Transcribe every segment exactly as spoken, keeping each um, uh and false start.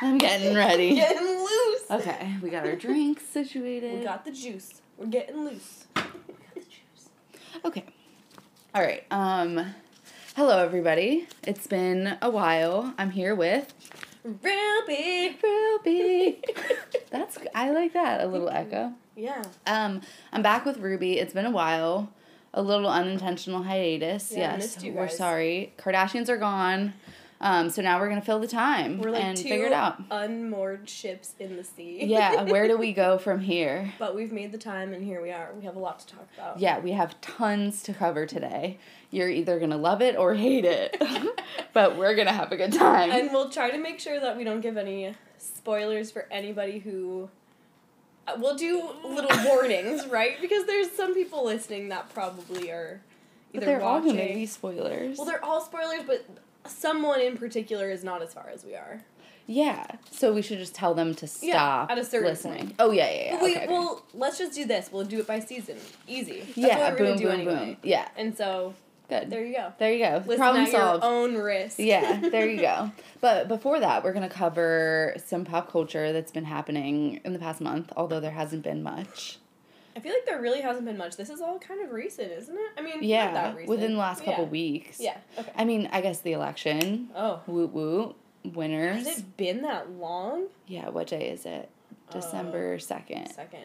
I'm getting ready. Getting loose. Okay, we got our drinks situated. We got the juice. We're getting loose. We got the juice. Okay. All right. Um, hello, everybody. It's been a while. I'm here with... Ruby. Ruby. That's... I like that. A little echo. Yeah. Um, I'm back with Ruby. It's been a while. A little unintentional hiatus. Yeah, yes. I missed you guys. We're sorry. Kardashians are gone. Um, so now we're going to fill the time we're like and figure it out. We're like two unmoored ships in the sea. Yeah, where do we go from here? But we've made the time, and here we are. We have a lot to talk about. Yeah, we have tons to cover today. You're either going to love it or hate it, but we're going to have a good time. And we'll try to make sure that we don't give any spoilers for anybody who... We'll do little warnings, right? Because there's some people listening that probably are either watching... But they're watching. All going to be spoilers. Well, they're all spoilers, but... Someone in particular is not as far as we are. Yeah. So we should just tell them to stop yeah, at a certain listening. Point. Oh, yeah, yeah, yeah. But we, okay, well, okay. Let's just do this. We'll do it by season. Easy. That's yeah, what we're boom, gonna do boom, anyway. boom. Yeah. And so... Good. There you go. There you go. Listen Problem at solved. Your own risk. Yeah, there you go. But before that, we're going to cover some pop culture that's been happening in the past month, although there hasn't been much. I feel like there really hasn't been much. This is all kind of recent, isn't it? I mean, yeah, not that recent. Within the last couple yeah. weeks. Yeah, okay. I mean, I guess the election. Oh. Woot woot. Winners. Has it been that long? Yeah, what day is it? December second. second.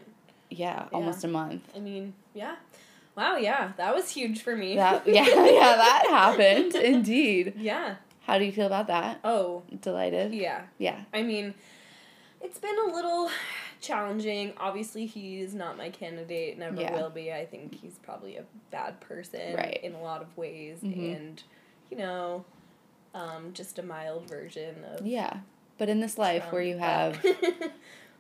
Yeah, yeah, almost a month. I mean, yeah. Wow, yeah. That was huge for me. That, yeah, yeah, that happened, indeed. Yeah. How do you feel about that? Oh. Delighted? Yeah. Yeah. I mean, it's been a little... challenging. Obviously, he's not my candidate, never yeah. will be. I think he's probably a bad person right. in a lot of ways, mm-hmm. and, you know, um, just a mild version of... Yeah, but in this life Trump, where you have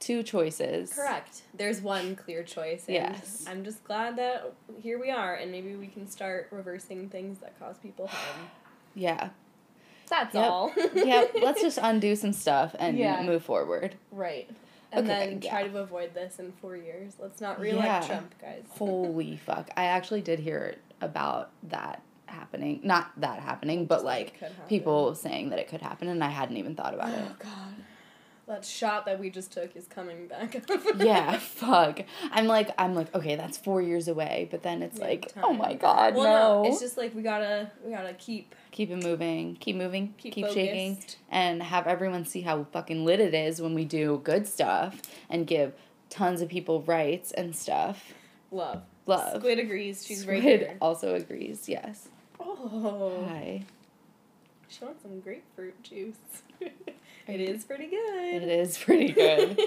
two choices... Correct. There's one clear choice, and yes. I'm just glad that here we are, and maybe we can start reversing things that cause people harm. Yeah. That's yep. all. Yeah, let's just undo some stuff and yeah. move forward. Right. And okay, then try yeah. to avoid this in four years. Let's not re-elect yeah. Trump, guys. Holy fuck. I actually did hear about that happening. Not that happening, but, like, people saying that it could happen, and I hadn't even thought about oh, it. Oh, God. That shot that we just took is coming back up. yeah, fuck. I'm like, I'm like, okay, that's four years away, but then it's yeah, like, time. Oh, my God, well, no. no. It's just, like, we gotta, we gotta keep... Keep it moving, keep moving, keep, keep shaking, and have everyone see how fucking lit it is when we do good stuff and give tons of people rights and stuff. Love. Love. Squid agrees. She's Squid right here. Squid also agrees, yes. Oh. Hi. She wants some grapefruit juice. It is pretty good. It is pretty good.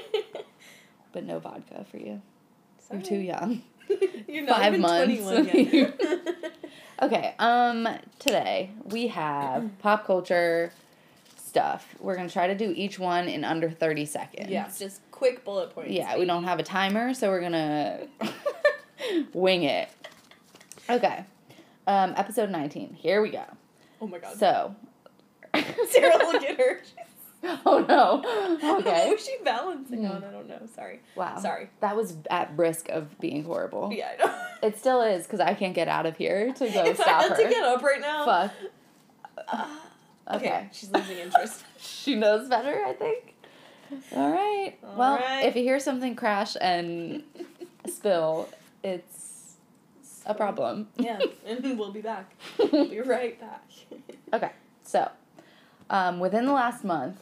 But no vodka for you. Sorry. You're too young. You're not Five even months. twenty-one yet. Okay, um, today we have pop culture stuff. We're going to try to do each one in under thirty seconds. Yeah, just quick bullet points. Yeah, we don't have a timer, so we're going to wing it. Okay, um, episode nineteen. Here we go. Oh, my God. So. Sarah, look at her. Oh, no. Okay. What was she balancing mm. on? I don't know. Sorry. Wow. Sorry. That was at risk of being horrible. Yeah, I know. It still is, because I can't get out of here to go if stop her. If I had her. to get up right now. Fuck. Uh, okay. okay. She's losing interest. She knows better, I think. All right. All well, right. If you hear something crash and spill, it's a problem. Yeah, and we'll be back. We'll be right back. Okay, so... Um, within the last month,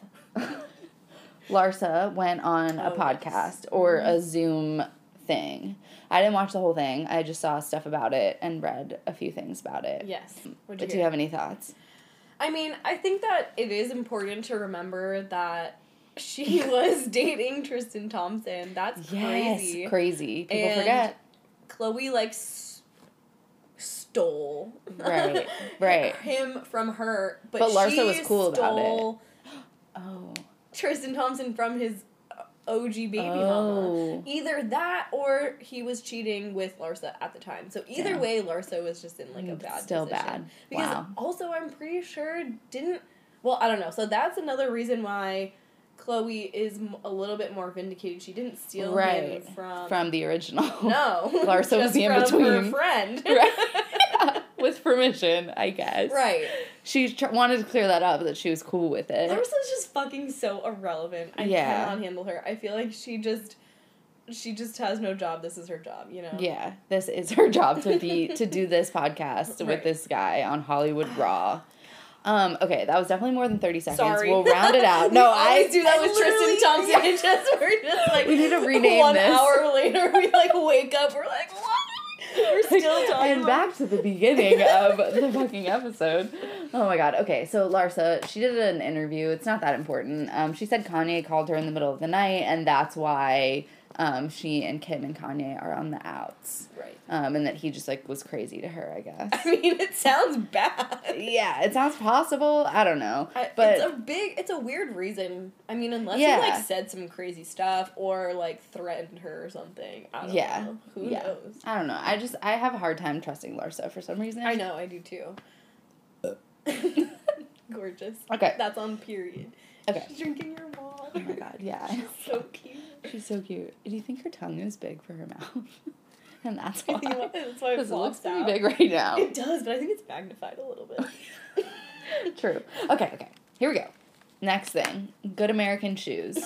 Larsa went on oh, a podcast yes. or mm-hmm. a Zoom thing. I didn't watch the whole thing. I just saw stuff about it and read a few things about it. Yes. But do you have any thoughts? I mean, I think that it is important to remember that she was dating Tristan Thompson. That's yes, crazy. Yes, crazy. People and forget. Khloé, like, stole right, right. him from her, but, but Larsa she was cool about stole it. Oh, Tristan Thompson from his O G baby oh. mama. Either that, or he was cheating with Larsa at the time. So either yeah. way, Larsa was just in like a bad still position. bad because wow. also I'm pretty sure didn't. Well, I don't know. So that's another reason why Khloé is a little bit more vindicated. She didn't steal right. him from from the original. No, Larsa was the in between her friend. Right. With permission, I guess. Right. she tr- wanted to clear that up, that she was cool with it. Larsa's just fucking so irrelevant. I yeah. cannot handle her. I feel like she just... She just has no job. This is her job, you know? Yeah. This is her job to be, to do this podcast right. with this guy on Hollywood Raw. Um, okay, that was definitely more than thirty seconds. Sorry. We'll round it out. No, I do that I with Tristan Thompson. Yeah. Just, we're just like, we need to rename one this. One hour later, we like wake up, we're like, what? We're still talking about And back to the beginning of the fucking episode. Oh my god. Okay, so Larsa, she did an interview. It's not that important. Um, she said Kanye called her in the middle of the night, and that's why... Um, she and Kim and Kanye are on the outs. Right. Um, and that he just, like, was crazy to her, I guess. I mean, it sounds bad. Yeah, it sounds possible. I don't know. I, but it's a big, it's a weird reason. I mean, unless yeah. he, like, said some crazy stuff or, like, threatened her or something. I don't yeah. know. Who yeah. knows? I don't know. I just, I have a hard time trusting Larsa for some reason. I know, I do too. Gorgeous. Okay. That's on period. Okay. She's drinking your mom. Oh my god, yeah. She's so cute. She's so cute. Do you think her tongue is big for her mouth? And that's why. I think it, that's why it, it looks pretty out. Big right now. It does, but I think it's magnified a little bit. True. Okay, okay. Here we go. Next thing. Good American shoes.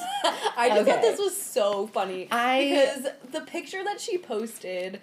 I just okay. thought this was so funny. I because the picture that she posted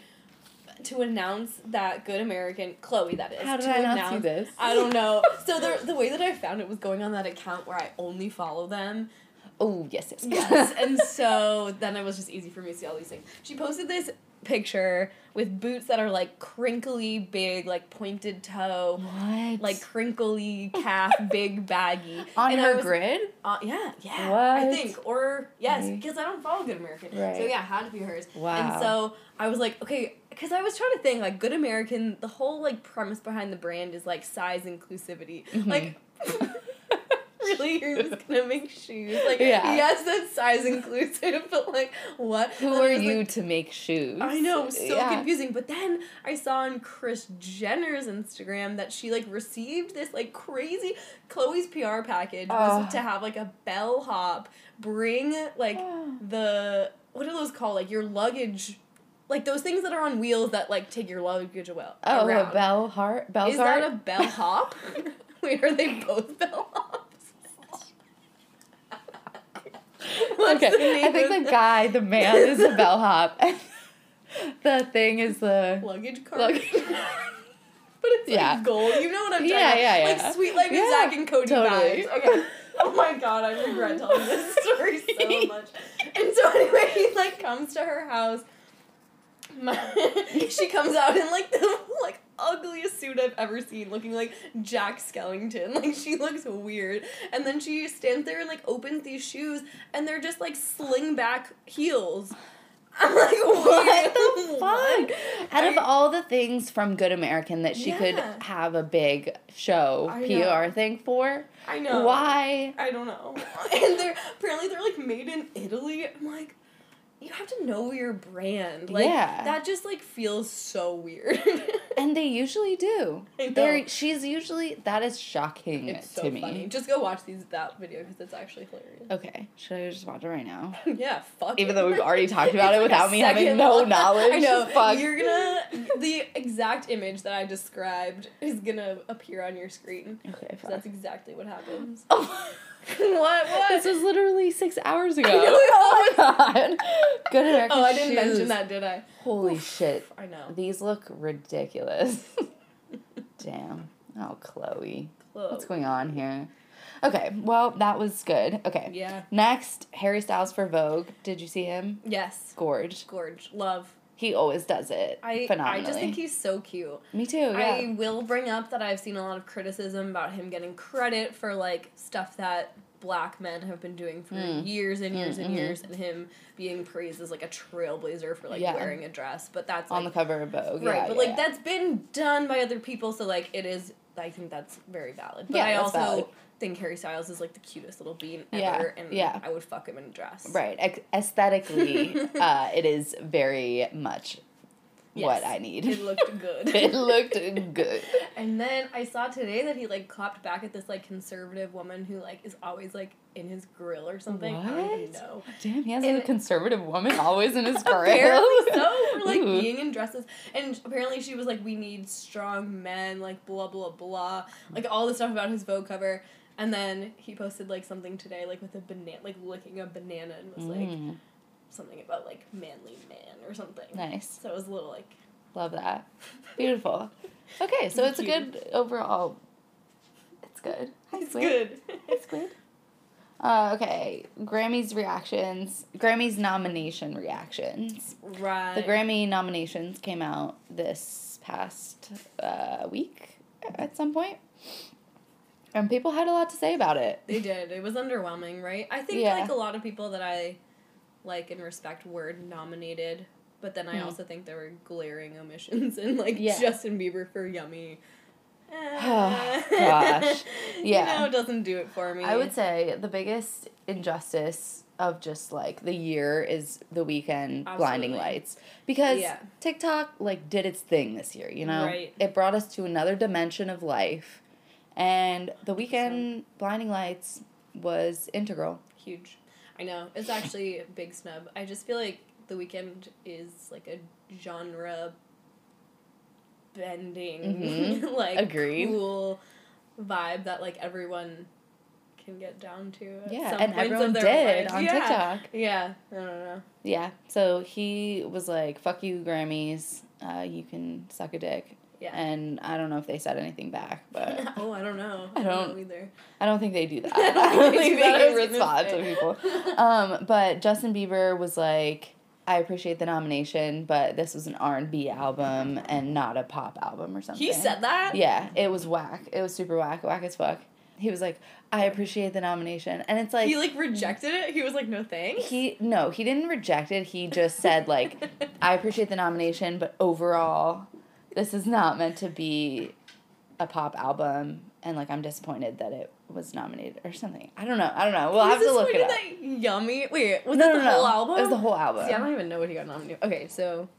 to announce that Good American, Khloé that is. How did to I announce, not see this? I don't know. So the the way that I found it was going on that account where I only follow them. Oh, yes, yes, yes. And so then it was just easy for me to see all these things. She posted this picture with boots that are, like, crinkly, big, like, pointed toe. What? Like, crinkly, calf, big, baggy. On and her was, grid? Uh, yeah, yeah. What? I think. Or, yes, because I don't follow Good American. Right. So, yeah, it had to be hers. Wow. And so I was like, okay, because I was trying to think, like, Good American, the whole, like, premise behind the brand is, like, size inclusivity. Mm-hmm. Like... Really, you're just gonna make shoes? Like, yeah. yes, that's size inclusive, but like, what? Who are you like, to make shoes? I know, it was so yeah. confusing. But then I saw on Kris Jenner's Instagram that she like received this like crazy Khloé's P R package uh. was to have like a bellhop bring like uh. the what are those called? Like your luggage. Like, those things that are on wheels that, like, take your luggage away. Oh, around. A bell heart? Bell Is heart? That a bell hop? Wait, are they both bell hops? Okay, I think the guy, the man, is a bell hop. The thing is the... Luggage cart. Luggage But it's, like, yeah. gold. You know what I'm talking yeah, about. Yeah, yeah, yeah. Like, Sweet Life yeah, and Zach and Cody totally. Vibes. Okay. Oh my god, I regret telling this story so much. And so, anyway, he, like, comes to her house... My, she comes out in, like, the, like, ugliest suit I've ever seen, looking like Jack Skellington. Like, she looks weird. And then she stands there and, like, opens these shoes, and they're just, like, sling-back heels. I'm like, what the fuck? What? Out of all the things from Good American that she yeah. could have a big show I P R know. Thing for, I know. Why? I don't know. And they're, apparently they're, like, made in Italy. I'm like... You have to know your brand. Like, yeah. That just, like, feels so weird. And they usually do. I know. They're, she's usually... That is shocking it's to so me. Funny. Just go watch these that video because it's actually hilarious. Okay. Should I just watch it right now? Yeah, fuck Even it. Though we've already talked about it like without me having no one. Knowledge. I know. Fuck. You're gonna... The exact image that I described is gonna appear on your screen. Okay, fuck. That's exactly what happens. Oh. What? What? This was literally six hours ago. I know, oh my god. Good American shoes. Oh, I didn't shoes. Mention that, did I? Holy Oof, shit. I know. These look ridiculous. Damn. Oh, Khloé. Khloé. What's going on here? Okay, well, that was good. Okay. Yeah. Next, Harry Styles for Vogue. Did you see him? Yes. Gorge. Gorge. Love. He always does it. I, phenomenally. I just think he's so cute. Me too, yeah. I will bring up that I've seen a lot of criticism about him getting credit for, like, stuff that black men have been doing for mm. years and years mm, and mm-hmm. years, and him being praised as, like, a trailblazer for, like, yeah. wearing a dress. But that's, like... On the cover of Vogue, Right, yeah, but, yeah, like, yeah. that's been done by other people, so, like, it is... I think that's very valid. But yeah, I also... Valid. think Harry Styles is, like, the cutest little bean ever, yeah, and yeah. I would fuck him in a dress. Right. A- aesthetically, uh, it is very much yes, what I need. It looked good. It looked good. And then I saw today that he, like, clapped back at this, like, conservative woman who, like, is always, like, in his grill or something. What? I don't even know. Damn, he has and a conservative woman always in his grill. Apparently so, for, like, ooh, being in dresses. And apparently she was like, we need strong men, like, blah, blah, blah. Like, all this stuff about his Vogue cover. And then he posted, like, something today, like, with a banana, like, licking a banana and was, like, mm. something about, like, manly man or something. Nice. So it was a little, like... Love that. Beautiful. Okay, so it's cute. A good overall... It's good. Hi, it's Squid. Good. Hi, Squid. Uh, okay, Grammys reactions. Grammys nomination reactions. Right. The Grammy nominations came out this past uh, week at some point. And people had a lot to say about it. They did. It was underwhelming, right? I think, yeah. like, a lot of people that I like and respect were nominated, but then I mm. also think there were glaring omissions and, like, yeah. Justin Bieber for Yummy. Oh, gosh. Yeah. You know, it doesn't do it for me. I would say the biggest injustice of just, like, the year is The Weeknd blinding lights. Because yeah. TikTok, like, did its thing this year, you know? Right. It brought us to another dimension of life. And The Weeknd blinding lights was integral. Huge. I know. It's actually a big snub. I just feel like The Weeknd is like a genre bending, mm-hmm. like agreed. Cool vibe that like everyone can get down to. At yeah, some and everyone did life. On yeah. TikTok. Yeah, I don't know. Yeah, so he was like, fuck you, Grammys. Uh, you can suck a dick. Yeah. And I don't know if they said anything back, but... oh, I don't know. I don't, I don't know either. I don't think they do that. I don't think they respond to people. Um, but Justin Bieber was like, I appreciate the nomination, but this was an R and B album and not a pop album or something. He said that? Yeah. It was whack. It was super whack. Whack as fuck. He was like, I appreciate the nomination. And it's like... He, like, rejected it? He was like, no thanks? He... No, he didn't reject it. He just said, like, I appreciate the nomination, but overall... This is not meant to be a pop album, and, like, I'm disappointed that it was nominated or something. I don't know. I don't know. We'll have to look it up. That Yummy? Wait, was no, that no, the no. whole album? It was the whole album. See, I don't even know what he got nominated. Okay, so...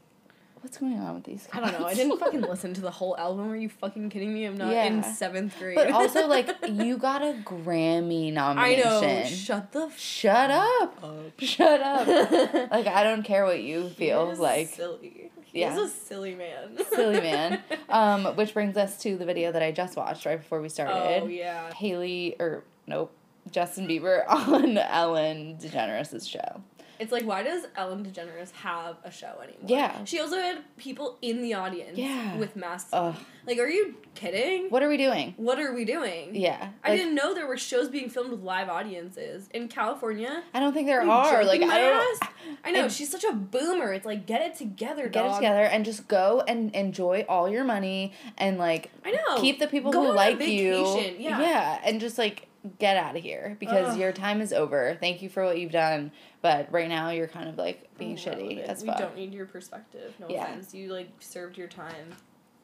What's going on with these guys? I don't know. I didn't fucking listen to the whole album. Are you fucking kidding me? I'm not yeah. in seventh grade. But also, like, you got a Grammy nomination. I know. Shut the fuck Shut up. up. Shut up. Like, I don't care what you feel. He like silly. Yeah. He's a silly man. Silly man. Um, which brings us to the video that I just watched right before we started. Oh, yeah. Haley, or, nope, Justin Bieber on Ellen DeGeneres' show. It's like, why does Ellen DeGeneres have a show anymore? Yeah. She also had people in the audience yeah. with masks. Ugh. Like, are you kidding? What are we doing? What are we doing? Yeah. I like, didn't know there were shows being filmed with live audiences in California. I don't think there are. are. Like, I don't. Ass? I know. She's such a boomer. It's like, get it together, dog. Get it together and just go and enjoy all your money and, like, I know. Keep the people go who on like vacation. You. Yeah. Yeah. And just, like, get out of here because Ugh. Your time is over. Thank you for what you've done. But right now, you're kind of, like, being shitty as fuck. We don't need your perspective. No yeah. offense. You, like, served your time.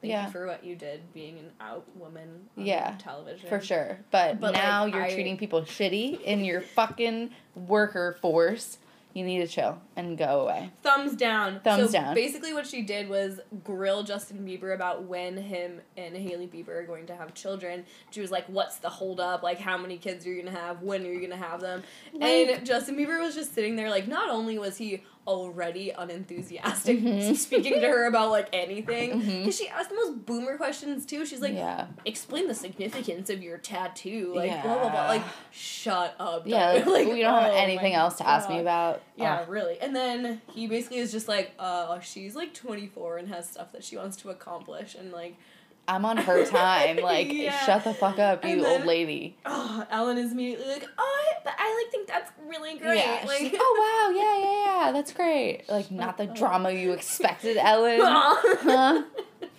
Thank yeah. you for what you did, being an out woman on yeah, television. For sure. But, but now like, you're I... treating people shitty in your fucking worker force. You need to chill and go away. Thumbs down. Thumbs so down. Basically what she did was grill Justin Bieber about when him and Hailey Bieber are going to have children. She was like, what's the hold up? Like, how many kids are you going to have? When are you going to have them? Like, and Justin Bieber was just sitting there like, not only was he already unenthusiastic mm-hmm. speaking to her about, like, anything, because mm-hmm. she asked the most boomer questions, too. She's like, yeah. explain the significance of your tattoo, like, yeah. blah, blah, blah. Like, shut up. Yeah, like, like, we don't oh, have anything else to God. Ask me about. Yeah, oh. really. And then he basically is just like, uh, she's, like, twenty-four and has stuff that she wants to accomplish, and, like, I'm on her time. Like, yeah. shut the fuck up, you then, old lady. Oh, Ellen is immediately like, oh, I, I like think that's really great. Yeah. Like, she's like, oh wow, yeah, yeah, yeah, that's great. Like, not the drama you expected, Ellen. Huh?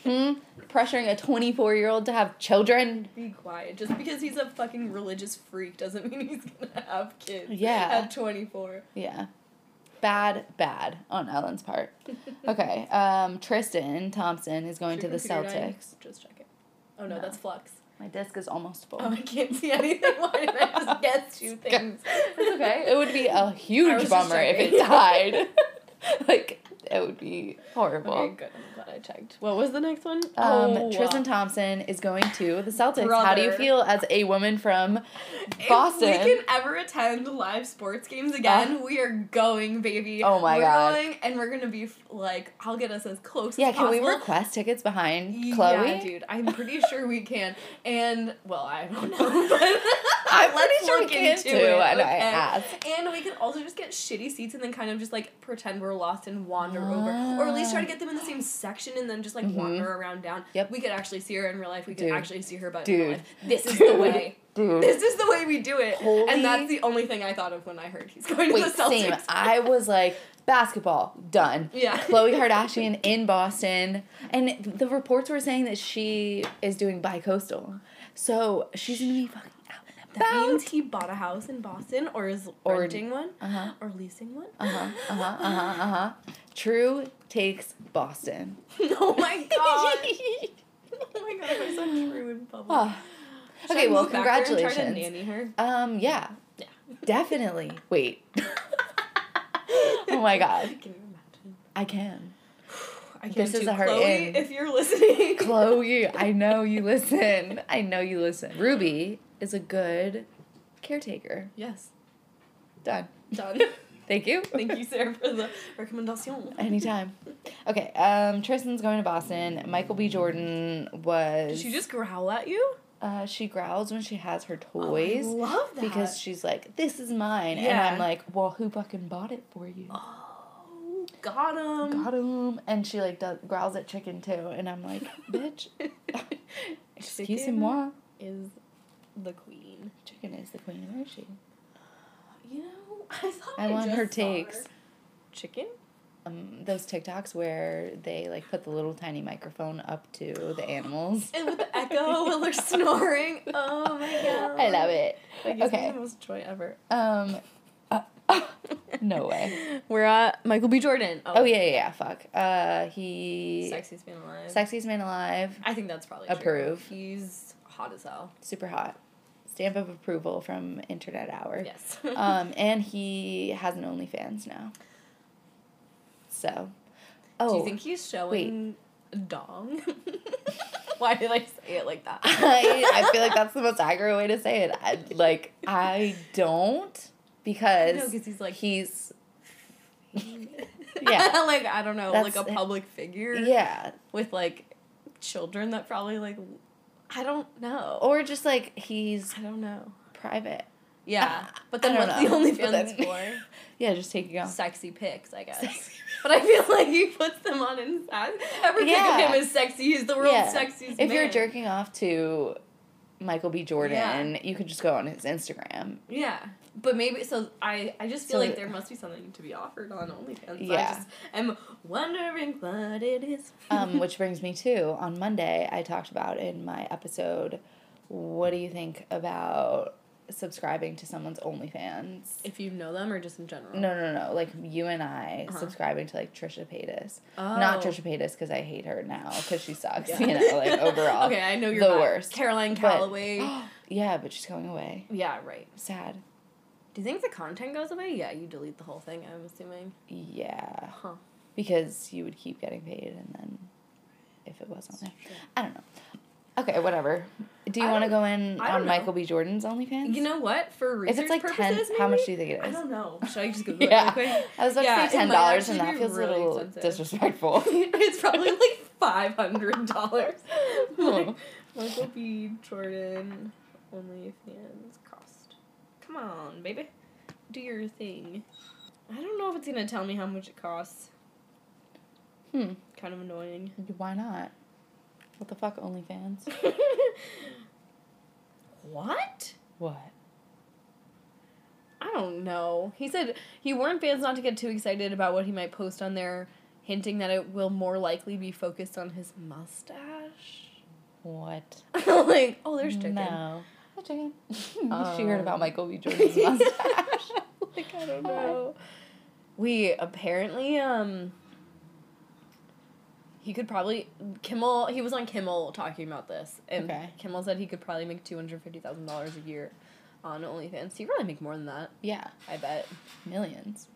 Hmm? Pressuring a twenty-four-year-old to have children. Be quiet. Just because he's a fucking religious freak doesn't mean he's gonna have kids. Yeah. At twenty-four. Yeah. Bad, bad on Ellen's part. Okay, um, Tristan Thompson is going Should to the Celtics. Dying? Just check it. Oh, no, no, that's Flux. My disc is almost full. Oh, I can't see anything. Why did I just guess two things? It's okay. It would be a huge bummer if it died. Like, It would be horrible. Okay, good. I'm glad I checked. What was the next one? Um, oh. Tristan Thompson is going to the Celtics. Brother. How do you feel as a woman from Boston? If we can ever attend live sports games again, uh, we are going, baby. Oh, my we're God. We're going, and we're going to be, like, I'll get us as close yeah, as possible. Yeah, can we request tickets behind Khloé? Yeah, dude. I'm pretty sure we can. And, well, I don't know. I'm pretty sure we can, too. It, I know, okay? I asked. And we can also just get shitty seats and then kind of just, like, pretend we're lost and wander ah. over. Or at least try to get them in the same section and then just, like, mm-hmm. wander around down. Yep. We could actually see her in real life. We could Dude. actually see her butt Dude. in real life. This Dude. is the way. Dude. This is the way we do it. Holy. And that's the only thing I thought of when I heard he's going Wait, to the Celtics. Same. I was like, basketball, done. Yeah. Khloé Kardashian in Boston. And the reports were saying that she is doing bi-coastal. So she's going to be fucking That Bound. means he bought a house in Boston, or is or, renting one, uh-huh. or leasing one. Uh-huh, uh-huh, uh-huh, uh-huh. True takes Boston. Oh, my God. Oh, my God. I saw True in public. Oh. Okay, I well, congratulations. Try to nanny her? Um, yeah. Yeah. Definitely. Wait. Oh, my God. Can you imagine? I can. I can this too. Is a hard Khloé, in. If you're listening. Khloé, I know you listen. I know you listen. Ruby is a good caretaker. Yes. Done. Done. Thank you. Thank you, Sarah, for the recommendation. Anytime. Okay, um, Tristan's going to Boston. Michael B. Jordan was... Did she just growl at you? Uh, she growls when she has her toys. Oh, I love that. Because she's like, this is mine. Yeah. And I'm like, well, who fucking bought it for you? Oh, got him. Got him. And she, like, does, growls at Chicken, too. And I'm like, bitch. Excusez-moi. Is... the queen. Chicken is the queen. Where is she? You know, I thought I, I want just her takes. Her. Chicken? Um, those TikToks where they like put the little tiny microphone up to the animals. And with the echo while they're snoring. Oh my God. I love it. Like, okay. The most joy ever. Um, uh, oh, no way. We're at Michael B. Jordan. Oh, oh yeah, yeah, yeah. Fuck. Uh, he. Sexiest man alive. Sexiest man alive. I think that's probably approve. True. He's hot as hell. Super hot. Stamp of approval from Internet Hour. Yes. um, and he has an OnlyFans now. So. Oh. Do you think he's showing a dong? Why did I say it like that? I, I feel like that's the most accurate way to say it. I, like, I don't because no, he's like... He's... yeah. Like, I don't know, that's, like a public figure. Yeah. With, like, children that probably, like... I don't know. Or just, like, he's... I don't know. Private. Yeah. Uh, but then what's know. the OnlyFans for? Yeah, just taking off. Sexy pics, I guess. Sexy. But I feel like he puts them on in sad. Every yeah. pic of him is sexy. He's the world's yeah. sexiest if man. If you're jerking off to Michael B. Jordan, yeah. you could just go on his Instagram. Yeah. But maybe... So, I, I just feel so, like there must be something to be offered on OnlyFans. Yeah. So I just, I'm wondering what it is. um, which brings me to, on Monday, I talked about in my episode, what do you think about subscribing to someone's OnlyFans? If you know them or just in general? No, no, no. Like, you and I uh-huh. subscribing to, like, Trisha Paytas. Oh. Not Trisha Paytas, because I hate her now, because she sucks, yeah. you know, like, overall. Okay, I know you're the not. worst. Caroline Calloway. But, yeah, but she's going away. Yeah, right. Sad. Do you think the content goes away? Yeah, you delete the whole thing, I'm assuming. Yeah. Huh. Because you would keep getting paid, and then if it wasn't there. I don't know. Okay, whatever. Do you want to go in on know. Michael B. Jordan's OnlyFans? You know what? For research purposes, If it's like purposes, ten, maybe? How much do you think it is? I don't know. Should I just Google yeah. it real quick? I was about yeah, to say ten dollars, and that feels really a little expensive. Disrespectful. It's probably like five hundred dollars. Like, Michael B. Jordan OnlyFans cost. Come on, baby. Do your thing. I don't know if it's going to tell me how much it costs. Hmm. Kind of annoying. Why not? What the fuck, OnlyFans? What? What? I don't know. He said he warned fans not to get too excited about what he might post on there, hinting that it will more likely be focused on his mustache. What? Like, oh, there's Chicken. No. Hi, Chicken. Um, she heard about Michael B. Jordan's mustache. Like, I don't know. We apparently, um, he could probably, Kimmel, he was on Kimmel talking about this. And okay. Kimmel said he could probably make two hundred fifty thousand dollars a year on OnlyFans. He'd probably make more than that. Yeah. I bet. Millions.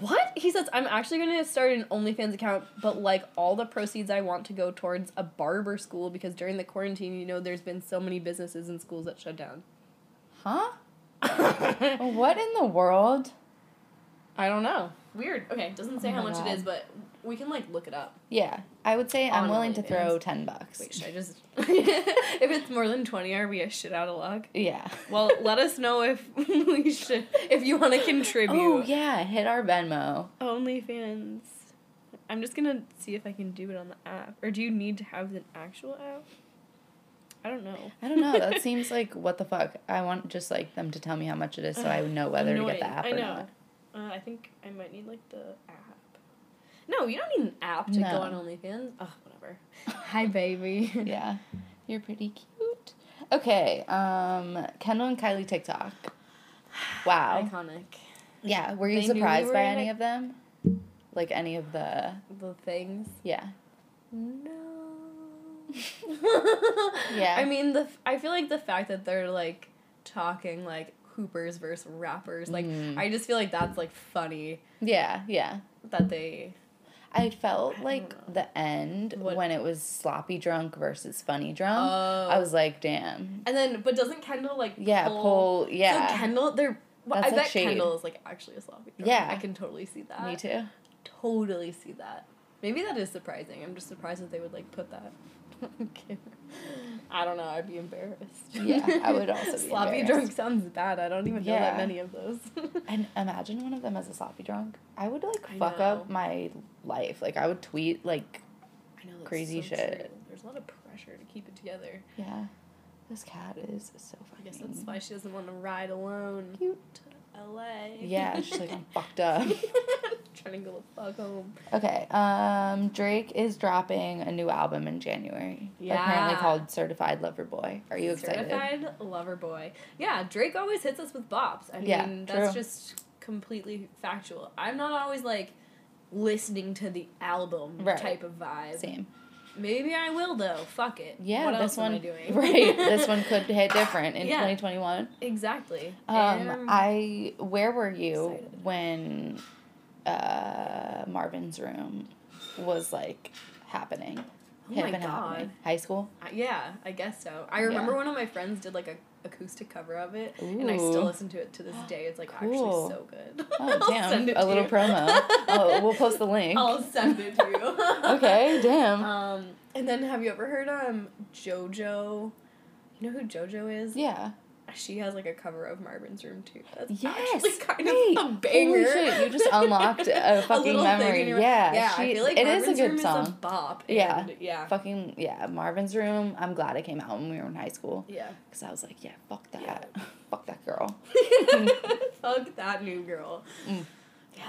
What? He says, I'm actually going to start an OnlyFans account, but, like, all the proceeds I want to go towards a barber school because during the quarantine, you know, there's been so many businesses and schools that shut down. Huh? What in the world? I don't know. Weird. Okay, doesn't say oh how much God. It is, but we can, like, look it up. Yeah. I would say on I'm willing OnlyFans. To throw ten bucks. Wait, should I just... If it's more than twenty, are we a shit out of luck? Yeah. Well, let us know if we should... If you want to contribute. Oh, yeah. Hit our Venmo. OnlyFans. I'm just going to see if I can do it on the app. Or do you need to have an actual app? I don't know. I don't know. That seems like, what the fuck? I want just, like, them to tell me how much it is so I would know whether annoying. To get the app I or know. Not. Uh, I think I might need, like, the app. No, you don't need an app to no. go on OnlyFans. Oh, whatever. Hi, baby. Yeah. You're pretty cute. Okay. Um, Kendall and Kylie TikTok. Wow. Iconic. Yeah. Were you they surprised we were by any it? Of them? Like, any of the... The things? Yeah. No. Yeah. I mean, the I feel like the fact that they're, like, talking, like, hoopers versus rappers. Like, mm. I just feel like that's, like, funny. Yeah, yeah. That they... I felt I like the end what? When it was sloppy drunk versus funny drunk. Oh. I was like, damn. And then, but doesn't Kendall, like, yeah, pull... pull yeah. So Kendall, they're... Well, I like bet shade. Kendall is, like, actually a sloppy drunk. Yeah. I can totally see that. Me too. Totally see that. Maybe that is surprising. I'm just surprised that they would, like, put that... I don't know. I'd be embarrassed. Yeah, I would also be sloppy embarrassed. Drunk sounds bad. I don't even know yeah. that many of those. And imagine one of them as a sloppy drunk. I would, like, I fuck know. Up my life. Like, I would tweet, like, I know, crazy so shit. True. There's a lot of pressure to keep it together. Yeah. This cat is so funny. I guess that's why she doesn't want to ride alone. Cute. L A. Yeah, she's like, I'm fucked up. Trying to go the fuck home. Okay, um, Drake is dropping a new album in January. Yeah. Apparently called Certified Lover Boy. Are you excited? Certified Lover Boy. Yeah, Drake always hits us with bops. I mean, yeah, that's true. Just completely factual. I'm not always, like, listening to the album right. type of vibe. Same. Maybe I will, though. Fuck it. Yeah, what else one, am I doing? Right. This one could hit different in yeah, twenty twenty-one. Exactly. Um, I, where were you excited. When... Uh, Marvin's Room was, like, happening. Oh, my God. Happening. High school? Uh, yeah, I guess so. I remember yeah. one of my friends did, like, a acoustic cover of it, ooh. And I still listen to it to this day. It's, like, cool. actually so good. Oh, I'll damn. Send it a to little you. Promo. Oh, we'll post the link. I'll send it to you. Okay, damn. Um, and then have you ever heard, um, JoJo? You know who JoJo is? Yeah. She has, like, a cover of Marvin's Room, too. That's yes. actually kind wait. Of a banger. Holy shit, you just unlocked a fucking a memory. Your, yeah. Yeah, she, I feel like it Marvin's is a good Room song. Is a bop. Yeah. yeah. Fucking, yeah, Marvin's Room. I'm glad it came out when we were in high school. Yeah. Because I was like, yeah, fuck that. Yeah. Fuck that girl. Fuck that new girl. Mm. Yeah.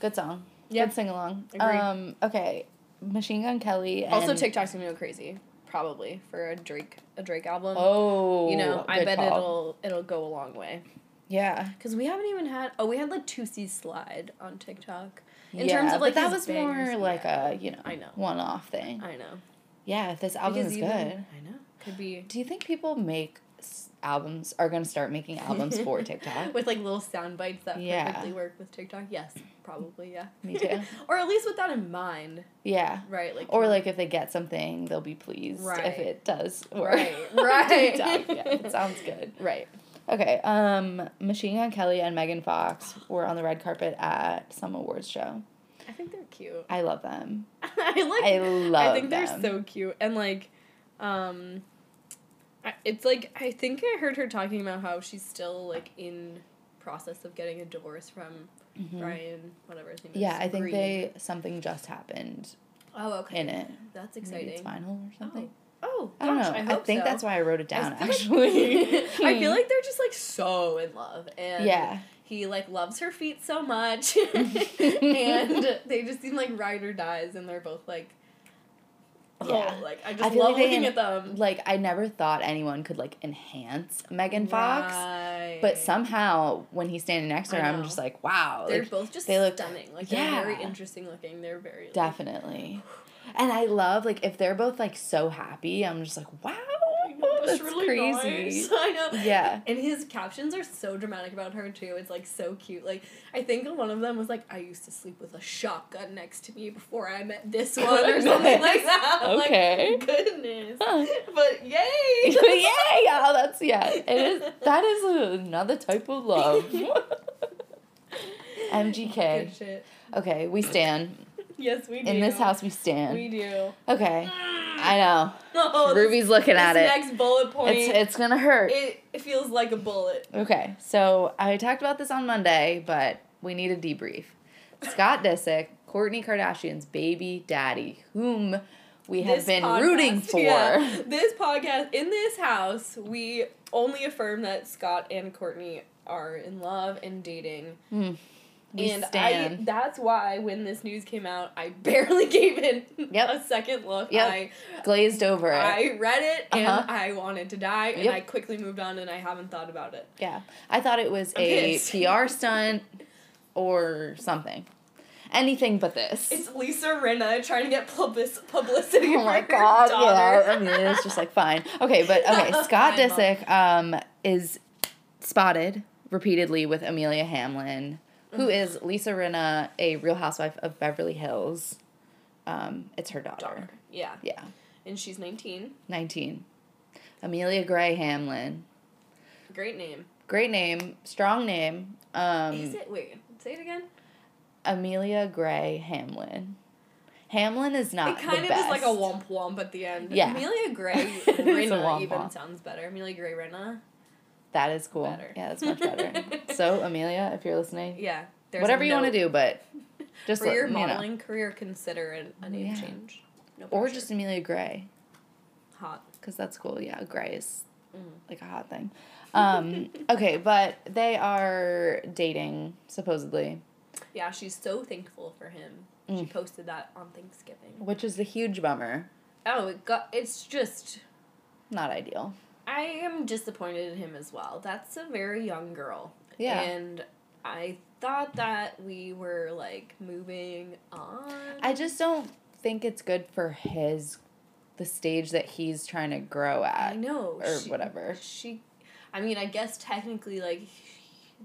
Good song. Yep. Good sing-along. Agreed. Um, okay, Machine Gun Kelly and... Also, TikTok's gonna go crazy. Probably for a Drake a Drake album. Oh, you know, I bet call. it'll it'll go a long way. Yeah, because we haven't even had. Oh, we had like two C Slide on TikTok. In yeah, terms of like but that was bangs, more like yeah. a you know, I know one off thing. I know. Yeah, if this album because is even, good, I know could be. Do you think people make albums are gonna start making albums for TikTok with like little sound bites that yeah. perfectly work with TikTok? Yes. Probably, yeah. Me too. Or at least with that in mind. Yeah. Right. Like. Or, like, if they get something, they'll be pleased right. if it does work. Right, right. Yeah, it sounds good. Right. Okay, um, Machine Gun Kelly and Megan Fox were on the red carpet at some awards show. I think they're cute. I love them. I, like, I love I think them. They're so cute. And, like, um, I, it's, like, I think I heard her talking about how she's still, like, in process of getting a divorce from... Mm-hmm. Brian, whatever his name is. Yeah, I think Green. They something just happened. Oh, okay. In it, that's exciting. Maybe it's final or something. Oh, oh gosh, I don't know. I, hope I think so. That's why I wrote it down. I actually, I feel like they're just like so in love, and yeah, he like loves her feet so much, and they just seem like ride or dies, and they're both like. Oh, yeah. Like, I just I love like looking en- at them. Like, I never thought anyone could, like, enhance Megan Fox. Right. But somehow, when he's standing next to her, I'm just like, wow. They're like, both just they look, stunning. Like, yeah. They're very interesting looking. They're very... Like, definitely. And I love, like, if they're both, like, so happy, I'm just like, wow. know, oh, that's, that's really crazy. Nice. I know. Yeah. And his captions are so dramatic about her, too. It's, like, so cute. Like, I think one of them was, like, I used to sleep with a shotgun next to me before I met this one, or something like that. Okay. Like, goodness. Huh. But, yay! Yay! Oh, that's, yeah. It is, that is another type of love. M G K. Good shit. Okay, we stan. Yes, we do. In this house, we stan. We do. Okay. I know. Oh, Ruby's this, looking this at it. Next bullet point. It's, it's gonna hurt. It, it feels like a bullet. Okay, so I talked about this on Monday, but we need a debrief. Scott Disick, Kourtney Kardashian's baby daddy, whom we have this been podcast, rooting for. Yeah, this podcast, in this house, we only affirm that Scott and Kourtney are in love and dating. Mm. We and stand. I, that's why when this news came out, I barely gave it yep. a second look. Yep. I glazed over it. I read it, and uh-huh. I wanted to die, and yep. I quickly moved on, and I haven't thought about it. Yeah. I thought it was a P R stunt or something. Anything but this. It's Lisa Rinna trying to get public- publicity oh for my her God, daughter. Yeah. I mean, it's just like, fine. Okay, but, okay, Scott Disick um, is spotted repeatedly with Amelia Hamlin, who is Lisa Rinna, a Real Housewife of Beverly Hills. Um, it's her daughter. daughter. Yeah. Yeah. And she's nineteen. nineteen. Amelia Gray Hamlin. Great name. Great name. Strong name. Um, is it? Wait. Say it again. Amelia Gray Hamlin. Hamlin is not the best. It kind of best. Is like a womp womp at the end. Yeah. Amelia Gray Rinna even womp. Sounds better. Amelia Gray Rinna. That is cool. Better. Yeah, that's much better. So, Amelia, if you're listening, yeah, whatever you want to do, but just for let, your modeling you know. Career, consider an, a name yeah. change, no or just Amelia Gray. Hot, because that's cool. Yeah, Gray is mm. like a hot thing. Um, okay, but they are dating supposedly. Yeah, she's so thankful for him. Mm. She posted that on Thanksgiving, which is a huge bummer. Oh, it got. It's just not ideal. I am disappointed in him as well. That's a very young girl. Yeah. And I thought that we were, like, moving on. I just don't think it's good for his, the stage that he's trying to grow at. I know. Or she, whatever. She, I mean, I guess technically, like,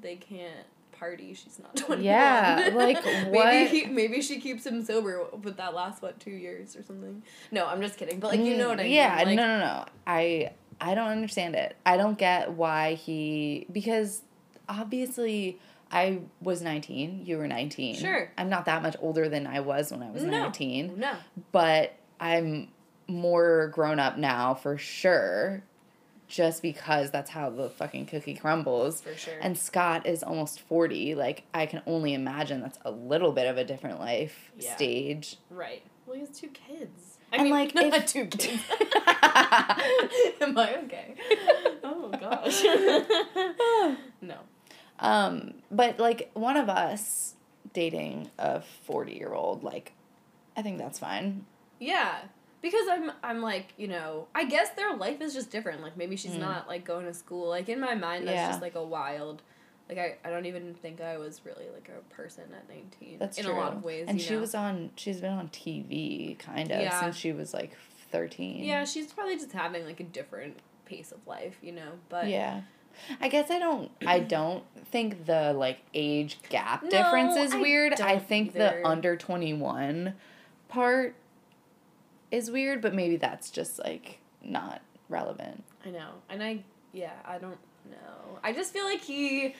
they can't party. She's not twenty-one. Yeah. Like, what? Maybe, he, maybe she keeps him sober, but that lasts, what, two years or something? No, I'm just kidding. But, like, you know what I yeah, mean. Yeah, like, no, no, no. I... I don't understand it. I don't get why he... Because, obviously, I was nineteen. You were nineteen. Sure. I'm not that much older than I was when I was no. nineteen. No. But I'm more grown up now, for sure. Just because that's how the fucking cookie crumbles. For sure. And Scott is almost forty. Like, I can only imagine that's a little bit of a different life yeah. stage. Right. Well, he has two kids. I and mean, like, not if, two kids. Am I okay? Oh, gosh. No. Um, but, like, one of us dating a forty-year-old, like, I think that's fine. Yeah. Because I'm, I'm like, you know, I guess their life is just different. Like, maybe she's mm. not, like, going to school. Like, in my mind, that's yeah. just, like, a wild... Like, I, I don't even think I was really, like, a person at nineteen. That's in true. In a lot of ways, And you she know? was on, she's been on T V, kind of, yeah. since she was, like, thirteen. Yeah, she's probably just having, like, a different pace of life, you know, but... Yeah. I guess I don't, I don't think the, like, age gap no, difference is I weird. I think either. The under twenty-one part is weird, but maybe that's just, like, not relevant. I know. And I, yeah, I don't know. I just feel like he...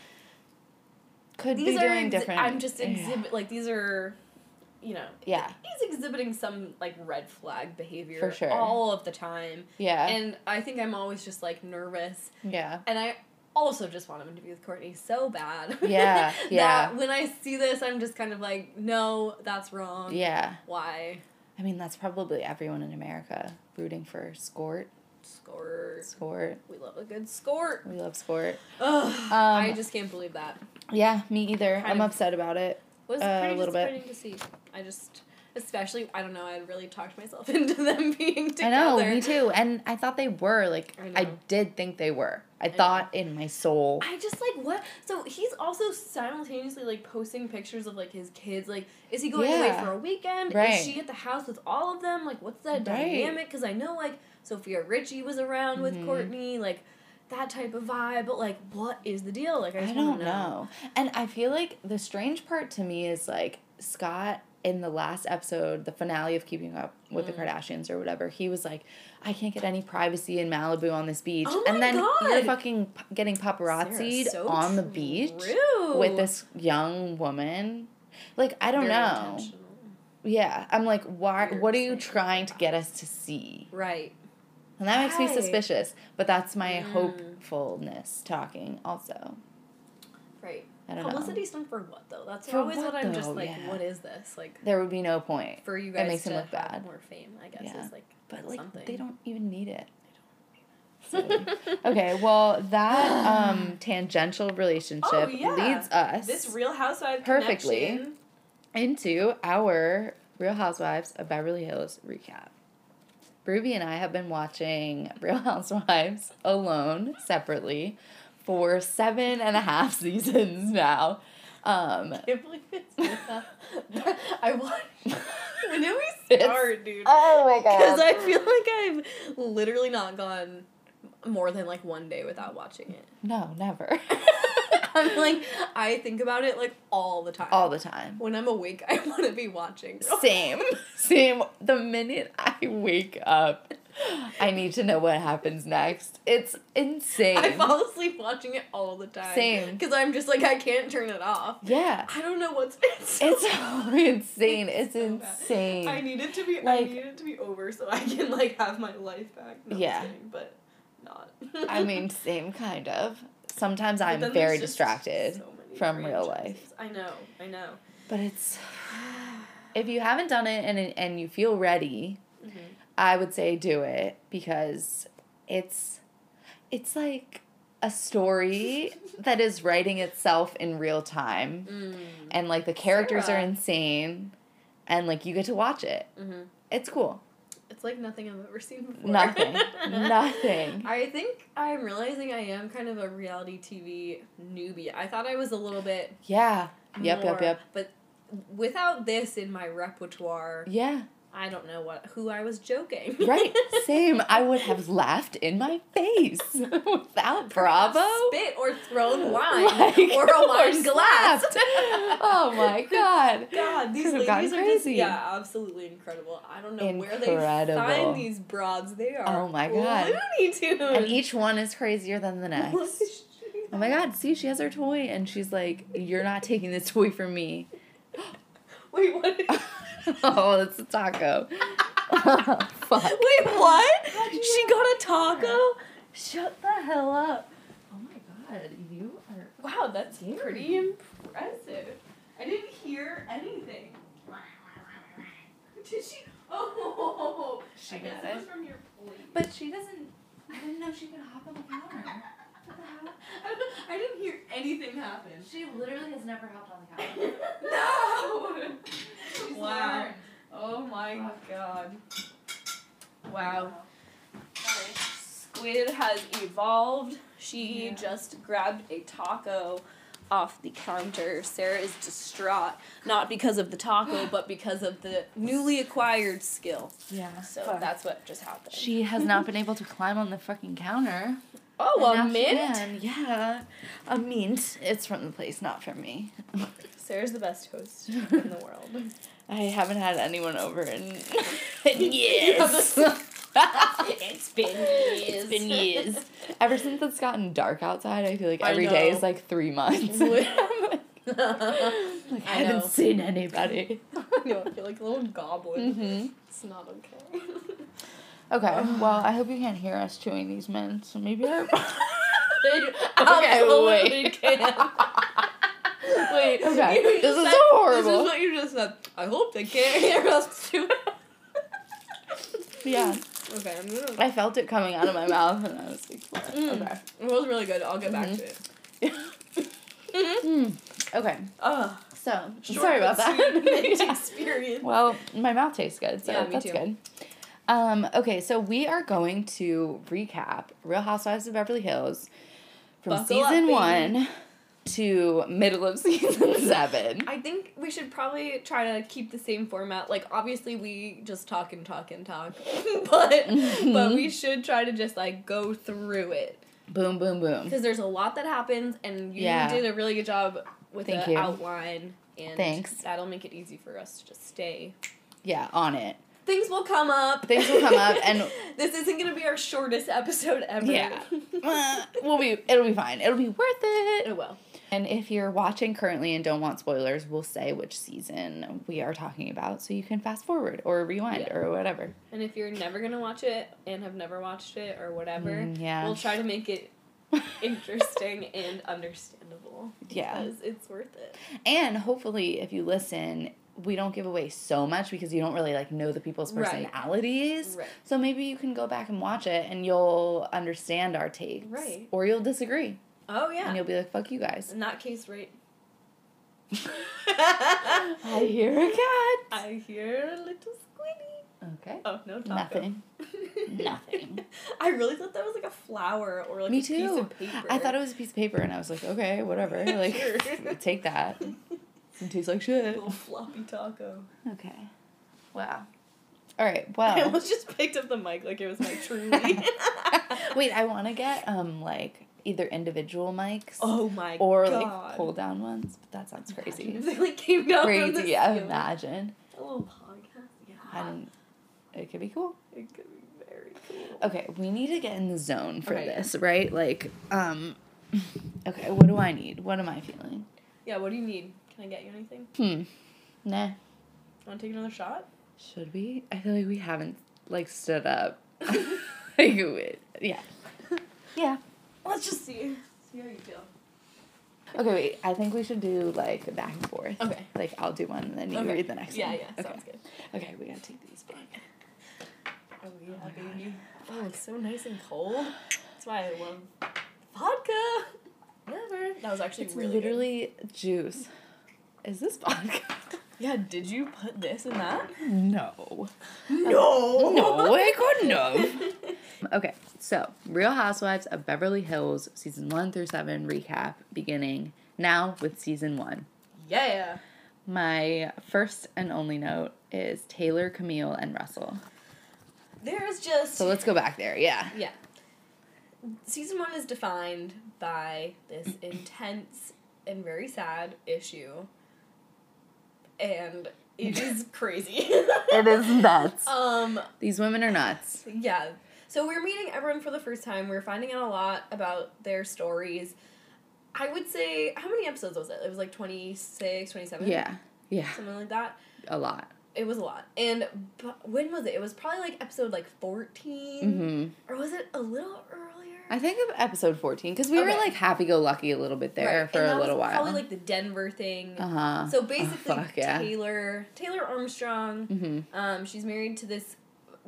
Could these be doing exhi- different. I'm just exhibit yeah. like these are, you know. Yeah. He's exhibiting some like red flag behavior for sure. all of the time. Yeah. And I think I'm always just like nervous. Yeah. And I also just want him to be with Kourtney so bad. Yeah. that yeah. When I see this, I'm just kind of like, no, that's wrong. Yeah. Why? I mean, that's probably everyone in America rooting for Skort. Skort. Skort. We love a good Skort. We love Skort. Ugh, um, I just can't believe that. Yeah, me either. Kind I'm of, upset about it. It was uh, pretty a little bit. To see. I just, especially, I don't know, I really talked myself into them being together. I know, me too. And I thought they were. Like, I, I did think they were. I, I thought know. in my soul. I just, like, what? So, he's also simultaneously, like, posting pictures of, like, his kids. Like, is he going yeah. away for a weekend? Right. Is she at the house with all of them? Like, what's that right. dynamic? Because I know, like... Sophia Richie was around mm-hmm. with Kourtney, like that type of vibe. But like, what is the deal? Like, I, just I don't know. know. And I feel like the strange part to me is like Scott in the last episode, the finale of Keeping Up with mm. the Kardashians or whatever, he was like, I can't get any privacy in Malibu on this beach. Oh my and then God. You're fucking getting paparazzied so on the beach true. With this young woman. Like, I don't Very know. Yeah. I'm like, why? You're what are you trying to get us to see? Right. And that makes Hi. me suspicious. But that's my mm. hopefulness talking also. Right. I don't Publicity know. stunt for what, though? That's for always what, what I'm though? just like, yeah. what is this? Like, there would be no point. For you guys it makes to him look bad. More fame, I guess, yeah. is like But, like, something. They don't even need it. They don't need it. Okay, well, that um, tangential relationship oh, yeah. leads us... This Real Housewives perfectly connection. Into our Real Housewives of Beverly Hills recap. Ruby and I have been watching Real Housewives alone, separately, for seven and a half seasons now. Um, I can't believe it's that. I watched. When did we start, it's, dude? Oh my God. Because I feel like I've literally not gone more than like one day without watching it. No, never. I'm like, I think about it like all the time. All the time. When I'm awake, I want to be watching. Same. Same. The minute I wake up, I need to know what happens next. It's insane. I fall asleep watching it all the time. Same. Because I'm just like, I can't turn it off. Yeah. I don't know what's so It's so insane. It's, it's so insane. Bad. I need it to be like, I need it to be over so I can like have my life back. No, yeah. Kidding, but not. I mean, same kind of. Sometimes I'm very distracted so from real life. I know. I know. But it's if you haven't done it and and you feel ready, mm-hmm. I would say do it because it's it's like a story that is writing itself in real time. Mm. And like the characters Sarah. are insane and like you get to watch it. Mm-hmm. It's cool. It's like nothing I've ever seen before. Nothing. Nothing. I think I'm realizing I am kind of a reality T V newbie. I thought I was a little bit Yeah. Yep, more, yep, yep. But without this in my repertoire. Yeah. I don't know what who I was joking. Right, same. I would have laughed in my face without Bravo. Spit or thrown wine like, or a wine glass. Oh my God! God, these ladies are crazy. Just, yeah, absolutely incredible. I don't know incredible. where they find these broads. They are. Oh my God! Looney Tunes. And each one is crazier than the next. Oh my God! See, she has her toy, and she's like, "You're not taking this toy from me." Wait, what? Oh, that's a taco. Oh, fuck. Wait, what? She got a taco? Her? Shut the hell up. Oh my God, you are... Wow, that's scary. Pretty impressive. I didn't hear anything. Did she... Oh, she I guess it was from your plate. But she doesn't... I didn't know she could hop on the counter. I didn't hear anything happen. She literally has never hopped on the couch. No! She's wow. Learned. Oh my wow. God. Wow. Squid has evolved. She yeah. just grabbed a taco off the counter. Sarah is distraught. Not because of the taco, but because of the newly acquired skill. Yeah. So Fuck. that's what just happened. She has not been able to climb on the fucking counter. Oh, and a mint? Yeah. A mint. It's from the place, not from me. Sarah's the best host in the world. I haven't had anyone over in years. It's been years. It's been years. Ever since it's gotten dark outside, I feel like every day is like three months. like, I haven't know. seen anybody. I know, I feel like a little goblin. Mm-hmm. It's not okay. Okay, well, I hope you can't hear us chewing these mints, so maybe I... okay, wait. wait, okay. This is said, so horrible. This is what you just said. I hope they can't hear us chewing. Yeah. Okay, I'm gonna... I felt it coming out of my mouth, and I was like, what? Mm. Okay. It was really good. I'll get mm-hmm. back to it. mm. Okay. Ugh. So, Short sorry about that. yeah. experience. Well, my mouth tastes good, so yeah, that's too. good. Um, okay, so we are going to recap Real Housewives of Beverly Hills from Buckle season up, one to middle of season seven. I think we should probably try to keep the same format. Like, obviously, we just talk and talk and talk. but mm-hmm. but we should try to just, like, go through it. Boom, boom, boom. Because there's a lot that happens, and you yeah. did a really good job with Thank the you. outline. And Thanks. that'll make it easy for us to just stay. Yeah, on it. Things will come up. Things will come up, and this isn't gonna be our shortest episode ever. Yeah, uh, we'll be. It'll be fine. It'll be worth it. It will. And if you're watching currently and don't want spoilers, we'll say which season we are talking about, so you can fast forward or rewind yeah. or whatever. And if you're never gonna watch it and have never watched it or whatever, mm, yeah. we'll try to make it interesting and understandable. Yeah, because it's worth it. And hopefully, if you listen, we don't give away so much because you don't really, like, know the people's personalities. Right. So maybe you can go back and watch it and you'll understand our takes. Right. Or you'll disagree. Oh, yeah. And you'll be like, fuck you guys. In that case, right. I hear a cat. I hear a little squiddy. Okay. Oh, no taco. Nothing. Nothing. I really thought that was, like, a flower or, like, Me a too. piece of paper. I thought it was a piece of paper, and I was like, okay, whatever. Like, sure. Take that. It tastes like shit. A little floppy taco. Okay. Wow. All right, well. I almost just picked up the mic like it was my truly. Wait, I want to get, um, like, either individual mics. Oh, my or, God. Or, like, pull-down ones. But that sounds crazy. Imagine if they, like, came down crazy, from the yeah, ceiling. Imagine. A little podcast, yeah. And it could be cool. It could be very cool. Okay, we need to get in the zone for okay. this, right? Like, um, okay, what do I need? What am I feeling? Yeah, what do you need? Can I get you anything? Hmm. Nah. Want to take another shot? Should we? I feel like we haven't, like, stood up. Like, yeah. Yeah. Let's just see. See how you feel. Okay, wait. I think we should do, like, back and forth. Okay. Like, I'll do one, and then you okay. read the next yeah, one. Yeah, yeah. Sounds okay. good. Okay, we gotta take these back. Oh, yeah, oh baby. God. Oh, it's so nice and cold. That's why I love vodka. Whatever. That was actually it's really literally good. Juice. Is this vodka? Yeah, did you put this in that? No. No! No, I couldn't have. Okay, so, Real Housewives of Beverly Hills, Season one through seven, recap, beginning now with Season one. Yeah! My first and only note is Taylor, Camille, and Russell. There's just... So let's go back there, yeah. Yeah. Season one is defined by this intense and very sad issue. And it is crazy. It is nuts. Um, These women are nuts. Yeah. So we're meeting everyone for the first time. We're finding out a lot about their stories. I would say, how many episodes was it? It was like twenty-six, twenty-seven? Yeah. Yeah. Something like that. A lot. It was a lot. And but when was it? It was probably like episode like fourteen. Mm-hmm. Or was it a little earlier? I think of episode fourteen, because we okay. were, like, happy-go-lucky a little bit there right. for and a little while. Probably, like, the Denver thing. Uh-huh. So, basically, oh, fuck, Taylor, yeah. Taylor Armstrong, mm-hmm. um, she's married to this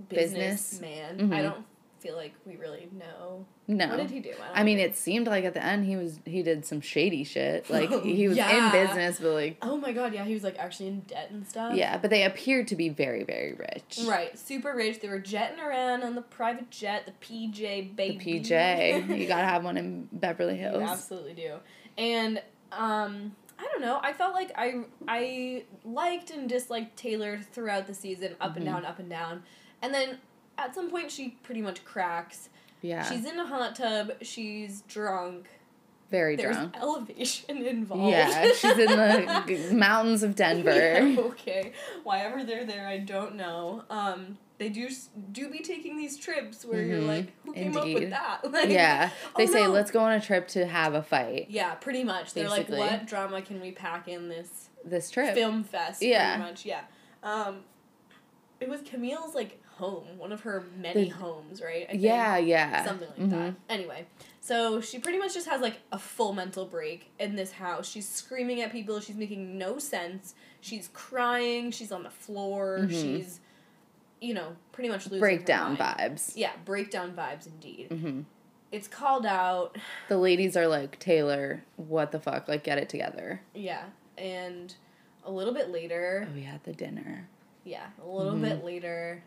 businessman. Mm-hmm. I don't feel like we really know. No. What did he do? I, don't I mean, think. It seemed like at the end he was he did some shady shit. Like, he was yeah. in business, but, like... Oh, my God, yeah, he was, like, actually in debt and stuff. Yeah, but they appeared to be very, very rich. Right, super rich. They were jetting around on the private jet, the P J, baby. The P J. You gotta have one in Beverly Hills. You absolutely do. And, um... I don't know. I felt like I, I liked and disliked Taylor throughout the season, up mm-hmm. and down, up and down. And then... At some point, she pretty much cracks. Yeah. She's in a hot tub. She's drunk. Very There's drunk. There's elevation involved. Yeah, she's in the mountains of Denver. Yeah, okay. Why ever they're there, I don't know. Um, they do do be taking these trips where mm-hmm. you're like, who came Indeed. up with that? Like, yeah. They oh, say, no. let's go on a trip to have a fight. Yeah, pretty much. Basically. They're like, what drama can we pack in this... This trip. Film fest, yeah. pretty much. Yeah. Um, it was Camille's, like... home, one of her many the, homes, right? I think. Yeah, yeah. Something like mm-hmm. that. Anyway, so she pretty much just has, like, a full mental break in this house. She's screaming at people. She's making no sense. She's crying. She's on the floor. Mm-hmm. She's, you know, pretty much losing breakdown her mind. vibes. Yeah, breakdown vibes indeed. Mm-hmm. It's called out. The ladies are like, Taylor, what the fuck? Like, get it together. Yeah, and a little bit later. Oh, yeah, the dinner. Yeah, a little mm-hmm. bit later.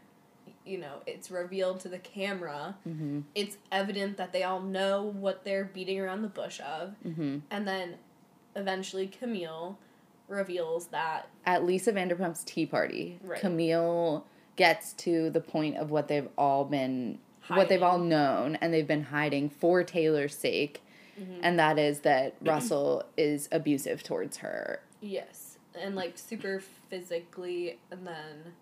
You know, it's revealed to the camera. Mm-hmm. It's evident that they all know what they're beating around the bush of. Mm-hmm. And then eventually Camille reveals that. At Lisa Vanderpump's tea party, right. Camille gets to the point of what they've all been, hiding. what they've all known, and they've been hiding for Taylor's sake, mm-hmm. and that is that Russell is abusive towards her. Yes, and, like, super physically, and then...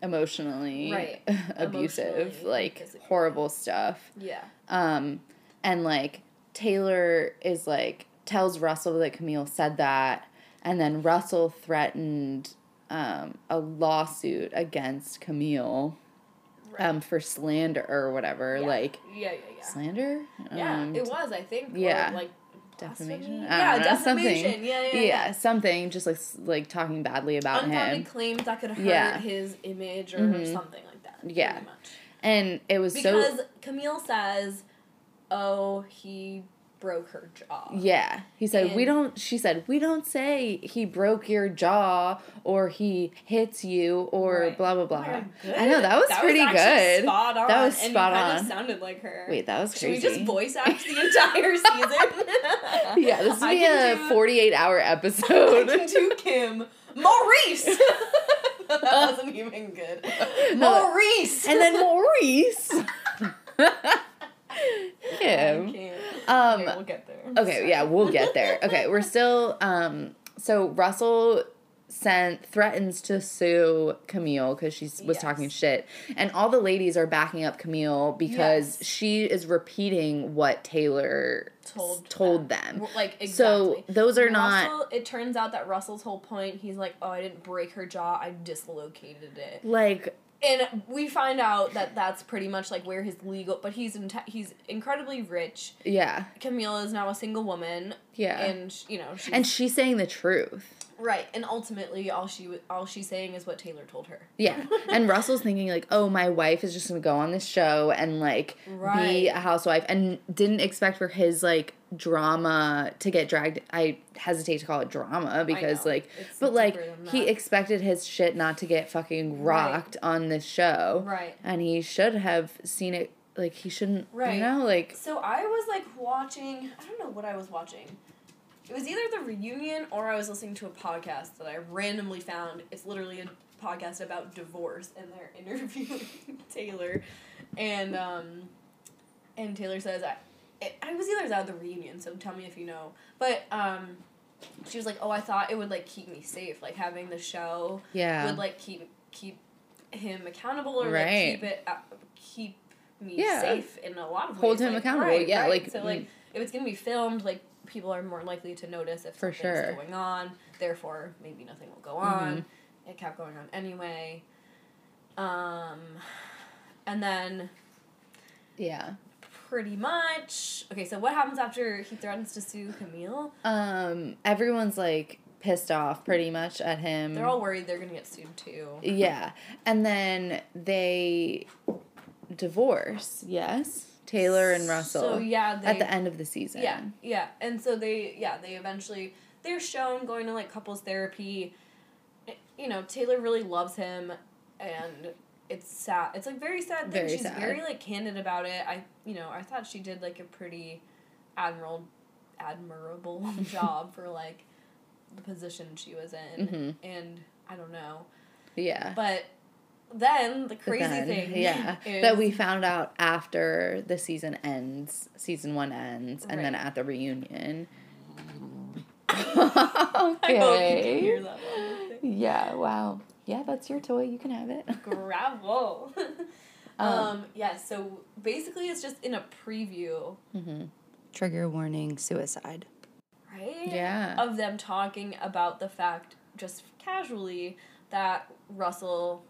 Emotionally right. abusive, Emotionally, like, physically. horrible stuff. Yeah. Um, and, like, Taylor is, like, tells Russell that Camille said that, and then Russell threatened um, a lawsuit against Camille right. um, for slander or whatever. Yeah. Like, yeah, yeah, yeah. Slander? Yeah, um, it was, I think. Yeah. Or, like, defamation? Yeah, know, defamation. Something. Yeah, yeah, yeah. Yeah, something. Just, like, like talking badly about Unfounded him. Unfounded claims that could hurt yeah. his image or, mm-hmm. or something like that. Yeah. Much. And it was because so... Because Camille says, oh, he... broke her jaw. Yeah. He said, and we don't, she said, we don't say he broke your jaw or he hits you or right. blah, blah, blah. Oh, I know, that was that pretty was good. Spot on. That was spot and on. Kind of sounded like her. Wait, that was crazy. Should we just voice act the entire season? Yeah, this would be a forty-eight hour episode. I can do Kim. Maurice! That wasn't even good. No, Maurice! And then Maurice! Kim. Um, okay, we'll get there. Okay, Sorry. yeah, we'll get there. Okay, we're still, um, so Russell sent, threatens to sue Camille because she was yes. talking shit, and all the ladies are backing up Camille because yes. she is repeating what Taylor told, s- told them. them. Like, exactly. So those are Russell, not... It turns out that Russell's whole point, he's like, oh, I didn't break her jaw, I dislocated it. Like... And we find out that that's pretty much, like, where his legal... But he's in, he's incredibly rich. Yeah. Camille is now a single woman. Yeah. And, you know... She's, and she's saying the truth. Right. And ultimately, all she all she's saying is what Taylor told her. Yeah. And Russell's thinking, like, oh, my wife is just going to go on this show and, like, right. be a housewife. And didn't expect for his, like, drama to get dragged... I hesitate to call it drama because, like... It's, but, it's like, he expected his shit not to get fucking rocked right. on this show. Right. And he should have seen it... Like, he shouldn't... Right. You know, like... So I was, like, watching... I don't know what I was watching... It was either the reunion or I was listening to a podcast that I randomly found. It's literally a podcast about divorce, and they're interviewing Taylor, and um, and Taylor says, "I, it, I was either at the reunion, so tell me if you know." But um, she was like, "Oh, I thought it would like keep me safe, like having the show yeah. would like keep keep him accountable or right. like, keep it uh, keep me yeah. safe in a lot of ways, hold him like, accountable, right, yeah, right. like so like mm. if it's gonna be filmed, like." People are more likely to notice if For something's sure. going on. Therefore, maybe nothing will go on. Mm-hmm. It kept going on anyway. Um, and then... Yeah. Pretty much. Okay, so what happens after he threatens to sue Camille? Um, everyone's, like, pissed off pretty much at him. They're all worried they're going to get sued, too. Yeah. And then they divorce, yes? Taylor and Russell. So, yeah, they, at the end of the season. Yeah, yeah. And so they, yeah, they eventually, they're shown going to, like, couples therapy. It, you know, Taylor really loves him, and it's sad. It's, like, very sad that she's sad. very, like, candid about it. I, you know, I thought she did, like, a pretty admirable, admirable job for, like, the position she was in. Mm-hmm. And I don't know. Yeah. But... Then, the crazy then, thing yeah, is... That we found out after the season ends, season one ends, and right. then at the reunion. Okay. I hope you can hear that one. Yeah, wow. Yeah, that's your toy. You can have it. Gravel. um, um, yeah, so basically it's just in a preview. Mm-hmm. Trigger warning, suicide. Right? Yeah. Of them talking about the fact, just casually, that Russell...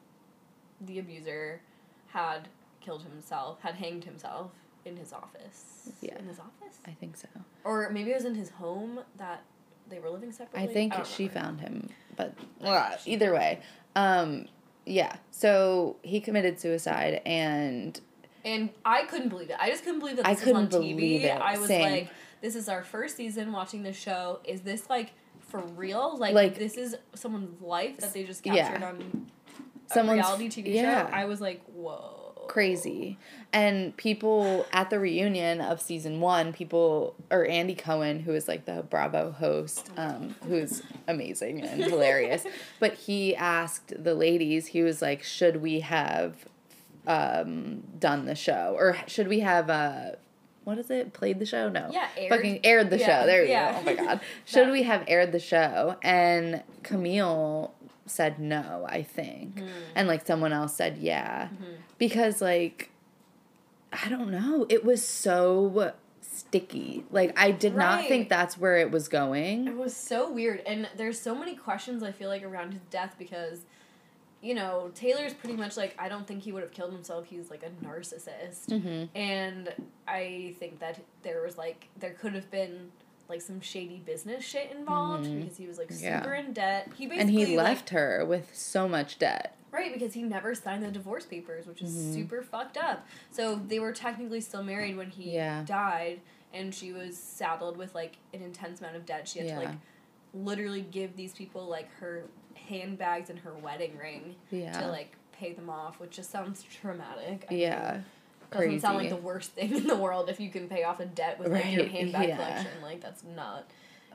the abuser had killed himself, had hanged himself in his office. Yeah. In his office? I think so. Or maybe it was in his home that they were living separately. I think I she remember. found him, but well, either way. Um, yeah, so he committed suicide, and... And I couldn't believe it. I just couldn't believe that this I was on T V. It. I was Same. like, this is our first season watching this show. Is this, like, for real? Like, like this is someone's life that they just captured yeah. on... Someone's reality T V yeah. show. I was like, whoa. crazy. And people at the reunion of season one, people, or Andy Cohen, who is like the Bravo host, um, who's amazing and hilarious, but he asked the ladies, he was like, should we have um, done the show? Or should we have... Uh, What is it? Played the show? No. Yeah, aired. Fucking aired the yeah. show. There you yeah. go. Oh, my God. Should we have aired the show? And Camille said no, I think. Mm. And, like, someone else said yeah. Mm-hmm. Because, like, I don't know. It was so sticky. Like, I did right. not think that's where it was going. It was so weird. And there's so many questions, I feel like, around his death because... You know, Taylor's pretty much like, I don't think he would have killed himself. He's like a narcissist. Mm-hmm. And I think that there was like, there could have been like some shady business shit involved mm-hmm. because he was like super yeah. in debt. He basically And he left like, her with so much debt. Right, because he never signed the divorce papers, which is mm-hmm. super fucked up. So they were technically still married when he yeah. died, and she was saddled with like an intense amount of debt. She had yeah. to like literally give these people like her... handbags and her wedding ring yeah. to, like, pay them off, which just sounds traumatic. I yeah. Mean, crazy. Doesn't sound like the worst thing in the world if you can pay off a debt with, right. like, your handbag yeah. collection. Like, that's not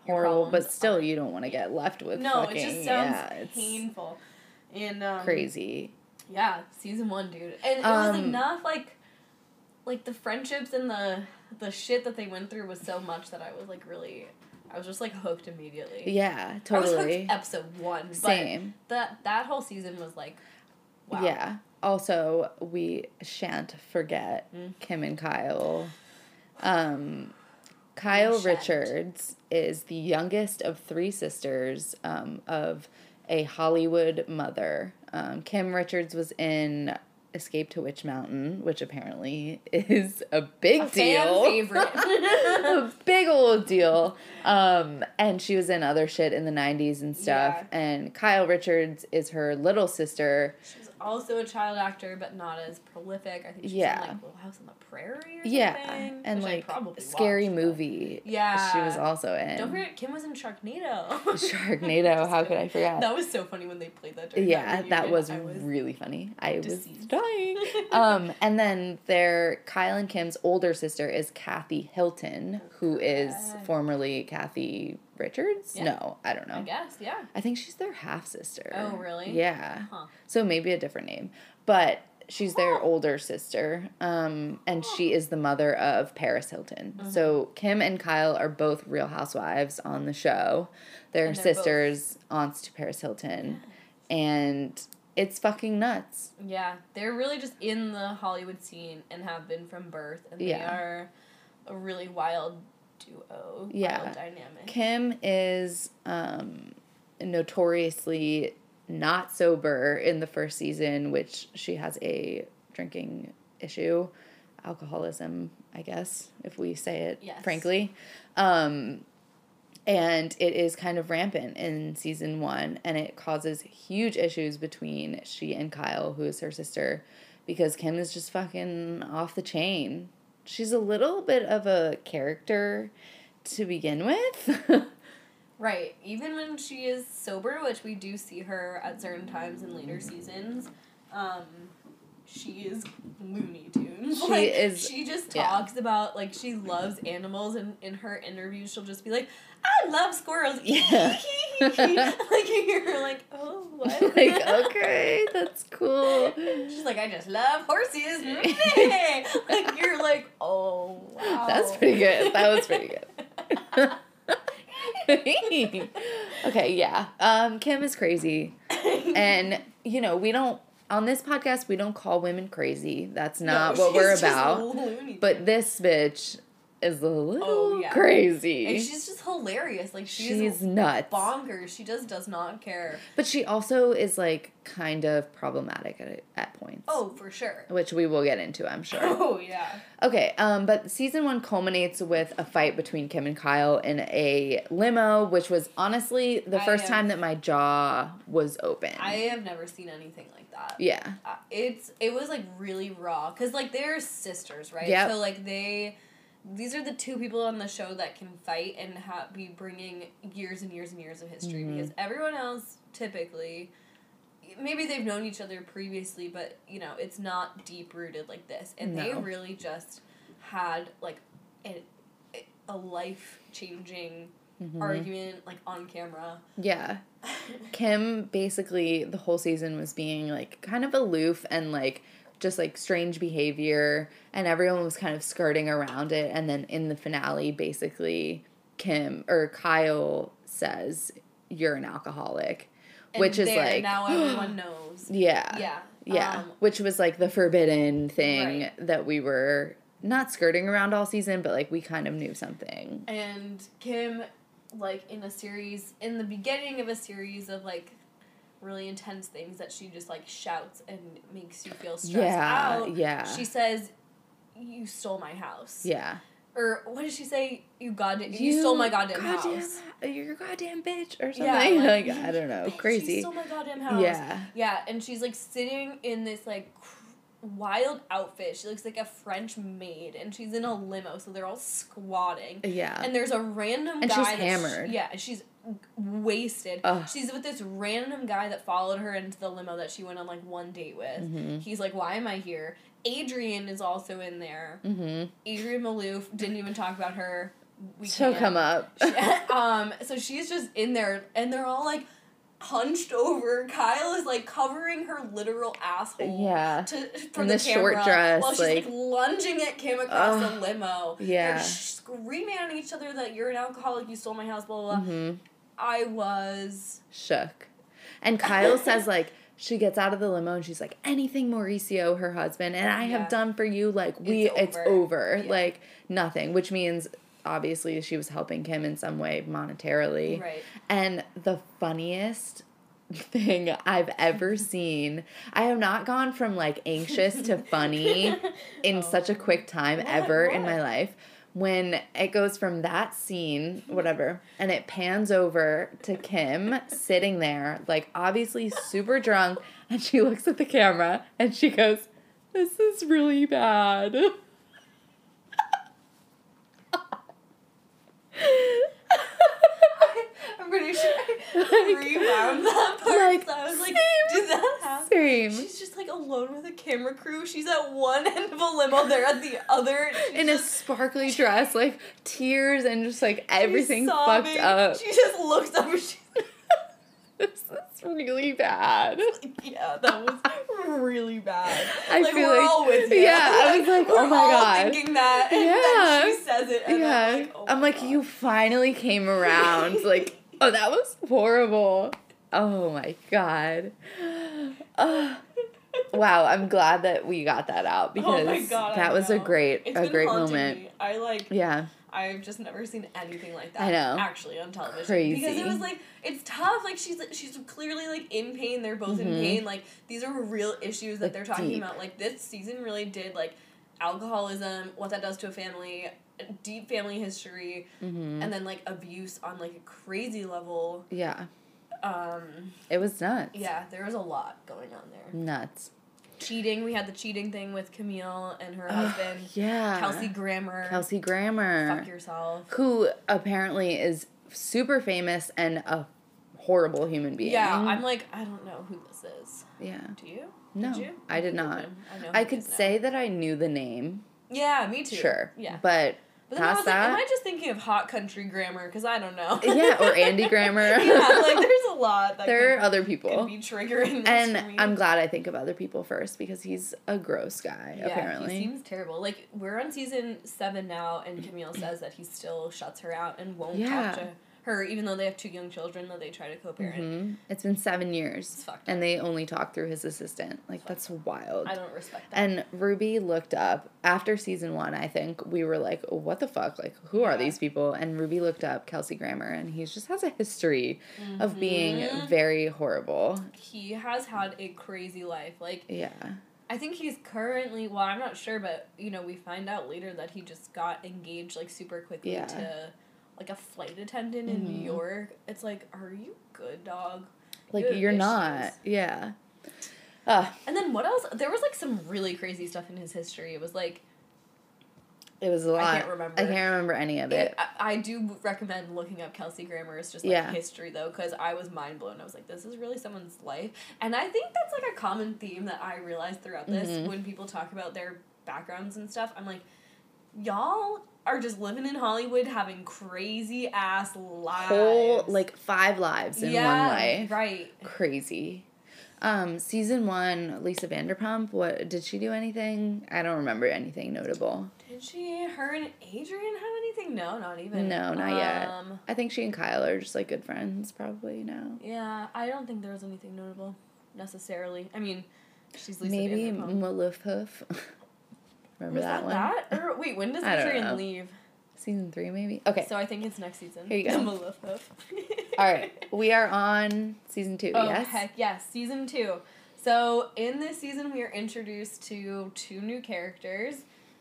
horrible, but still are. You don't want to get left with no, fucking... No, it just sounds yeah, painful. And, um... crazy. Yeah, season one, dude. And it um, was enough, like... Like, the friendships and the the shit that they went through was so much that I was, like, really... I was just, like, hooked immediately. Yeah, totally. I was hooked episode one. But Same. That, that whole season was, like, wow. Yeah. Also, we shan't forget mm. Kim and Kyle. Um, Kyle Richards is the youngest of three sisters um, of a Hollywood mother. Um, Kim Richards was in... Escape to Witch Mountain, which apparently is a big a deal. Fan favorite. A big old deal. Um, and she was in other shit in the nineties and stuff. Yeah. And Kyle Richards is her little sister. She's also a child actor, but not as prolific. I think she's yeah. in, like, Little House on the Prairie or yeah. something. And, like, Scary watched, Movie. But... Yeah. She was also in. Don't forget, Kim was in Sharknado. Sharknado. How kidding. Could I forget? That was so funny when they played that during Yeah, that, that was, was really funny. I deceased. was dying. um, and then their, Kyle and Kim's older sister is Kathy Hilton, who is yeah. formerly Kathy... Richards? Yeah. No, I don't know. I guess, yeah. I think she's their half-sister. Oh, really? Yeah. Huh. So maybe a different name. But she's their oh. older sister, um, and oh. she is the mother of Paris Hilton. Mm-hmm. So Kim and Kyle are both Real Housewives on the show. They're, they're sisters, both. aunts to Paris Hilton. Yeah. And it's fucking nuts. Yeah. They're really just in the Hollywood scene and have been from birth, and they yeah. are a really wild... duo yeah dynamic. Kim is um notoriously not sober in the first season, which she has a drinking issue, alcoholism, I guess, if we say it yes. frankly, um and it is kind of rampant in season one, and it causes huge issues between she and Kyle, who is her sister, because Kim is just fucking off the chain. She's a little bit of a character to begin with. Right. Even when she is sober, which we do see her at certain times in later seasons, um, she is Looney Tunes. She like, is. She just talks yeah. about, like, she loves animals, and in her interviews she'll just be like, I love squirrels. Yeah. Like, you're like, oh, what? Like, okay, that's cool. She's like, I just love horses. Like, you're like, oh, wow. That's pretty good. That was pretty good. Okay, yeah. Um, Kim is crazy. And, you know, we don't, on this podcast, we don't call women crazy. That's not no, what we're about. But this bitch... is a little oh, yeah. crazy. And she's just hilarious. Like, she's, she's nuts. Bonkers. She just does not care. But she also is, like, kind of problematic at, at points. Oh, for sure. Which we will get into, I'm sure. Oh, yeah. Okay, um, but season one culminates with a fight between Kim and Kyle in a limo, which was honestly the I first have, time that my jaw was open. I have never seen anything like that. Yeah. Uh, it's It was, like, really raw. Because, like, they're sisters, right? Yeah. So, like, they... These are the two people on the show that can fight and ha- be bringing years and years and years of history, mm-hmm. because everyone else typically maybe they've known each other previously, but, you know, it's not deep-rooted like this. And no. they really just had, like, a, a life-changing mm-hmm. argument, like, on camera. Yeah. Kim, basically, the whole season was being, like, kind of aloof and, like, just, like, strange behavior, and everyone was kind of skirting around it. And then in the finale, basically, Kim, or Kyle says, you're an alcoholic. And which is like now everyone knows. Yeah. Yeah. Yeah. Um, which was like the forbidden thing right. that we were not skirting around all season, but like we kind of knew something. And Kim, like in a series, in the beginning of a series of like really intense things that she just like shouts and makes you feel stressed yeah, out. Yeah. She says, "You stole my house." Yeah. Or what did she say? You goddamn, you, you stole my goddamn, goddamn house. You're a goddamn bitch or something. Yeah, like, like I don't know, bitch, crazy. You stole my goddamn house. Yeah, yeah. And she's like sitting in this like wild outfit. She looks like a French maid, and she's in a limo, so they're all squatting. Yeah. And there's a random and guy. And she's hammered. She, yeah, she's wasted. Ugh. She's with this random guy that followed her into the limo that she went on like one date with. Mm-hmm. He's like, "Why am I here?" Adrienne is also in there. Mm-hmm. Adrienne Maloof, didn't even talk about her. We She'll can't. come up. She, um, so she's just in there, and they're all, like, hunched over. Kyle is, like, covering her literal asshole. Yeah. To, for in the, the camera, short dress. While she's, like, like lunging at Kim across uh, the limo. Yeah. They're screaming at each other that you're an alcoholic, you stole my house, blah, blah, blah. Mm-hmm. I was... shook. And Kyle says, like... She gets out of the limo and she's like, anything Mauricio, her husband, and I have yeah. done for you, like, we, it's over. It's over. Yeah. Like, nothing. Which means, obviously, she was helping Kim in some way monetarily. Right. And the funniest thing I've ever seen, I have not gone from, like, anxious to funny in oh. such a quick time what? ever what? in my life. When it goes from that scene, whatever, and it pans over to Kim sitting there, like, obviously super drunk, and she looks at the camera, and she goes, this is really bad. I, I'm pretty sure I like, rewound that part, like, so I was like, same, did that happen? Same. She's just, like, alone with a camera crew. She's at one end of a limo, they're at the other. She's in just, a sparkly dress, like, tears and just, like, everything fucked up. She just looks up and she's this is really bad. Yeah, that was really bad. I like, feel we're like, all with you. Yeah, I was like, oh my God. We're all thinking that, and yeah. then she says it, and yeah. I'm like, oh I'm like, God. You finally came around. Like, oh, that was horrible. Oh my God. Uh, wow, I'm glad that we got that out, because oh my God, that I was know. a great, it's a great moment. Me. I like... Yeah. I've just never seen anything like that. I know. Actually, on television. Crazy. Because it was, like, it's tough. Like, she's she's clearly, like, in pain. They're both mm-hmm. in pain. Like, these are real issues that like, they're talking deep. About. Like, this season really did, like, alcoholism, what that does to a family, deep family history, mm-hmm. and then, like, abuse on, like, a crazy level. Yeah. Um. It was nuts. Yeah, there was a lot going on there. Nuts. Cheating. We had the cheating thing with Camille and her Ugh, husband. Yeah. Kelsey Grammer. Kelsey Grammer. Fuck yourself. Who apparently is super famous and a horrible human being. Yeah, I'm like, I don't know who this is. Yeah. Do you? No, did you? I did not. I, know I could say that I knew the name. Yeah, me too. Sure. Yeah. But... But then I was like, that? am I just thinking of Hot Country Grammar? Because I don't know. Yeah, or Andy Grammar. Yeah, like, there's a lot that there can, are other people. Can be triggering this and for me. I'm glad I think of other people first, because he's a gross guy, yeah, apparently. He seems terrible. Like, we're on season seven now, and Camille says that he still shuts her out and won't yeah. talk to her, even though they have two young children that they try to co-parent. Mm-hmm. It's been seven years. It's fucked up. And they only talk through his assistant. Like, that's wild. I don't respect that. And Ruby looked up, after season one, I think, we were like, what the fuck? Like, who are yeah. these people? And Ruby looked up Kelsey Grammer, and he just has a history mm-hmm. of being very horrible. He has had a crazy life. Like, yeah. I think he's currently, well, I'm not sure, but, you know, we find out later that he just got engaged, like, super quickly yeah. to... like, a flight attendant in mm-hmm. New York. It's like, are you good, dog? Like, you you're issues. not. Yeah. Uh. And then what else? There was, like, some really crazy stuff in his history. It was, like, It was a lot. I can't remember. I can't remember any of it. it I, I do recommend looking up Kelsey Grammer's just, like, yeah. history, though, because I was mind-blown. I was like, this is really someone's life. And I think that's, like, a common theme that I realized throughout this. Mm-hmm. When people talk about their backgrounds and stuff, I'm like, y'all are just living in Hollywood, having crazy-ass lives. Whole, like, five lives in yeah, one life. Right. Crazy. Um, season one, Lisa Vanderpump, what, did she do anything? I don't remember anything notable. Did she, her and Adrienne have anything? No, not even. No, not um, yet. I think she and Kyle are just, like, good friends, probably, now. Yeah, I don't think there was anything notable, necessarily. I mean, she's Lisa Maybe Vanderpump. Maybe Maloof Hoof. Remember was that, that one? that? Or, wait, when does Adrienne leave? Season three, maybe? Okay. So I think it's next season. Here you go. Maloof Hoof. All right. We are on season two, oh, yes? Oh, heck yes. Season two. So in this season, we are introduced to two new characters,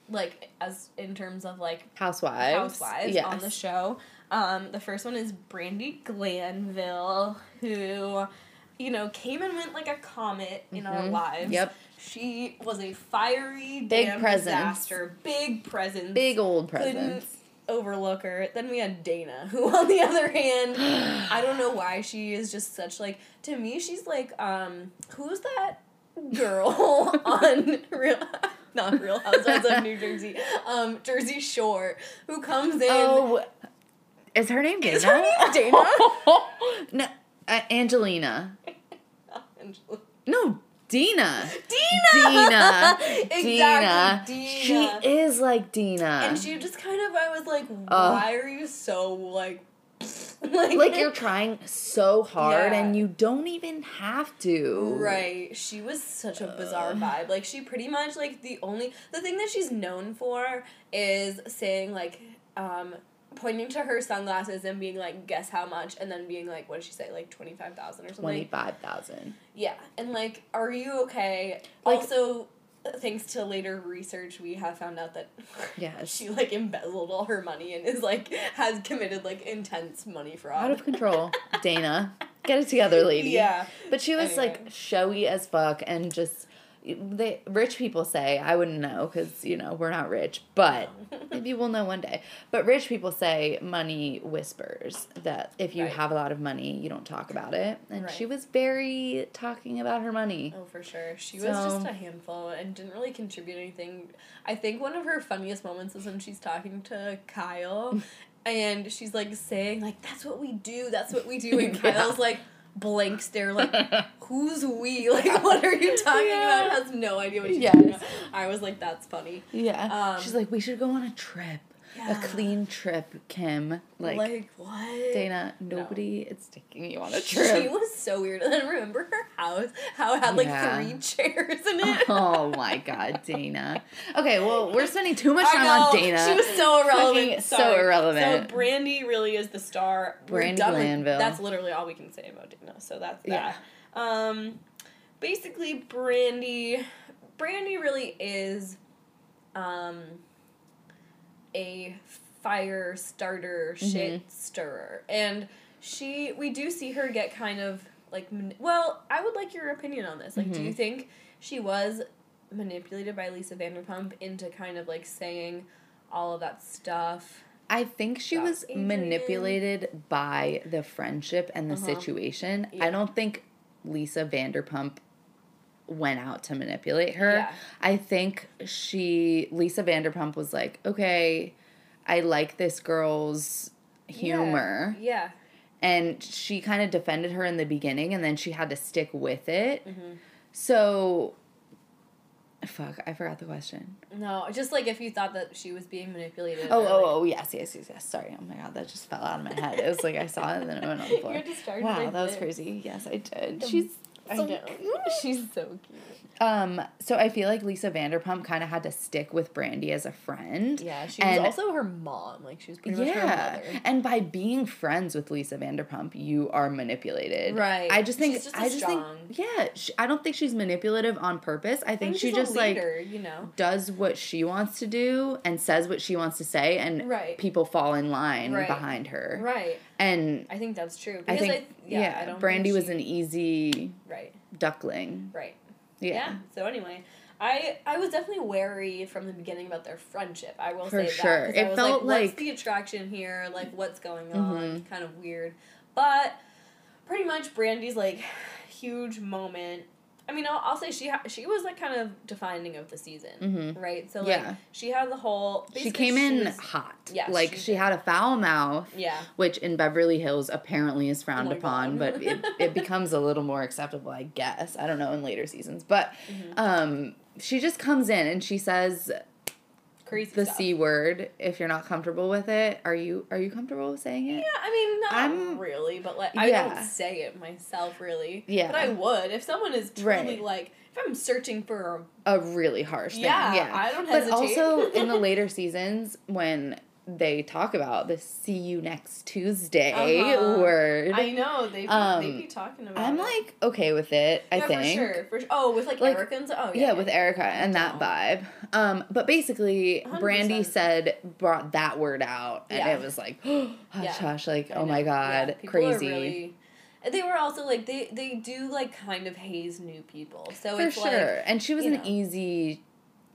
like, as in terms of, like... Housewives. Housewives yes. on the show. Um, the first one is Brandi Glanville, who, you know, came and went like a comet in mm-hmm. our lives. Yep. She was a fiery, big damn presence. disaster. Big presence. Big old presence. Couldn't overlook her. Then we had Dana, who, on the other hand, I don't know why she is just such, like, to me, she's like, um, who's that girl on Real, not Real Housewives of New Jersey, um, Jersey Shore, who comes in. Oh, is her name Dana? Is her name Dana? No, uh, Angelina. Not Angelina. No, Dina. Dina. Dina. Exactly. Dina. She is like Dina. And she just kind of, I was like, why Ugh. are you so, like, like, like you're trying so hard yeah. and you don't even have to. Right. She was such a bizarre Ugh. vibe. Like, she pretty much, like, the only, the thing that she's known for is saying, like, um, pointing to her sunglasses and being like, guess how much, and then being like, what did she say, like twenty-five thousand dollars or something? twenty-five thousand dollars. Yeah, and like, are you okay? Like, also, thanks to later research, we have found out that yes. she, like, embezzled all her money and is, like, has committed, like, intense money fraud. Out of control, Dana. Get it together, lady. Yeah. But she was, anyway. like, showy as fuck and just... They, rich people say, I wouldn't know because, you know, we're not rich, but maybe we'll know one day. But rich people say money whispers, that if you right. have a lot of money, you don't talk about it. And right. she was very talking about her money. Oh, for sure. She so, was just a handful and didn't really contribute anything. I think one of her funniest moments is when she's talking to Kyle and she's, like, saying, like, that's what we do, that's what we do. And yeah. Kyle's like, blank stare, like, who's we? Like, what are you talking yeah. about? Has no idea what she's yes. talking about. I was like, that's funny. Yeah. Um, she's like, we should go on a trip. Yeah. A clean trip, Kim. Like, like what? Dana, nobody no. is taking you on a trip. She was so weird. And I remember her house, how it had, like, yeah. three chairs in it. Oh, my God, Dana. Okay, well, we're spending too much time on Dana. She was so irrelevant. So irrelevant. So, Brandi really is the star. Brandi Glanville. That's literally all we can say about Dana, so that's that. Yeah. Um, basically, Brandi, Brandi really is... Um, a fire starter, shit mm-hmm. stirrer. And she, we do see her get kind of, like, mani- well, I would like your opinion on this. Like, mm-hmm. do you think she was manipulated by Lisa Vanderpump into kind of, like, saying all of that stuff? I think she was Adrienne? manipulated by the friendship and the uh-huh. situation. Yeah. I don't think Lisa Vanderpump went out to manipulate her. Yeah. I think she, Lisa Vanderpump was like, okay, I like this girl's humor. Yeah. yeah. And she kind of defended her in the beginning, and then she had to stick with it. Mm-hmm. So, fuck, I forgot the question. No, just like if you thought that she was being manipulated. Oh, oh, like... oh, yes, yes, yes, yes. Sorry. Oh, my God, that just fell out of my head. It was like I saw it, and then it went on the floor. You're distracted. Wow, like that this. was crazy. Yes, I did. She's... So I know. Cute. She's so cute. Um, so I feel like Lisa Vanderpump kind of had to stick with Brandi as a friend. Yeah, she and was also her mom. Like, she was pretty yeah. much her mother. And by being friends with Lisa Vanderpump, you are manipulated. Right. I just think... She's just I just strong. think, yeah, she, I don't think she's manipulative on purpose. I think, I think she just, leader, like, you know? does what she wants to do and says what she wants to say, and right. people fall in line right. behind her. Right. And... I think that's true. Because I think... I th- Yeah, yeah I don't Brandi she... was an easy right. duckling. Right. Yeah. yeah. So anyway, I I was definitely wary from the beginning about their friendship. I will For say sure. that. For sure. It was felt like, what's like... the attraction here? Like, what's going on? Mm-hmm. Kind of weird. But pretty much Brandi's, like, huge moment. I mean, I'll, I'll say she ha- she was, like, kind of defining of the season, mm-hmm. right? So, like, yeah. she had the whole... She came she in was, hot. Yeah. Like, she, she had a foul mouth, yeah. which in Beverly Hills apparently is frowned oh upon, but it, it becomes a little more acceptable, I guess. I don't know, in later seasons. But mm-hmm. um, she just comes in and she says... Crazy the stuff. C word, if you're not comfortable with it. Are you are you comfortable with saying it? Yeah, I mean, not I'm, really, but, like, I yeah. don't say it myself, really. Yeah. But I would. If someone is truly, right. like, if I'm searching for... A really harsh yeah, thing. Yeah, I don't hesitate. But also, in the later seasons, when they talk about the see you next Tuesday uh-huh. word. I know. They um, they be talking about I'm, it. like, okay with it, I yeah, think. for sure. For sure. Oh, with, like, like Erica and... Oh, yeah. Yeah, with Erica and that vibe. Um, but basically, one hundred percent. Brandi said, brought that word out, and yeah. it was like, oh, hush, yeah. hush, like, I oh know. my God, yeah, crazy. Really, they were also, like, they, they do, like, kind of haze new people. So For it's sure. like... For sure. And she was an know. easy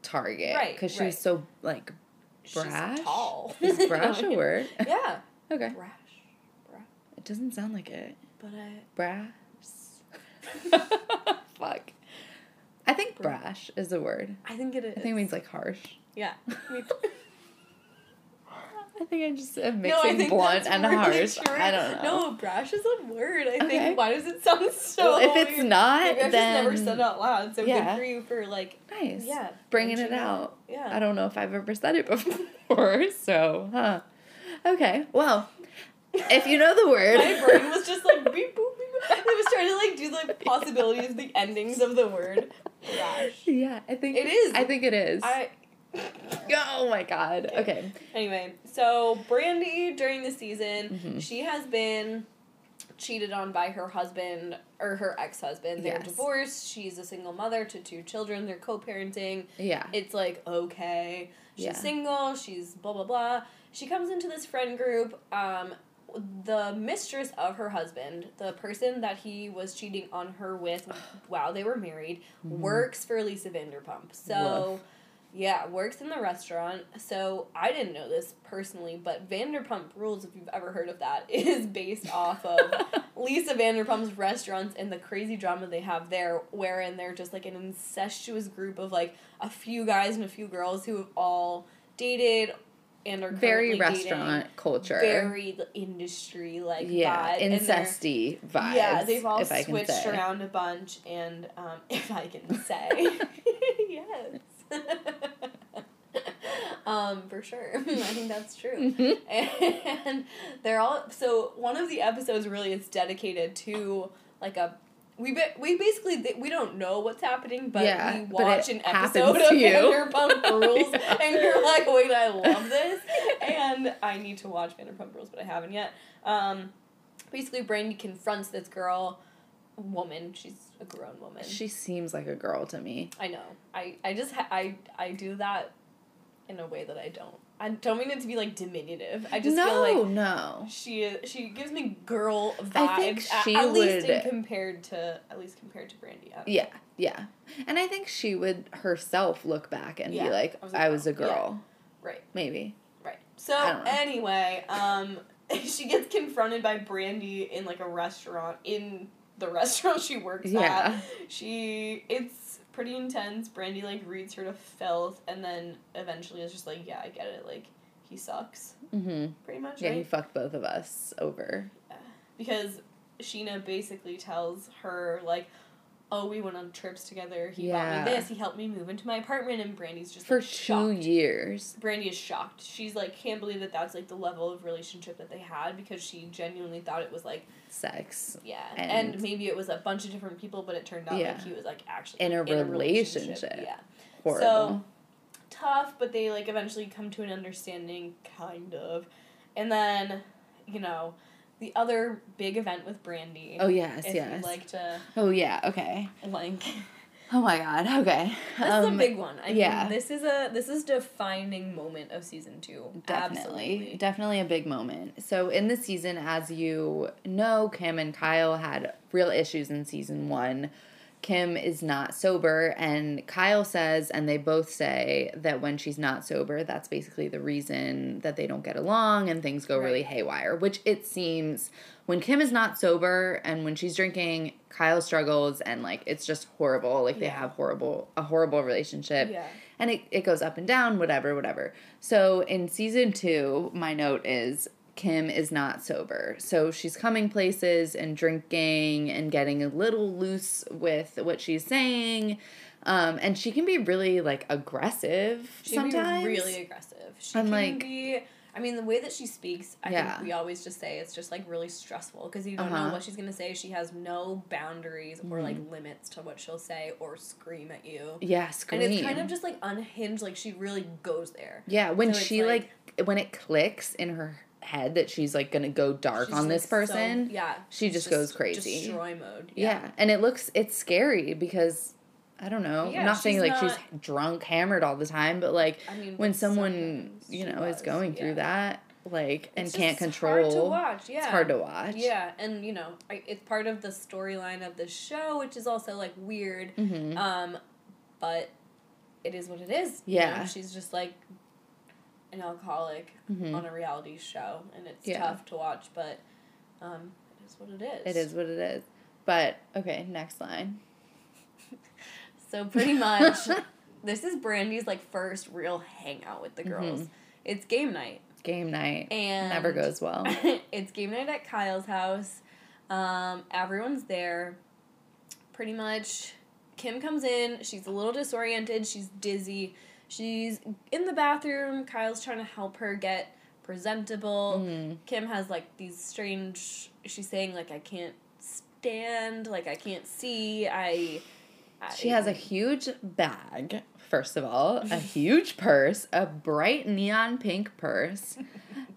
target. Right, Because she right. was so, like, brash. She's tall. Is brash a word? Yeah. Okay. Brash. Brash. It doesn't sound like it. But I... Brass. Fuck. I think brash is the word. I think it is. I think it means, like, harsh. Yeah. I think I just am mixing no, blunt and really harsh. True. I don't know. No, brash is a word, I okay. think. Why does it sound so... Well, if it's weird? not, Maybe then... I've just never said it out loud, so yeah. good for you for, like... Nice. Yeah. Bringing it out. Yeah. I don't know if I've ever said it before, so... huh. Okay, well, if you know the word... My brain was just like, beep, boop, beep, boop. I was trying to, like, do the like, possibilities, yeah. the endings of the word. Brash. Yeah, I think it is. I think it is. I, oh my God. Okay. okay. Anyway, so Brandi during the season, mm-hmm. she has been cheated on by her husband or her ex-husband. They're yes. divorced. She's a single mother to two children. They're co-parenting. Yeah. It's like, okay. She's yeah. single. She's blah, blah, blah. She comes into this friend group. Um, the mistress of her husband, the person that he was cheating on her with while they were married, mm-hmm. works for Lisa Vanderpump. So... Woof. Yeah, works in the restaurant. So I didn't know this personally, but Vanderpump Rules, if you've ever heard of that, is based off of Lisa Vanderpump's restaurants and the crazy drama they have there, wherein they're just like an incestuous group of like a few guys and a few girls who have all dated and are very restaurant dating. culture, very industry like yeah, vibe. incesty vibes. Yeah, they've all switched around a bunch, and um, if I can say, yes. um, for sure. I think that's true. Mm-hmm. And they're all... So, one of the episodes really is dedicated to, like, a... We be, we basically... We don't know what's happening, but yeah, we watch but an episode of Vanderpump Rules, yeah. and you're like, wait, I love this. And I need to watch Vanderpump Rules, but I haven't yet. Um, basically, Brandi confronts this girl... Woman, she's a grown woman. She seems like a girl to me. I know. I, I just ha- I I do that in a way that I don't. I don't mean it to be like diminutive. I just no, feel like no. She she gives me girl vibes. I think she at, at would least in compared to at least compared to Brandi. Yeah, yeah, and I think she would herself look back and yeah, be like, I was a girl. Was a girl. Yeah. Right. Maybe. Right. So anyway, um, she gets confronted by Brandi in like a restaurant in. The restaurant she works yeah. at. She, it's pretty intense. Brandi, like, reads her to filth, and then eventually is just like, yeah, I get it. Like, he sucks. Mm-hmm. Pretty much, yeah, right? He fucked both of us over. Yeah. Because Sheena basically tells her, like, oh, we went on trips together. He yeah. bought me this. He helped me move into my apartment, and Brandi's just, For like, shocked. For two years. Brandi is shocked. She's, like, can't believe that that's, like, the level of relationship that they had, because she genuinely thought it was, like... Sex. Yeah. And, and maybe it was a bunch of different people, but it turned out yeah. like he was, like, actually... In a, in a relationship. relationship. Yeah. Horrible. So, tough, but they, like, eventually come to an understanding, kind of. And then, you know... The other big event with Brandi. Oh, yes, if yes. If you'd like to... Oh, yeah, okay. Like... Oh, my God, okay. This um, is a big one. I yeah. mean, this is a this is defining moment of season two. Definitely. Absolutely. Definitely a big moment. So, in this season, as you know, Kim and Kyle had real issues in season one. Kim is not sober, and Kyle says, and they both say, that when she's not sober, that's basically the reason that they don't get along and things go right. really haywire, which it seems when Kim is not sober and when she's drinking, Kyle struggles, and, like, it's just horrible. Like, yeah. they have horrible a horrible relationship. Yeah. And it, it goes up and down, whatever, whatever. So in season two, my note is, Kim is not sober. So she's coming places and drinking and getting a little loose with what she's saying. Um, and she can be really, like, aggressive she sometimes. She can be really aggressive. She and can like, be... I mean, the way that she speaks, I yeah. think we always just say it's just, like, really stressful because you don't uh-huh. know what she's going to say. She has no boundaries mm. or, like, limits to what she'll say or scream at you. Yeah, scream. And it's kind of just, like, unhinged. Like, she really goes there. Yeah, when so she, like, like... When it clicks in her head that she's, like, gonna go dark she's on this person, so, yeah, she just, just goes crazy. Destroy mode. Yeah. yeah. And it looks, it's scary because, I don't know, yeah, I'm not saying, like, not, she's drunk, hammered all the time, but, like, I mean, when someone, you know, was, is going yeah. through that, like, and it's can't control. It's hard to watch, yeah. It's hard to watch. Yeah, and, you know, I, it's part of the storyline of the show, which is also, like, weird, mm-hmm. um, but it is what it is. Yeah. You know? She's just, like, an alcoholic mm-hmm. on a reality show, and it's yeah. tough to watch, but um, it is what it is. It is what it is. But, okay, next line. So pretty much, this is Brandi's, like, first real hangout with the girls. Mm-hmm. It's game night. Game night. And never goes well. It's game night at Kyle's house. Um, everyone's there. Pretty much, Kim comes in. She's a little disoriented. She's dizzy. She's in the bathroom. Kyle's trying to help her get presentable. Mm-hmm. Kim has, like, these strange... She's saying, like, I can't stand. Like, I can't see. I... I she has a huge bag, first of all. A huge purse. A bright neon pink purse.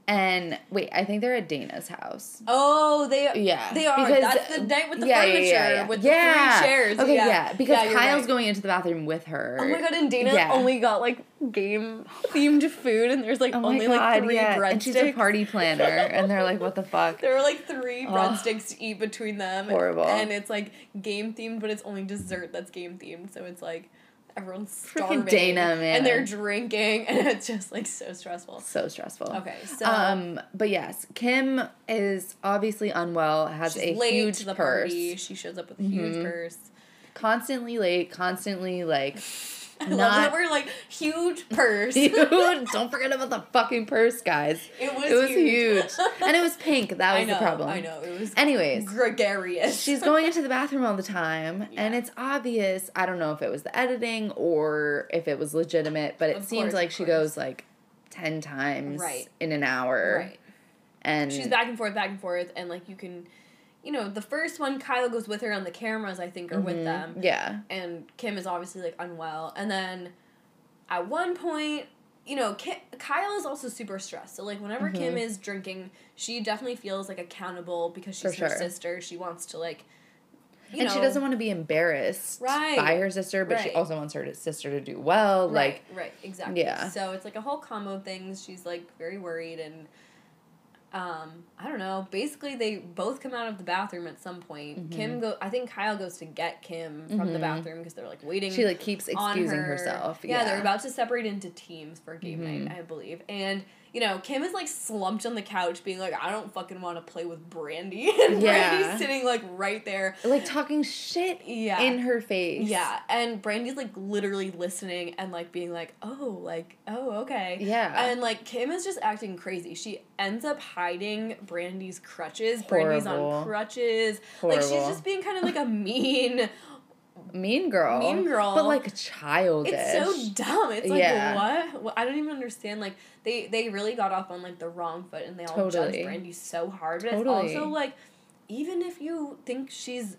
And, wait, I think they're at Dana's house. Oh, they are. Yeah. They are. Because, that's the night with the yeah, furniture, yeah, yeah, yeah. with yeah. the three chairs. Okay, yeah. yeah. Because yeah, Kyle's right. going into the bathroom with her. Oh, my God, and Dana yeah. only got, like, game-themed food, and there's, like, oh only, God, like, three yeah. breadsticks. And she's a party planner, and they're like, what the fuck? There were, like, three oh. breadsticks to eat between them. Horrible. And it's, like, game-themed, but it's only dessert that's game-themed, so it's, like... Everyone's starving. Freaking Dana, man. And they're drinking, and it's just, like, so stressful. So stressful. Okay, so... Um, but yes, Kim is obviously unwell, has she's a late huge to the purse. Party. She shows up with a mm-hmm. huge purse. Constantly late, constantly, like... I love that we're like, huge purse. Huge. Don't forget about the fucking purse, guys. It was, it was huge. huge. And it was pink. That was I know, the problem. I know. It was Anyways, gregarious. She's going into the bathroom all the time, yeah. and it's obvious. I don't know if it was the editing or if it was legitimate, but it of seems course, like she course. goes like ten times right. in an hour. Right. And she's back and forth, back and forth, and like you can... You know, the first one, Kyle goes with her on the cameras, I think, or mm-hmm. with them. Yeah. And Kim is obviously, like, unwell. And then at one point, you know, Kim, Kyle is also super stressed. So, like, whenever mm-hmm. Kim is drinking, she definitely feels, like, accountable because she's For her sure. sister. She wants to, like, you and know. She doesn't want to be embarrassed right. by her sister, but right. she also wants her sister to do well. Right, like, right, exactly. Yeah. So it's, like, a whole combo of things. She's, like, very worried and... Um, I don't know. Basically, they both come out of the bathroom at some point. Mm-hmm. Kim go. I think Kyle goes to get Kim from mm-hmm. the bathroom because they're like waiting. She like keeps excusing her. herself. Yeah, yeah, they're about to separate into teams for game mm-hmm. night, I believe. And you know, Kim is like slumped on the couch, being like, "I don't fucking want to play with Brandi." And yeah. Brandi's sitting like right there, like talking shit yeah. in her face. Yeah, and Brandi's like literally listening and like being like, "Oh, like, oh, okay." Yeah, and like Kim is just acting crazy. She ends up hiding Brandi's crutches. Horrible. Brandi's on crutches. Horrible. Like, she's just being kind of, like, a mean... mean girl. Mean girl. But, like, childish. It's so dumb. It's like, yeah. what? I don't even understand. Like, they, they really got off on, like, the wrong foot, and they all totally. judged Brandi so hard. But totally. It's also, like, even if you think she's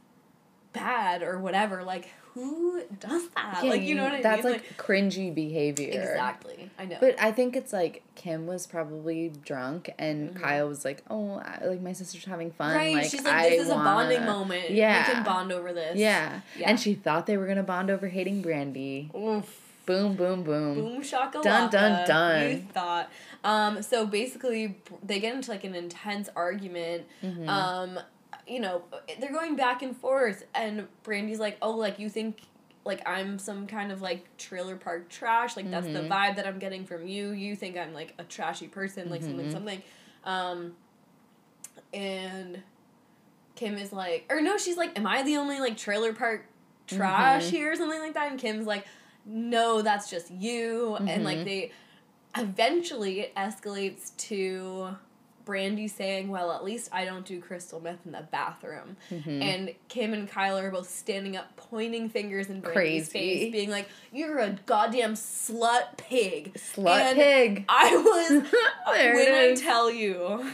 bad or whatever, like... Who does that? Yeah, like, you know what I that's mean? That's, like, like, cringy behavior. Exactly. I know. But I think it's, like, Kim was probably drunk, and mm-hmm. Kyle was like, oh, I, like, my sister's having fun. Right. Like, she's like, this I is wanna... a bonding moment. Yeah. We can bond over this. Yeah. yeah. And she thought they were going to bond over hating Brandi. Oof. Boom, boom, boom. Boom shakalaka. Dun, dun, dun. You thought. Um, so, basically, they get into, like, an intense argument. Mm-hmm. Um... you know, they're going back and forth, and Brandi's like, oh, like, you think, like, I'm some kind of, like, trailer park trash, like, mm-hmm. that's the vibe that I'm getting from you, you think I'm, like, a trashy person, like, mm-hmm. something, something, um, and Kim is like, or no, she's like, am I the only, like, trailer park trash mm-hmm. here, or something like that, and Kim's like, no, that's just you, mm-hmm. and, like, they, eventually, it escalates to Brandi saying, well, at least I don't do crystal meth in the bathroom. Mm-hmm. And Kim and Kyle are both standing up, pointing fingers in Brandi's face, being like, you're a goddamn slut pig. Slut and pig. I was, when I tell you,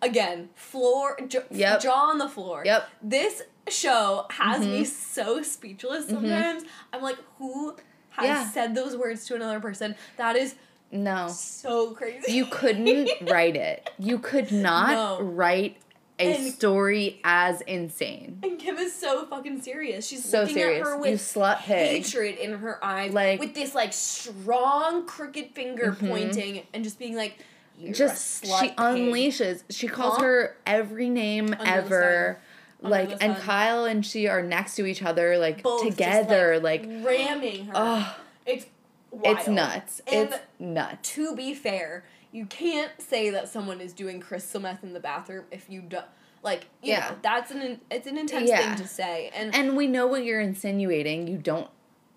again, floor, j- yep. jaw on the floor. Yep. This show has mm-hmm. me so speechless sometimes. Mm-hmm. I'm like, who has yeah. said those words to another person? That is No. so crazy. You couldn't write it. You could not no. write a and, story as insane. And Kim is so fucking serious. She's so looking serious. At her with you slut hatred pig. In her eyes. Like, with this, like, strong, crooked finger mm-hmm. pointing and just being like, you're just, a slut she pig. Unleashes. She calls huh? her every name Another ever. Side. Like, Another and side. Kyle and she are next to each other, like, both together. Just, like, like, ramming her. Oh. It's Wild. It's nuts. And it's nuts. To be fair, you can't say that someone is doing crystal meth in the bathroom if you don't. Like, you yeah. know, that's an it's an intense yeah. thing to say. And and we know what you're insinuating. You don't,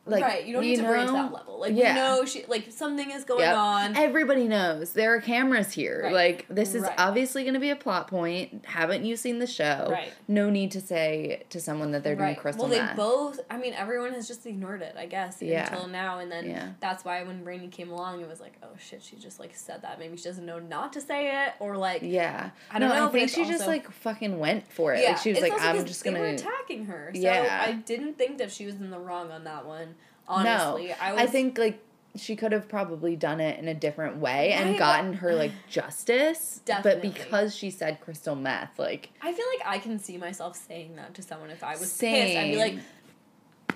like, right, you don't you need to know? Bring it to that level. Like, yeah. you know, she, like, something is going yep. on. Everybody knows. There are cameras here. Right. Like, this is right. obviously going to be a plot point. Haven't you seen the show? Right. No need to say to someone that they're right. doing crystal meth. Well, they meth. both, I mean, everyone has just ignored it, I guess, yeah. until now. And then yeah. that's why when Brandi came along, it was like, oh, shit, she just, like, said that. Maybe she doesn't know not to say it, or, like, yeah. I don't no, know. I think she also, just, like, fucking went for it. Yeah. Like, she was it's like, I'm just going to. They were attacking her. So yeah. I didn't think that she was in the wrong on that one. Honestly, no, I, was, I think, like, she could have probably done it in a different way and I, gotten her, like, justice. Definitely. But because she said crystal meth, like, I feel like I can see myself saying that to someone if I was same. Pissed. I'd be like,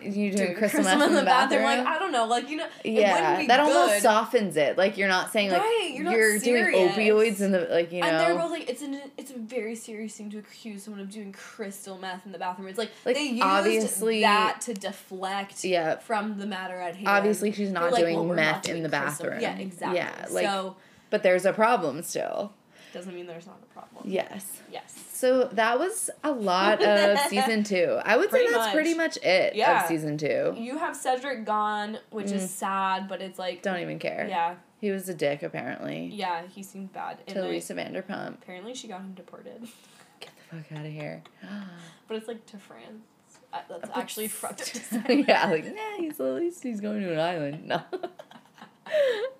you doing crystal meth in the, the bathroom? bathroom? Like, I don't know, like, you know, yeah, it be that good. Almost softens it. Like, you're not saying, like, right, you're, you're doing opioids in the, like, you know. And they're both like, it's an it's a very serious thing to accuse someone of doing crystal meth in the bathroom. It's like, like they used obviously, that to deflect yeah, from the matter at hand. Obviously, she's not they're doing like, well, meth not doing in the bathroom. Crystal. Yeah, exactly. Yeah, like, so, but there's a problem still. Doesn't mean there's not a problem. Yes. Yes. So that was a lot of season two. I would pretty say that's much. pretty much it yeah. of season two. You have Cedric gone, which mm. is sad, but it's like... Don't even care. Yeah. He was a dick, apparently. Yeah, he seemed bad. To and Lisa like, Vanderpump. Apparently she got him deported. Get the fuck out of here. But it's like to France. I, that's but actually fucked up. Yeah, like, nah, he's, at least he's going to an island. No.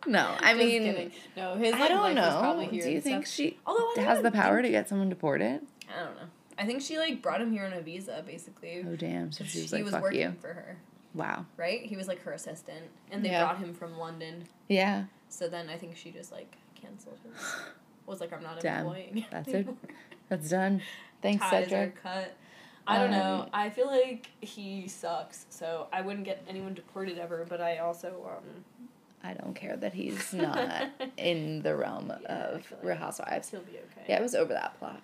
No, I Just mean, kidding. No, his like, I don't life know. Was probably here. Do you think stuff. she Although, has the power think... to get someone deported? I don't know. I think she like brought him here on a visa, basically. Oh damn! So she was like, was "Fuck you." For her. Wow. Right? He was like her assistant, and they yeah. brought him from London. Yeah. So then I think she just like canceled him. Was like, I'm not employing. That's it. That's done. Thanks, Ties Cedric. Are cut. I don't um, know. I feel like he sucks. So I wouldn't get anyone deported ever. But I also um. I don't care that he's not in the realm yeah, of like Real Housewives. He'll be okay. Yeah, it was over that plot.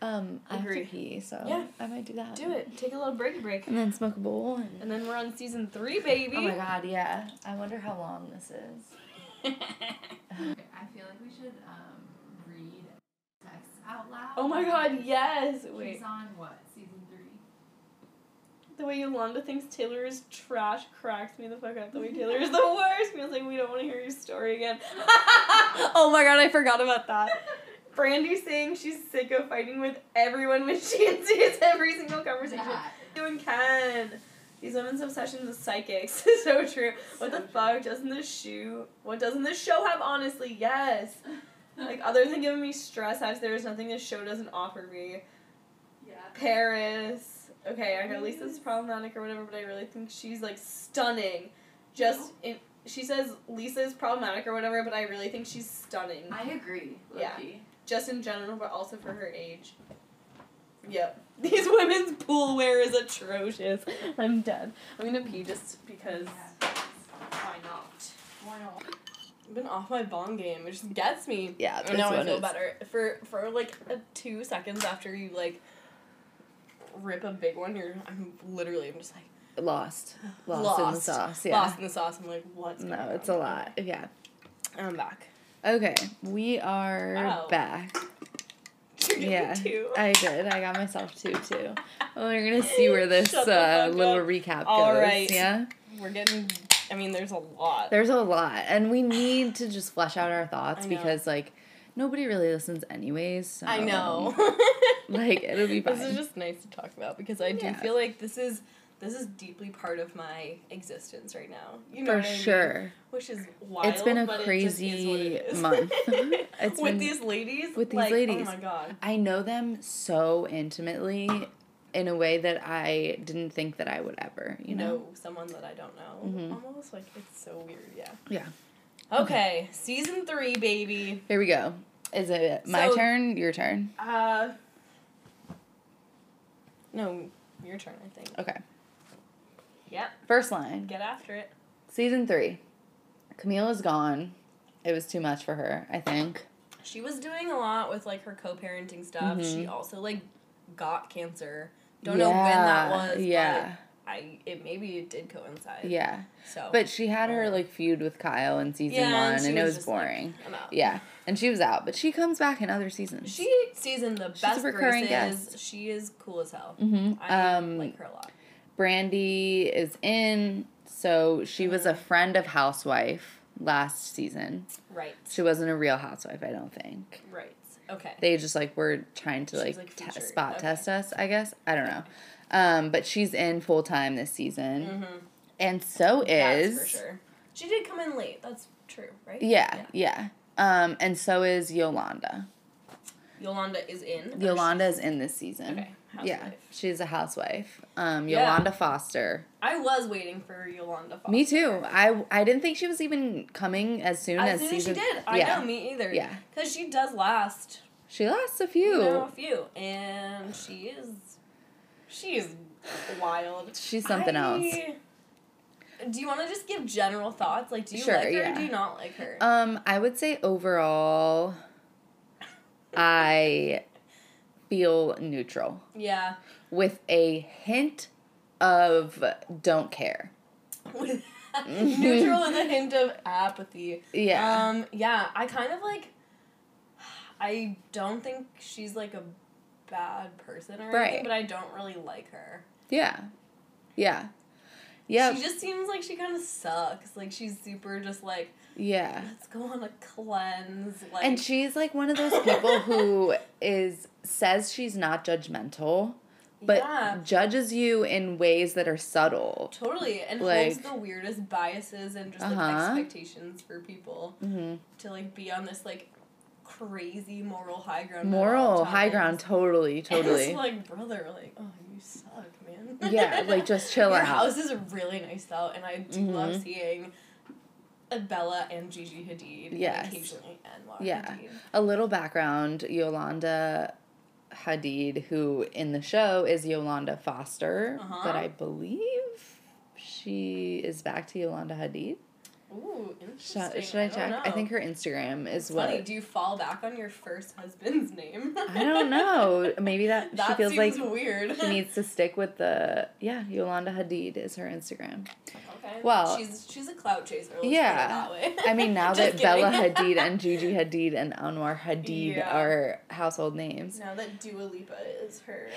Um, I agree. Pee, so yeah. I might do that. Do it. Take a little breaky break. And then smoke a bowl. And, and then we're on season three, baby. Oh my god, yeah. I wonder how long this is. I feel like we should um, read texts out loud. Oh my god, yes. Wait. She's on what? Season three? The way Yolanda thinks Taylor is trash cracks me the fuck up. The way Taylor is the worst. Feels like we don't want to hear your story again. Oh my god, I forgot about that. Brandi saying she's sick of fighting with everyone when she sees every single conversation. You and Ken. These women's obsessions with psychics. So true. What the fuck? Doesn't this shoe... What doesn't this show have? Honestly, yes. Like, other than giving me stress, there's nothing this show doesn't offer me. Yeah. Paris... Okay, I know Lisa's problematic or whatever, but I really think she's, like, stunning. Just, in, she says Lisa's problematic or whatever, but I really think she's stunning. I agree, Loki. Yeah, just in general, but also for her age. Yep. These women's pool wear is atrocious. I'm dead. I'm gonna pee just because, why not? Why not? I've been off my bong game. It just gets me. Yeah, that's what it is. I know I feel better. For, for, like, uh, two seconds after you, like... rip a big one, you're I'm literally I'm just like lost, lost, lost in the sauce. Yeah, lost in the sauce. I'm like, what's going on? No, it's a lot. Yeah, I'm back. Okay, we are wow. back. Yeah, two. I did. I got myself two too. Well, we're gonna see where this uh, little up. recap All goes. Right. Yeah, we're getting. I mean, there's a lot. There's a lot, and we need to just flesh out our thoughts because, like, nobody really listens anyways. So, I know. Like, it'll be fine. This is just nice to talk about because I do yeah. feel like this is this is deeply part of my existence right now. You know, for what I mean? Sure. Which is wild. It's been a but crazy it just is what it is. month. It's with been, these ladies. With these like, ladies. Oh my god. I know them so intimately. In a way that I didn't think that I would ever, you know? know someone that I don't know. Mm-hmm. Almost, like, it's so weird, yeah. Yeah. Okay, okay. Season three, baby. Here we go. Is it my so, turn, your turn? Uh, no, your turn, I think. Okay. Yep. First line. Get after it. Season three. Camille is gone. It was too much for her, I think. She was doing a lot with, like, her co-parenting stuff. Mm-hmm. She also, like, got cancer. Don't yeah. know when that was. Yeah, but I it maybe it did coincide. Yeah. So, but she had her like feud with Kyle in season yeah, one, and, and was it was just boring. Like, I'm out. Yeah, and she was out, but she comes back in other seasons. She seasoned the She's best recurring graces. Guest. She is cool as hell. Mm-hmm. I um, like her a lot. Brandi is in, so she was a friend of Housewife last season. Right. She wasn't a real Housewife, I don't think. Right. Okay. They just, like, were trying to, she's like, like te- spot okay. test us, I guess. I don't know. Um, but she's in full-time this season. Mm-hmm. And so is... That's for sure. She did come in late. That's true, right? Yeah, yeah. yeah. Um, and so is Yolanda. Yolanda is in? Yolanda is in this season. Okay, housewife. Yeah, she's a housewife. Um, Yolanda yeah. Foster. I was waiting for Yolanda Foster. Me too. I, I didn't think she was even coming as soon as, as soon season... as she did. I yeah. know, me either. Yeah. Because she does last... She lasts a few. You know, a few. And she is... She is wild. She's something I... else. Do you want to just give general thoughts? Like, do you sure, like her yeah. or do you not like her? Um, I would say overall... I feel neutral. Yeah. With a hint of don't care. Neutral with a hint of apathy. Yeah. Um, yeah, I kind of like, I don't think she's like a bad person or right. anything, but I don't really like her. Yeah. Yeah. Yeah. She just seems like she kind of sucks. Like, she's super just like, yeah. let's go on a cleanse. Like. And she's, like, one of those people who is says she's not judgmental, but yeah. judges you in ways that are subtle. Totally. And like, holds the weirdest biases and just, uh-huh. like, expectations for people mm-hmm. to, like, be on this, like, crazy moral high ground. Moral high ground, totally, totally. And it's like, brother, like, oh, you suck, man. Yeah, like, just chill out. Your house is really nice, though, and I do mm-hmm. love seeing Bella and Gigi Hadid yes. and occasionally Anwar yeah. Hadid. A little background, Yolanda Hadid, who in the show is Yolanda Foster, uh-huh. but I believe she is back to Yolanda Hadid. Ooh, interesting. Should, should I, I check? Know. I think her Instagram is what. Funny. Do you fall back on your first husband's name? I don't know. Maybe that, that she feels seems like weird. She needs to stick with the yeah. Yolanda Hadid is her Instagram. Okay. Well, she's she's a clout chaser. Let's yeah. put it that way. I mean, now that kidding. Bella Hadid and Gigi Hadid and Anwar Hadid yeah. are household names. Now that Dua Lipa is her.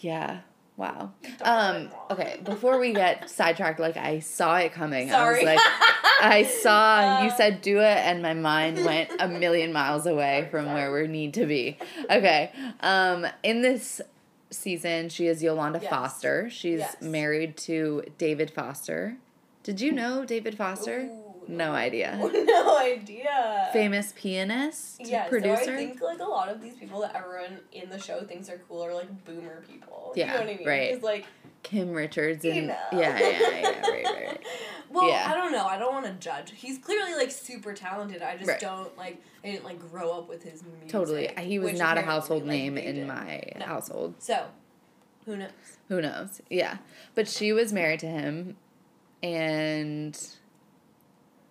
Yeah. Wow. Um, okay, before we get sidetracked, like, I saw it coming. Sorry. I was like, I saw, uh, you said do it, and my mind went a million miles away from sorry. where we need to be. Okay. Um, in this season, she is Yolanda yes. Foster. She's yes. married to David Foster. Did you know David Foster? Ooh. No idea. No idea. Famous pianist, yeah, producer. So I think, like, a lot of these people that everyone in the show thinks are cool are, like, boomer people. Yeah, you know what I mean? Right. Because, like... Kim Richards and... You know. Yeah, yeah, yeah, right, right. Well, yeah. I don't know. I don't want to judge. He's clearly, like, super talented. I just right. don't, like... I didn't, like, grow up with his music. Totally. He was not a household name like, in my no. household. So, who knows? Who knows? Yeah. But she was married to him, and...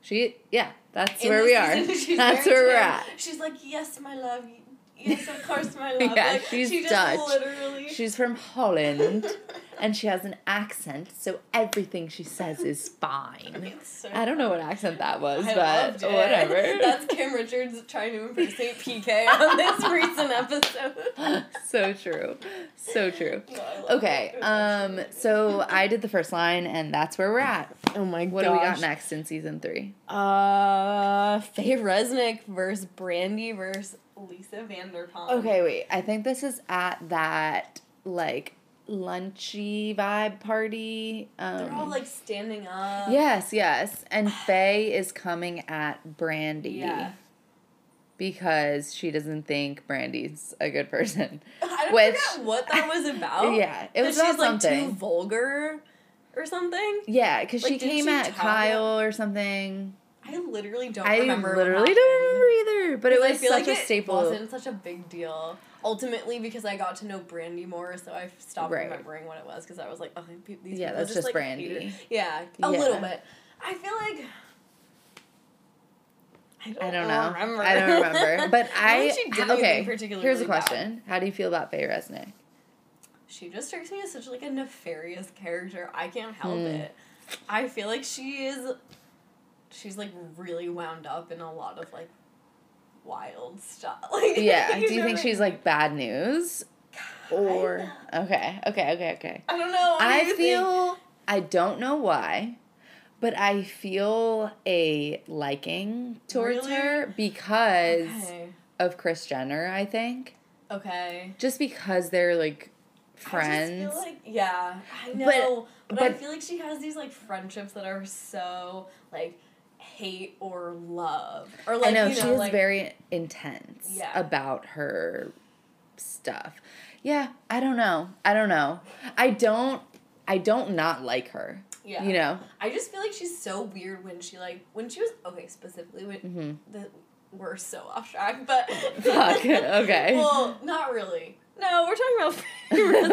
She, yeah, that's in where we are. That's where we're at. She's like, yes, my love, Yes, of course, my love. Yeah, like, she's she just Dutch. Literally... She's from Holland, and she has an accent, so everything she says is fine. So I don't know what accent that was, I but whatever. That's Kim Richards trying to impersonate P K on this recent episode. So true. So true. No, okay, um, so I did the first line, and that's where we're at. Oh, my god. What gosh. do we got next in season three? Uh, Faye Resnick versus Brandi versus... Lisa Vanderpump. Okay, wait. I think this is at that, like, lunchy vibe party. Um, They're all, like, standing up. Yes, yes. And Faye is coming at Brandi. Yeah. Because she doesn't think Brandi's a good person. I don't Which, forget what that was about. Yeah. It was about something. She's, like, too vulgar or something. Yeah, because like, she came she at Kyle it? or something. I literally don't I remember. I literally don't remember either. But it was I feel such like a staple. It wasn't such a big deal. Ultimately, because I got to know Brandi more, so I stopped right. remembering what it was because I was like, oh, these yeah, people that's just, just like, Brandi. Yeah, a yeah. little bit. I feel like I don't, I don't know. Remember. I don't remember. But I okay. Here's a question: bad. How do you feel about Faye Resnick? She just strikes me as such like a nefarious character. I can't help mm. it. I feel like she is. She's, like, really wound up in a lot of, like, wild stuff. Like, yeah. You Do you think I mean? she's, like, bad news? Or... Okay, okay, okay, okay. I don't know. What I do feel... Think? I don't know why, but I feel a liking towards really? her because okay. of Kris Jenner, I think. Okay. Just because they're, like... friends. I just feel like, yeah, I know, but, but, but I feel like she has these, like, friendships that are so, like, hate or love. Or, like, I know, you know she is like, very intense yeah. about her stuff. Yeah, I don't know. I don't know. I don't, I don't not like her. Yeah. You know? I just feel like she's so weird when she, like, when she was, okay, specifically when mm-hmm. the, we're so off track, but. Fuck, okay. Well, not really. No, we're talking about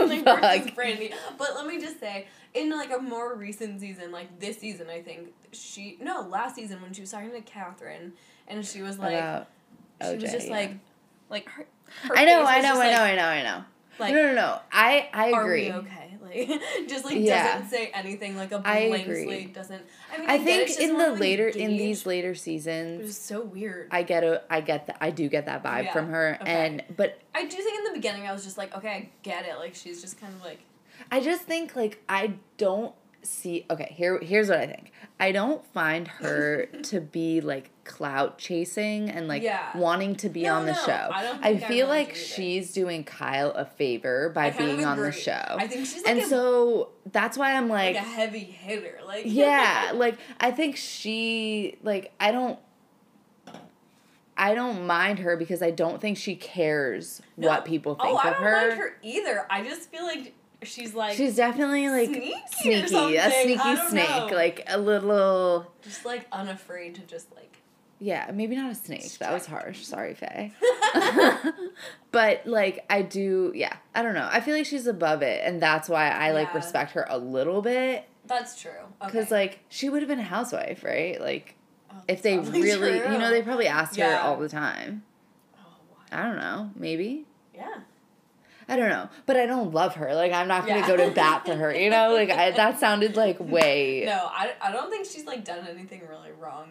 Faye Resnick versus Brandi. But let me just say, in, like, a more recent season, like, this season, I think, she... No, last season, when she was talking to Catherine, and she was, like... About she O J, was just, yeah. like... Like, her, her I know, I know, I like, know, I know, I know. Like, no, no, no. I, I agree. Are we okay? Like, just, like, yeah. doesn't say anything. Like, a blank slate doesn't... I mean, I, I think it, in the later... Engage, in these later seasons... Which is so weird. I get a... I get that... I do get that vibe yeah, from her, okay. and... But... I do think in the beginning I was just like, okay, I get it. Like, she's just kind of like... I just think, like, I don't see... Okay, here, here's what I think. I don't find her to be, like, clout chasing and, like, yeah. wanting to be no, on the no. show. I, don't think I feel I like do she's doing Kyle a favor by being on the show. I think she's, like, And a, so that's why I'm, like... Like, a heavy hitter. Like Yeah, like, I think she... Like, I don't... I don't mind her because I don't think she cares no. what people think oh, of her. Oh, I don't her. mind her either. I just feel like she's like... She's definitely like sneaky. sneaky a sneaky snake. Know. Like a little... Just like unafraid to just like... Yeah, maybe not a snake. Strike. That was harsh. Sorry, Faye. But like I do... Yeah, I don't know. I feel like she's above it and that's why I like yeah. respect her a little bit. That's true. Because okay. like she would have been a housewife, right? Like... If they Probably really, true. you know, they probably asked yeah. her all the time. Oh, wow. I don't know. Maybe. Yeah. I don't know. But I don't love her. Like, I'm not going to yeah. go to bat for her, you know? Like, I, that sounded, like, way... No, I, I don't think she's, like, done anything really wrong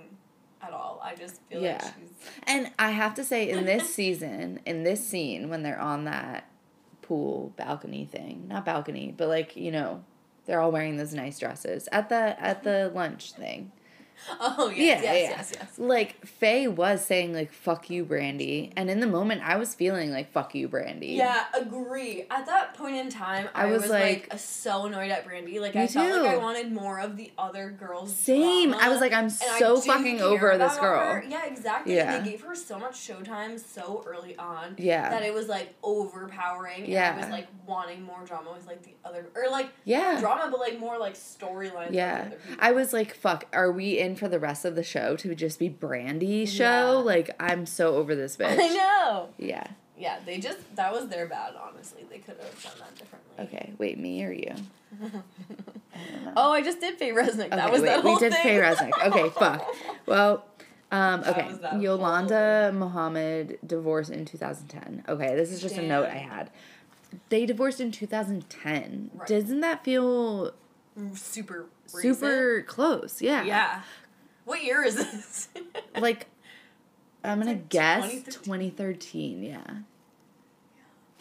at all. I just feel yeah. like she's... And I have to say, in this season, in this scene, when they're on that pool balcony thing. Not balcony, but, like, you know, they're all wearing those nice dresses. At the at the lunch thing. Oh, yes, yeah, yes, yeah. yes, yes. Like, Faye was saying, like, fuck you, Brandi. And in the moment, I was feeling like, fuck you, Brandi. Yeah, agree. At that point in time, I, I was, like, like, so annoyed at Brandi. Like, I too. felt like I wanted more of the other girls. Same. Drama. I was like, I'm and so fucking over this girl. Her. Yeah, exactly. Yeah. They gave her so much showtime so early on. Yeah. That it was, like, overpowering. Yeah. And I was, like, wanting more drama with, like, the other... Or, like, yeah. drama, but, like, more, like, storylines. Yeah. I was like, fuck, are we... in for the rest of the show to just be Brandi's show. Yeah. Like, I'm so over this bitch. I know. Yeah. Yeah, they just, that was their bad, honestly. They could have done that differently. Okay, wait, me or you? I oh, I just did Faye Resnick. Okay, that was wait, that whole thing. We did thing. Faye Resnick. Okay, fuck. Well, Um, okay, Yolanda Mohammed divorced in two thousand ten. Okay, this is just Damn. a note I had. They divorced in two thousand ten. Right. Doesn't that feel... Super recent? Super close, yeah. Yeah. What year is this? Like, I'm going like to guess twenty thirteen, yeah.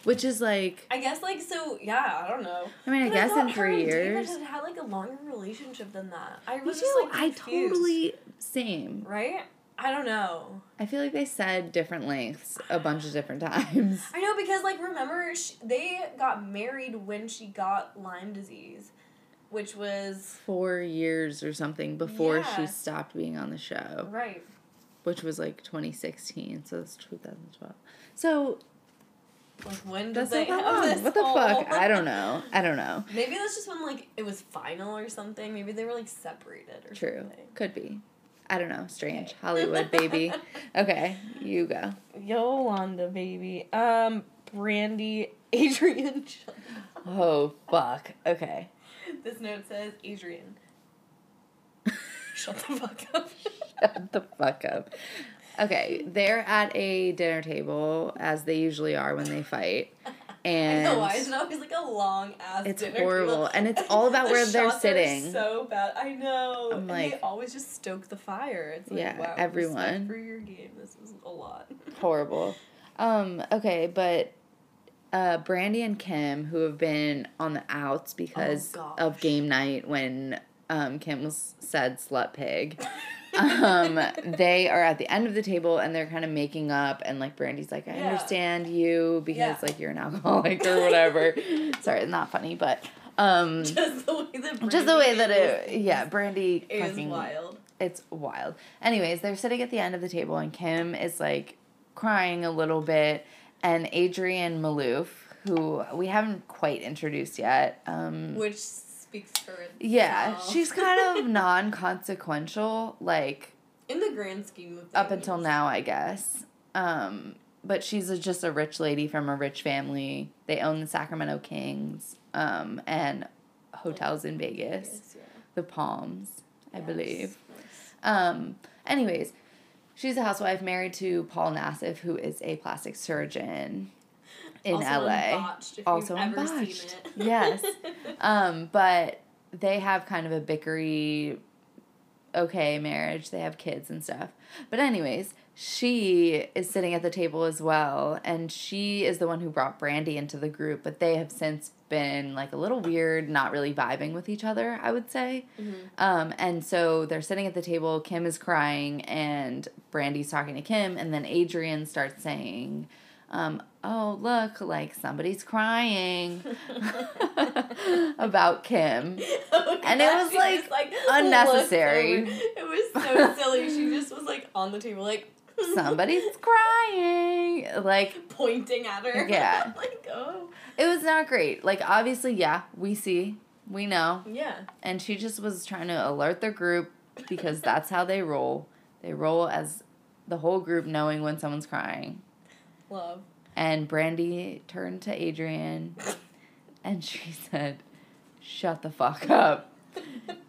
Which is like... I guess, like, so, yeah, I don't know. I mean, I guess in three years. David had, like, a longer relationship than that. I was just, like, I totally... Same. Right? I don't know. I feel like they said different lengths a bunch of different times. I know, because, like, remember, she, they got married when she got Lyme disease, which was... Four years or something before yeah. she stopped being on the show. Right. Which was, like, twenty sixteen, so it's two thousand twelve. So... Like, when did they have this? What the fuck? I don't know. I don't know. Maybe that's just when, like, it was final or something. Maybe they were, like, separated or True. something. True. Could be. I don't know. Strange. Okay. Hollywood, baby. Okay. You go. Yolanda, baby. Um, Brandi, Adrienne. Oh, fuck. Okay. This note says, Adrienne, shut the fuck up. Shut the fuck up. Okay, they're at a dinner table, as they usually are when they fight. And I know why. It's always like a long-ass dinner table. It's horrible. And it's all about the where they're sitting. So bad. I know. I'm and like, they always just stoke the fire. It's like, yeah, wow, everyone. For your game, this is a lot. Horrible. Um, okay, but uh, Brandi and Kim, who have been on the outs because oh, of game night when um, Kim was said slut pig. um, they are at the end of the table and they're kind of making up, and like Brandi's like, I yeah. understand you because yeah. like you're an alcoholic or whatever. Sorry, not funny, but um, just the way that Brandi just the way that it is, yeah, Brandi is fucking, wild. It's wild. Anyways, they're sitting at the end of the table and Kim is like crying a little bit, and Adrienne Maloof, who we haven't quite introduced yet, um, which. Yeah, she's kind of non-consequential, like... In the grand scheme of things. Up until now, I guess. Um, but she's a, just a rich lady from a rich family. They own the Sacramento Kings um, and hotels in Vegas. Vegas yeah. The Palms, I yes. believe. Yes. Um, anyways, she's a housewife married to Paul Nassif, who is a plastic surgeon. In also L A. Unbotched, if also you've unbotched. Ever seen it. Yes. Um, but they have kind of a bickery, okay, marriage. They have kids and stuff. But anyways, she is sitting at the table as well, and she is the one who brought Brandi into the group, but they have since been, like, a little weird, not really vibing with each other, I would say. Mm-hmm. Um, and so they're sitting at the table, Kim is crying, and Brandi's talking to Kim, and then Adrienne starts saying... Um, oh, look, like, somebody's crying about Kim. Oh, and it was, like, just, like, unnecessary. It was so silly. She just was, like, on the table, like... Somebody's crying. Like... Pointing at her. Yeah. Like, oh. It was not great. Like, obviously, yeah, we see. We know. Yeah. And she just was trying to alert the group because that's how they roll. They roll as the whole group knowing when someone's crying. Love. And Brandi turned to Adrienne, and she said, "Shut the fuck up."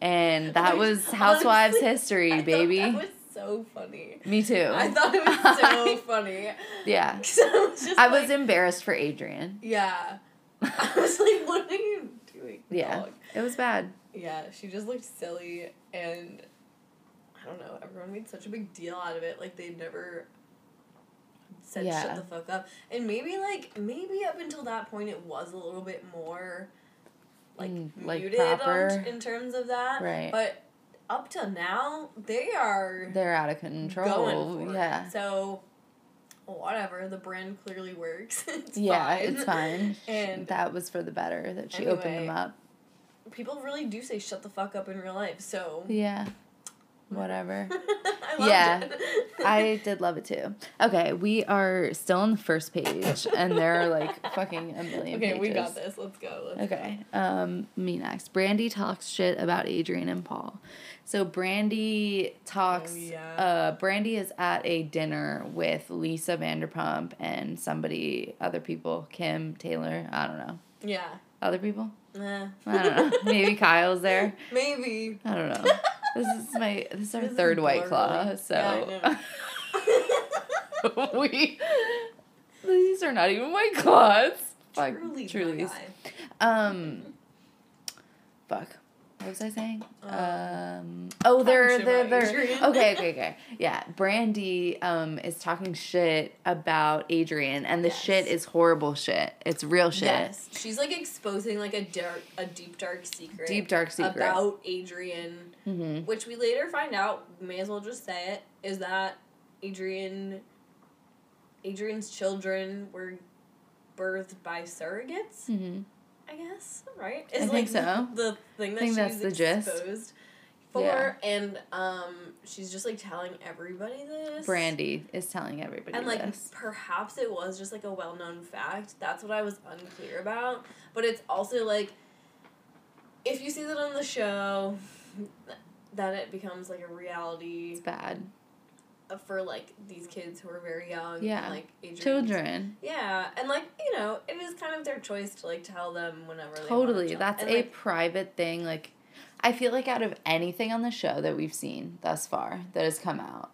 And that was Housewives Honestly, history, I baby. That was so funny. Me too. I thought it was so I, funny. Yeah. I, was, I like, was embarrassed for Adrienne. Yeah. I was like, "What are you doing?" Yeah. Dog? It was bad. Yeah, she just looked silly, and I don't know. Everyone made such a big deal out of it. Like they never. Said yeah. shut the fuck up. And maybe, like, maybe up until that point it was a little bit more, like, mm, like muted on, in terms of that. Right. But up till now, they are... They're out of control. Going for yeah. it. So, whatever. The brand clearly works. It's yeah, fine. It's fine. And that was for the better that she anyway, opened them up. People really do say shut the fuck up in real life, so... Yeah. Whatever. I loved yeah, it. I did love it too. Okay, we are still on the first page, and there are like fucking a million. Okay, pages. We got this. Let's go. Let's okay, go. Um, me next. Brandi talks shit about Adrienne and Paul. So Brandi talks. Oh, yeah. Uh, Brandi is at a dinner with Lisa Vanderpump and somebody, other people, Kim, Taylor. I don't know. Yeah. Other people. Nah. I don't know. Maybe Kyle's there. Maybe. I don't know. This is my this is our this third is White Claw, so yeah, I know. we these are not even White Claws. Fuck, truly, truly. Um, fuck. What was I saying? Um, um oh, they're they're they're okay, okay, okay. Yeah, Brandi um is talking shit about Adrienne, and the yes. shit is horrible shit. It's real shit. Yes, she's like exposing like a dark, a deep dark secret, deep dark secret about Adrienne, mm-hmm. which we later find out. May as well just say it is that Adrienne, Adrienne's children were birthed by surrogates. Mm-hmm. I guess, right? It's I like think so. The thing that I think she's that's the exposed gist. For, yeah. and um, she's just like telling everybody this. Brandi is telling everybody and, like, this. And like, perhaps it was just like a well-known fact. That's what I was unclear about. But it's also like, if you see that on the show, then it becomes like a reality. It's bad. For like these kids who are very young, yeah, and, like Adrienne's. Children, yeah, and like you know, it is kind of their choice to like tell them whenever. They totally, to that's and, a like, private thing. Like, I feel like out of anything on the show that we've seen thus far that has come out,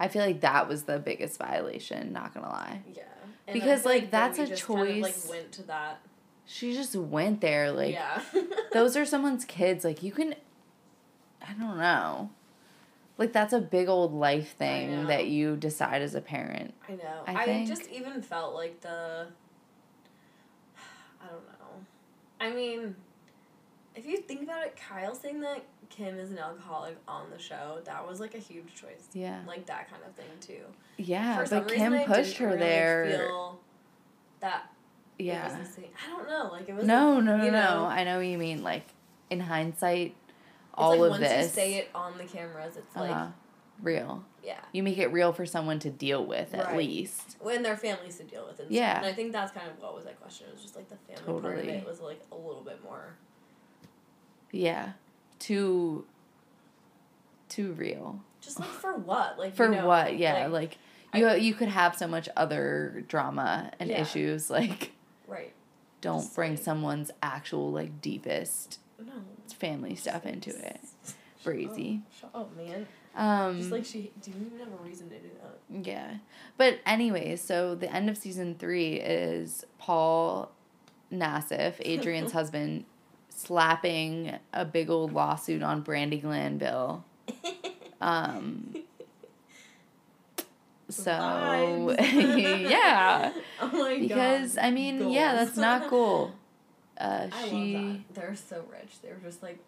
I feel like that was the biggest violation. Not gonna lie, yeah, and because like, like that's a just choice. Kind of, like went to that. She just went there. Like, yeah. Those are someone's kids. Like you can, I don't know. Like, that's a big old life thing that you decide as a parent. I know. I, I just even felt like the... I don't know. I mean, if you think about it, Kyle saying that Kim is an alcoholic on the show, that was, like, a huge choice. Yeah. Like, that kind of thing, too. Yeah, For but Kim reason, pushed her really there. Feel that... Yeah. I don't know. Like, it was... No, no, no, you know, no. I know what you mean. Like, in hindsight... It's all like of once this. Once you say it on the cameras, it's uh-huh. like... Real. Yeah. You make it real for someone to deal with, at right. least. When their families to deal with. And yeah. Stuff. And I think that's kind of what was that question. It was just like the family totally. Part of it was like a little bit more... Yeah. Too... Too real. Just like for what? Like For you know, what, yeah. Like, like you I, you could have so much other drama and yeah. issues. Like... Right. Don't just bring like, someone's actual, like, deepest... No. Family stuff into it. Breezy. Shut up, shut up man. Um, Just like she didn't even have a reason to do that. Yeah. But anyways, so the end of season three is Paul Nassif, Adrienne's husband, slapping a big old lawsuit on Brandi Glanville. Um, so, yeah. Oh my God. Because, I mean, goals. Yeah, that's not cool. Uh, I she, love that. They're so rich. They were just like,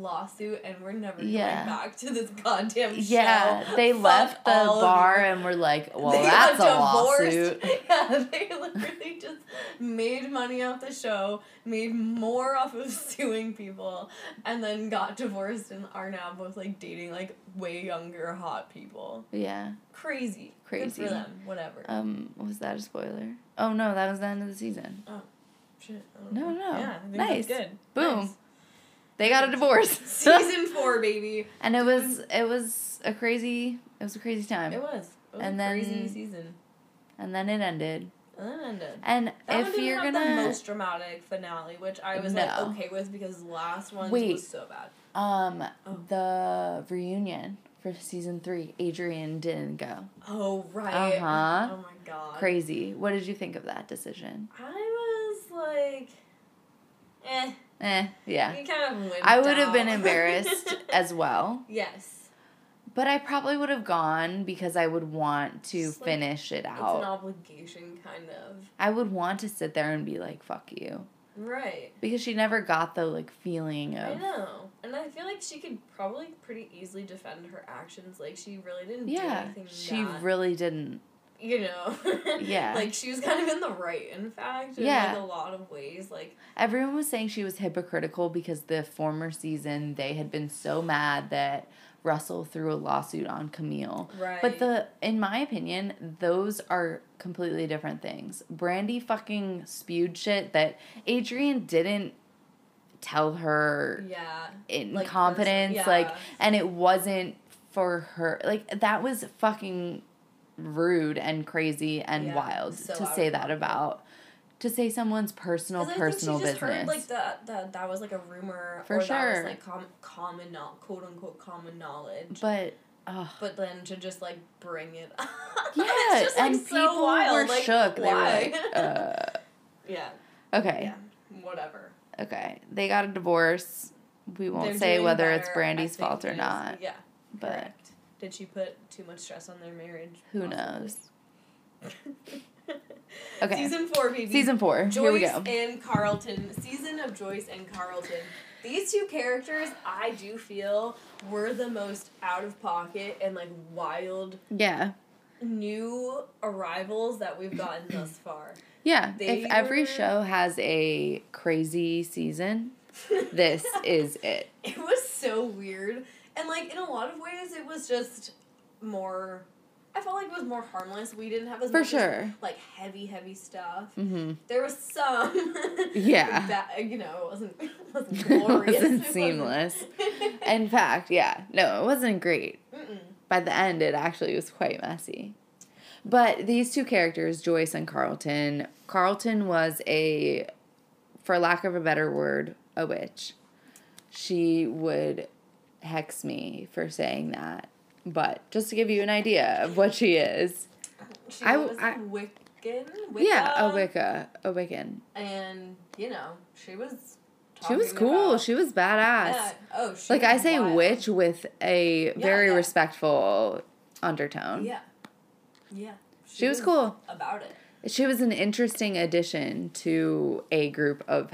lawsuit, and we're never yeah. going back to this goddamn show. Yeah, they Fuck left the bar and were like, well, they that's a lawsuit. Yeah, they literally just made money off the show, made more off of suing people, and then got divorced and are now both like dating like way younger hot people. Yeah. Crazy. Crazy. Good for them. Whatever. Um, was that a spoiler? Oh, no, that was the end of the season. Oh. Shit, no, no. Yeah, I think nice. That's good. Boom. Nice. They got a divorce. Season four, baby. And it was it was a crazy it was a crazy time. It was. It was and a crazy then, season. And then it ended. And then it ended. And that if you're gonna the most dramatic finale, which I was no. like okay with because the last one was so bad. Um oh. The reunion for season three, Adrienne didn't go. Oh right. Uh-huh. Oh my God. Crazy. What did you think of that decision? I Like, eh, eh, yeah. You kind of I would have been embarrassed as well. Yes, but I probably would have gone because I would want to just finish like, it out. It's an obligation, kind of. I would want to sit there and be like, "Fuck you," right? Because she never got the like feeling of. I know, and I feel like she could probably pretty easily defend her actions. Like she really didn't. Yeah, do anything she that. really didn't. You know, yeah, like she was kind of in the right, in fact, in yeah. like a lot of ways. Like everyone was saying she was hypocritical because the former season they had been so mad that Russell threw a lawsuit on Camille. Right. But the, in my opinion, those are completely different things. Brandi fucking spewed shit that Adrienne didn't tell her. Yeah. In like confidence, yeah. like, and it wasn't for her. Like that was fucking. Rude and crazy and yeah, wild so to say that about to say someone's personal, personal business. Because I think she just heard, like, that, that was, like, a rumor. For sure. Or that was, like, com- common, no- quote-unquote common knowledge. But... Ugh. But then to just, like, bring it up. Yeah, it's just, like, and so people wild. were like, shook. Why? They were like, uh... Yeah. Okay. Yeah. Whatever. Okay. They got a divorce. We won't They're say whether better, it's Brandi's fault or not. Yeah. But correct. Did she put too much stress on their marriage? Who knows? Okay. Season four, baby. Season four. Joyce Here we go. and Carlton. Season of Joyce and Carlton. These two characters, I do feel, were the most out of pocket and, like, wild. Yeah. New arrivals that we've gotten thus far. Yeah. They if were... every show has a crazy season, this is it. It was so weird. And, like, in a lot of ways, it was just more... I felt like it was more harmless. We didn't have as For much sure. as, like, heavy, heavy stuff. Mm-hmm. There was some. Yeah. That, you know, it wasn't, it wasn't glorious. It wasn't it seamless. Wasn't. In fact, yeah. No, it wasn't great. Mm-mm. By the end, it actually was quite messy. But these two characters, Joyce and Carlton, Carlton was a, for lack of a better word, a witch. She would hex me for saying that. But just to give you an idea of what she is, she I, was I, Wiccan. Wicca, yeah, a Wicca, a Wiccan. And you know, she was. She was cool. About, she was badass. Yeah. Oh, she like was I say, wild. witch with a yeah, very yeah. respectful undertone. Yeah, yeah. She, she was, was cool about it. She was an interesting addition to a group of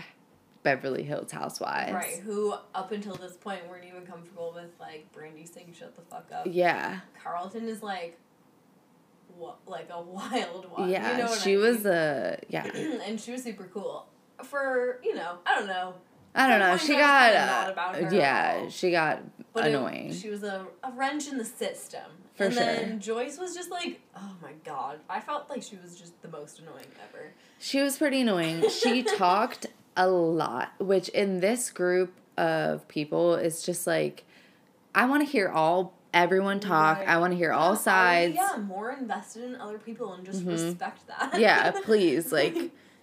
Beverly Hills Housewives. Right, who up until this point weren't even comfortable with, like, Brandy saying shut the fuck up. Yeah. Carlton is, like, wh- like a wild one. Yeah, you know what she I mean? was a... Yeah. And she was super cool. For, you know, I don't know. I don't know. She got... Uh, about her yeah, she got but annoying. It, she was a, a wrench in the system. For and sure. And then Joyce was just like, oh my god. I felt like she was just the most annoying ever. She was pretty annoying. She talked... a lot, which in this group of people is just like, I want to hear all, everyone talk. Right. I want to hear all sides. I, yeah, more invested in other people and just mm-hmm. respect that. Yeah, please. Like,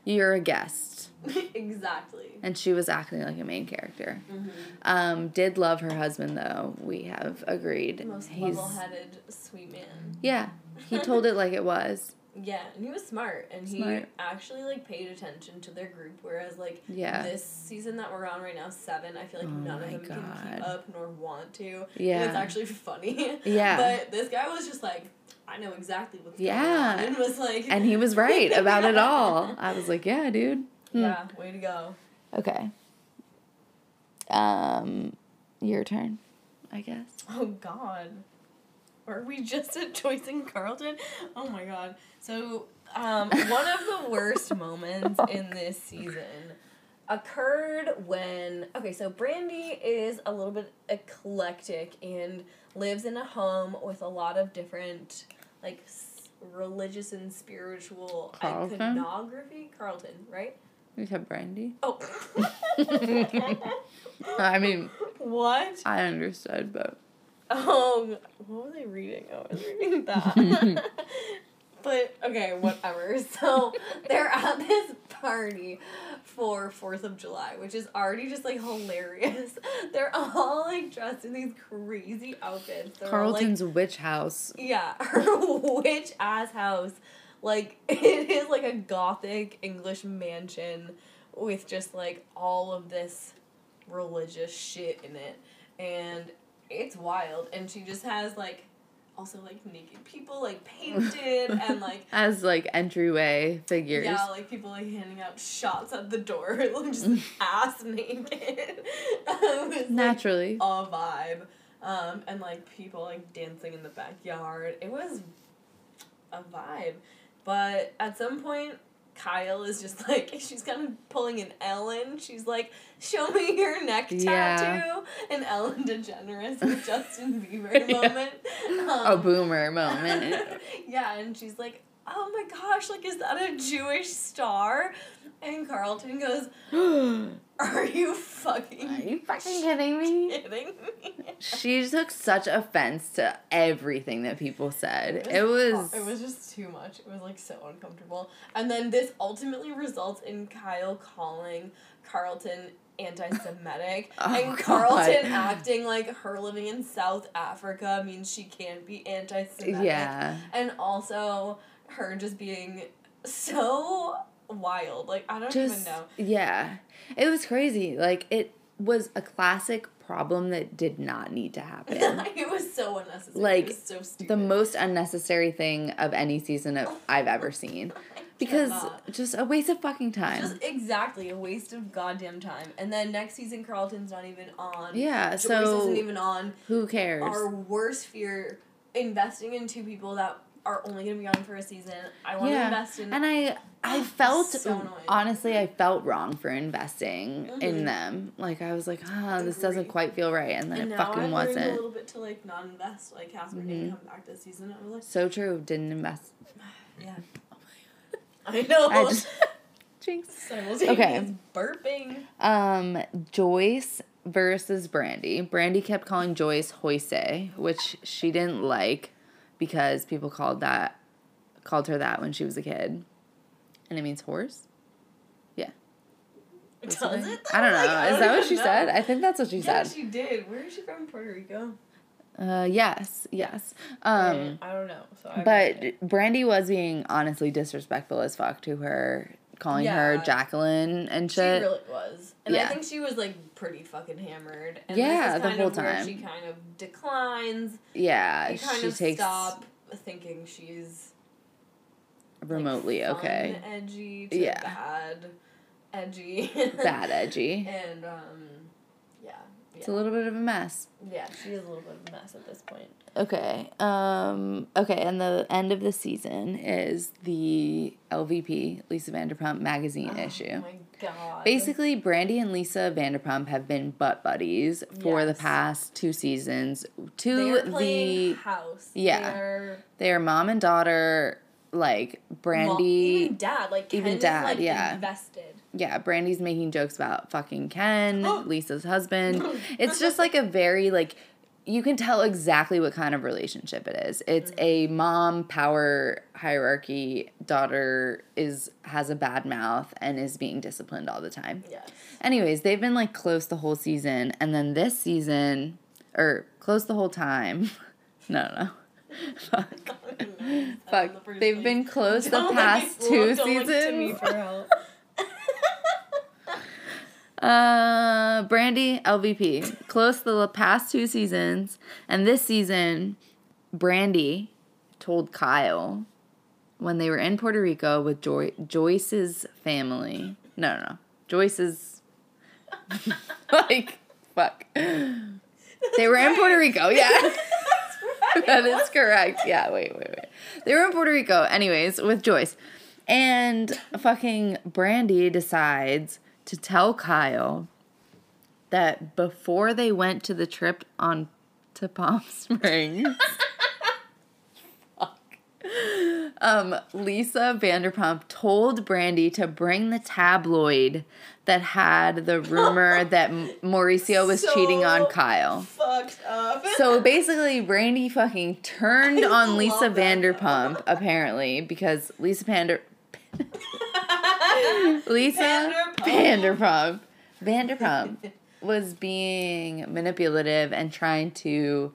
you're a guest. Exactly. And she was acting like a main character. Mm-hmm. Um, did love her husband, though. We have agreed. Most level-headed, sweet man. Yeah. He told it like it was. Yeah, and he was smart, and smart. he actually, like, paid attention to their group, whereas, like, yeah. this season that we're on right now, seven, I feel like oh none of them God. can keep up nor want to. Yeah. And it's actually funny. Yeah. But this guy was just like, I know exactly what's yeah. going on, and was like... And he was right about it all. I was like, yeah, dude. Hmm. Yeah, way to go. Okay. Um, your turn, I guess. Oh, God. Were we just at Joyce and Carlton? Oh, my God. So, um, one of the worst moments in this season occurred when... Okay, so Brandi is a little bit eclectic and lives in a home with a lot of different, like, s- religious and spiritual Carlton? iconography. Carlton, right? We have Brandi. Oh. I mean... What? I understood, but... Um, what was I reading? Oh, I was reading that. But, okay, whatever. So, they're at this party for fourth of July, which is already just, like, hilarious. They're all, like, dressed in these crazy outfits. They're Carlton's all, like, witch house. Yeah, her witch-ass house. Like, it is, like, a gothic English mansion with just, like, all of this religious shit in it. And... it's wild, and she just has, like, also, like, naked people, like, painted, and, like... as, like, entryway figures. Yeah, like, people, like, handing out shots at the door, like, just ass naked. was, Naturally. Like, a vibe. Um, and, like, people, like, dancing in the backyard. It was a vibe. But at some point... Kyle is just like, she's kind of pulling an Ellen. She's like, show me your neck tattoo. Yeah. An Ellen DeGeneres with Justin Bieber moment. Um, a boomer moment. Yeah, and she's like, oh my gosh, like, is that a Jewish star? And Carlton goes, are you fucking Are you fucking kidding me? Kidding me? She took such offense to everything that people said. It was, it was... It was just too much. It was, like, so uncomfortable. And then this ultimately results in Kyle calling Carlton anti-Semitic. Oh, and Carlton God. acting like her living in South Africa means she can't be anti-Semitic. Yeah. And also her just being so... wild. Like, I don't Just, even know. Yeah. It was crazy. Like, it was a classic problem that did not need to happen. It was so unnecessary. Like, it was so stupid. The most unnecessary thing of any season of, I've ever seen. Because cannot. Just a waste of fucking time. Just exactly a waste of goddamn time. And then next season, Carlton's not even on. Yeah, Joyce so isn't even on. Who cares? Our worst fear, investing in two people that are only going to be on for a season. I want yeah. to invest in... And I I felt... So honestly, I felt wrong for investing mm-hmm. in them. Like, I was like, ah, oh, this doesn't quite feel right. And then and it fucking I've wasn't. And now a little bit to, like, not invest. Like, Casper mm-hmm. didn't come back this season. I was like... So true. Didn't invest. Yeah. Oh, my God. I know. I just... Jinx. Okay. Burping. Um, Joyce... versus Brandi. Brandi kept calling Joyce Hoise, which she didn't like. Because people called that, called her that when she was a kid. And it means horse? Yeah. Does it? Though? I don't know. Like, I don't Is that what she know. said? I think that's what she yeah, said. Yeah, she did. Where is she from? Puerto Rico? Uh, yes. Yes. Um, I don't know. So I but Brandi was being honestly disrespectful as fuck to her, calling yeah. her Jacqueline and shit. She really was. And yeah. I think she was, like, pretty fucking hammered. And yeah, this is kind the whole of where time. She kind of declines. Yeah, she kind she of takes stop thinking she's remotely like, fun, okay. edgy to yeah. bad edgy. Bad edgy. And um yeah, yeah. It's a little bit of a mess. Yeah, she is a little bit of a mess at this point. Okay. Um okay, and the end of the season is the L V P, Lisa Vanderpump magazine oh, issue. My God. Basically, Brandi and Lisa Vanderpump have been butt buddies for yes. the past two seasons. To they are playing the house. Yeah, they are, they are mom and daughter. Like Brandi, mom, even dad, like Ken even dad, is like yeah, invested. Yeah, Brandi's making jokes about fucking Ken, Lisa's husband. It's just like a very like. You can tell exactly what kind of relationship it is. It's a mom power hierarchy. Daughter is has a bad mouth and is being disciplined all the time. Yes. Anyways, they've been like close the whole season, and then this season, or close the whole time. no, no. Fuck. Nice. Fuck. The they've place. been close don't the past me, two don't seasons. Look to me for help. Uh, Brandi, L V P. Close the past two seasons. And this season, Brandi told Kyle when they were in Puerto Rico with Joy- Joyce's family. No, no, no. Joyce's, like, fuck. That's they were right. in Puerto Rico, yeah. That's right. That is correct. Yeah, wait, wait, wait. They were in Puerto Rico, anyways, with Joyce. And fucking Brandi decides... to tell Kyle that before they went to the trip on to Palm Springs, fuck, um, Lisa Vanderpump told Brandi to bring the tabloid that had the rumor that Mauricio was so cheating on Kyle. Fucked up. So basically, Brandi fucking turned I on Lisa Vanderpump apparently because Lisa Pander. Lisa Vanderpump. Vanderpump was being manipulative and trying to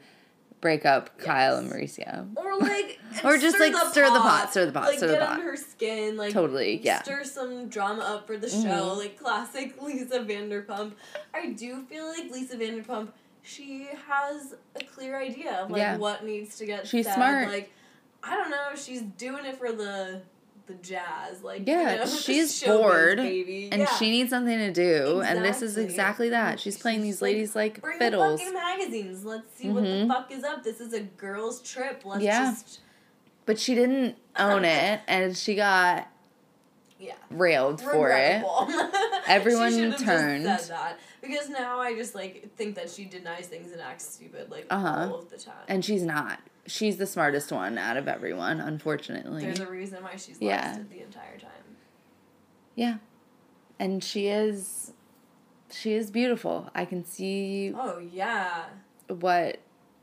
break up yes. Kyle and Mauricio. Or like, or just stir like the stir pot. the pot, stir the pot, like, stir the pot. Like get under her skin, like totally, yeah. Stir some drama up for the show, mm-hmm. like classic Lisa Vanderpump. I do feel like Lisa Vanderpump. She has a clear idea of like yeah. what needs to get. She's said. smart. Like I don't know, she's doing it for the. The jazz, like yeah, you know, she's bored, baby. and yeah. she needs something to do, exactly. and this is exactly that. She's playing she's these ladies like, like fiddles. Bring the fucking magazines. Let's see mm-hmm. what the fuck is up. This is a girls' trip. Let's yeah. just. But she didn't own it, and she got yeah railed for it. Everyone she turned. Just said that. Because now I just, like, think that she denies things and acts stupid, like, uh-huh. all of the time. And she's not. She's the smartest one out of everyone, unfortunately. There's a reason why she's yeah. lasted the entire time. Yeah. And she is... She is beautiful. I can see... Oh, yeah. What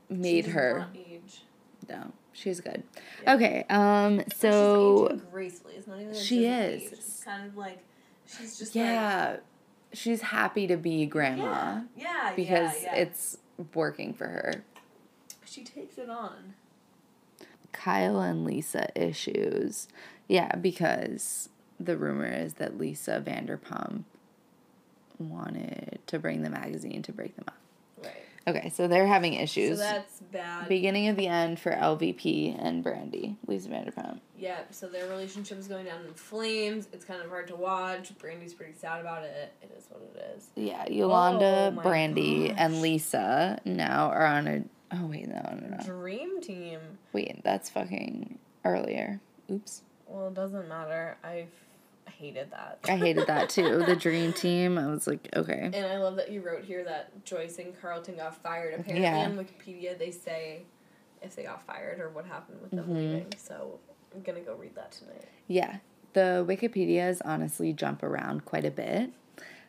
made she her... Not age. No. She's good. Yeah. Okay, um, so... She's aging gracefully. It's not even like she is. Age. She's kind of like... She's just Yeah. Like, she's happy to be grandma. Yeah, yeah, Because yeah, yeah. it's working for her. She takes it on. Kyle and Lisa issues. Yeah, because the rumor is that Lisa Vanderpump wanted to bring the magazine to break them up. Right. Okay, so they're having issues. So that's bad. Beginning of the end for L V P and Brandi, Lisa Vanderpump. Yeah, so their relationship is going down in flames. It's kind of hard to watch. Brandi's pretty sad about it. It is what it is. Yeah, Yolanda, oh, Brandi, gosh. and Lisa now are on a... Oh, wait, no, no, no. Dream team. Wait, that's fucking earlier. Oops. Well, it doesn't matter. I've... I hated that. I hated that, too. The dream team. I was like, okay. And I love that you wrote here that Joyce and Carlton got fired. Apparently yeah. on Wikipedia they say if they got fired or what happened with them mm-hmm. leaving. So I'm going to go read that tonight. Yeah. The Wikipedias honestly jump around quite a bit.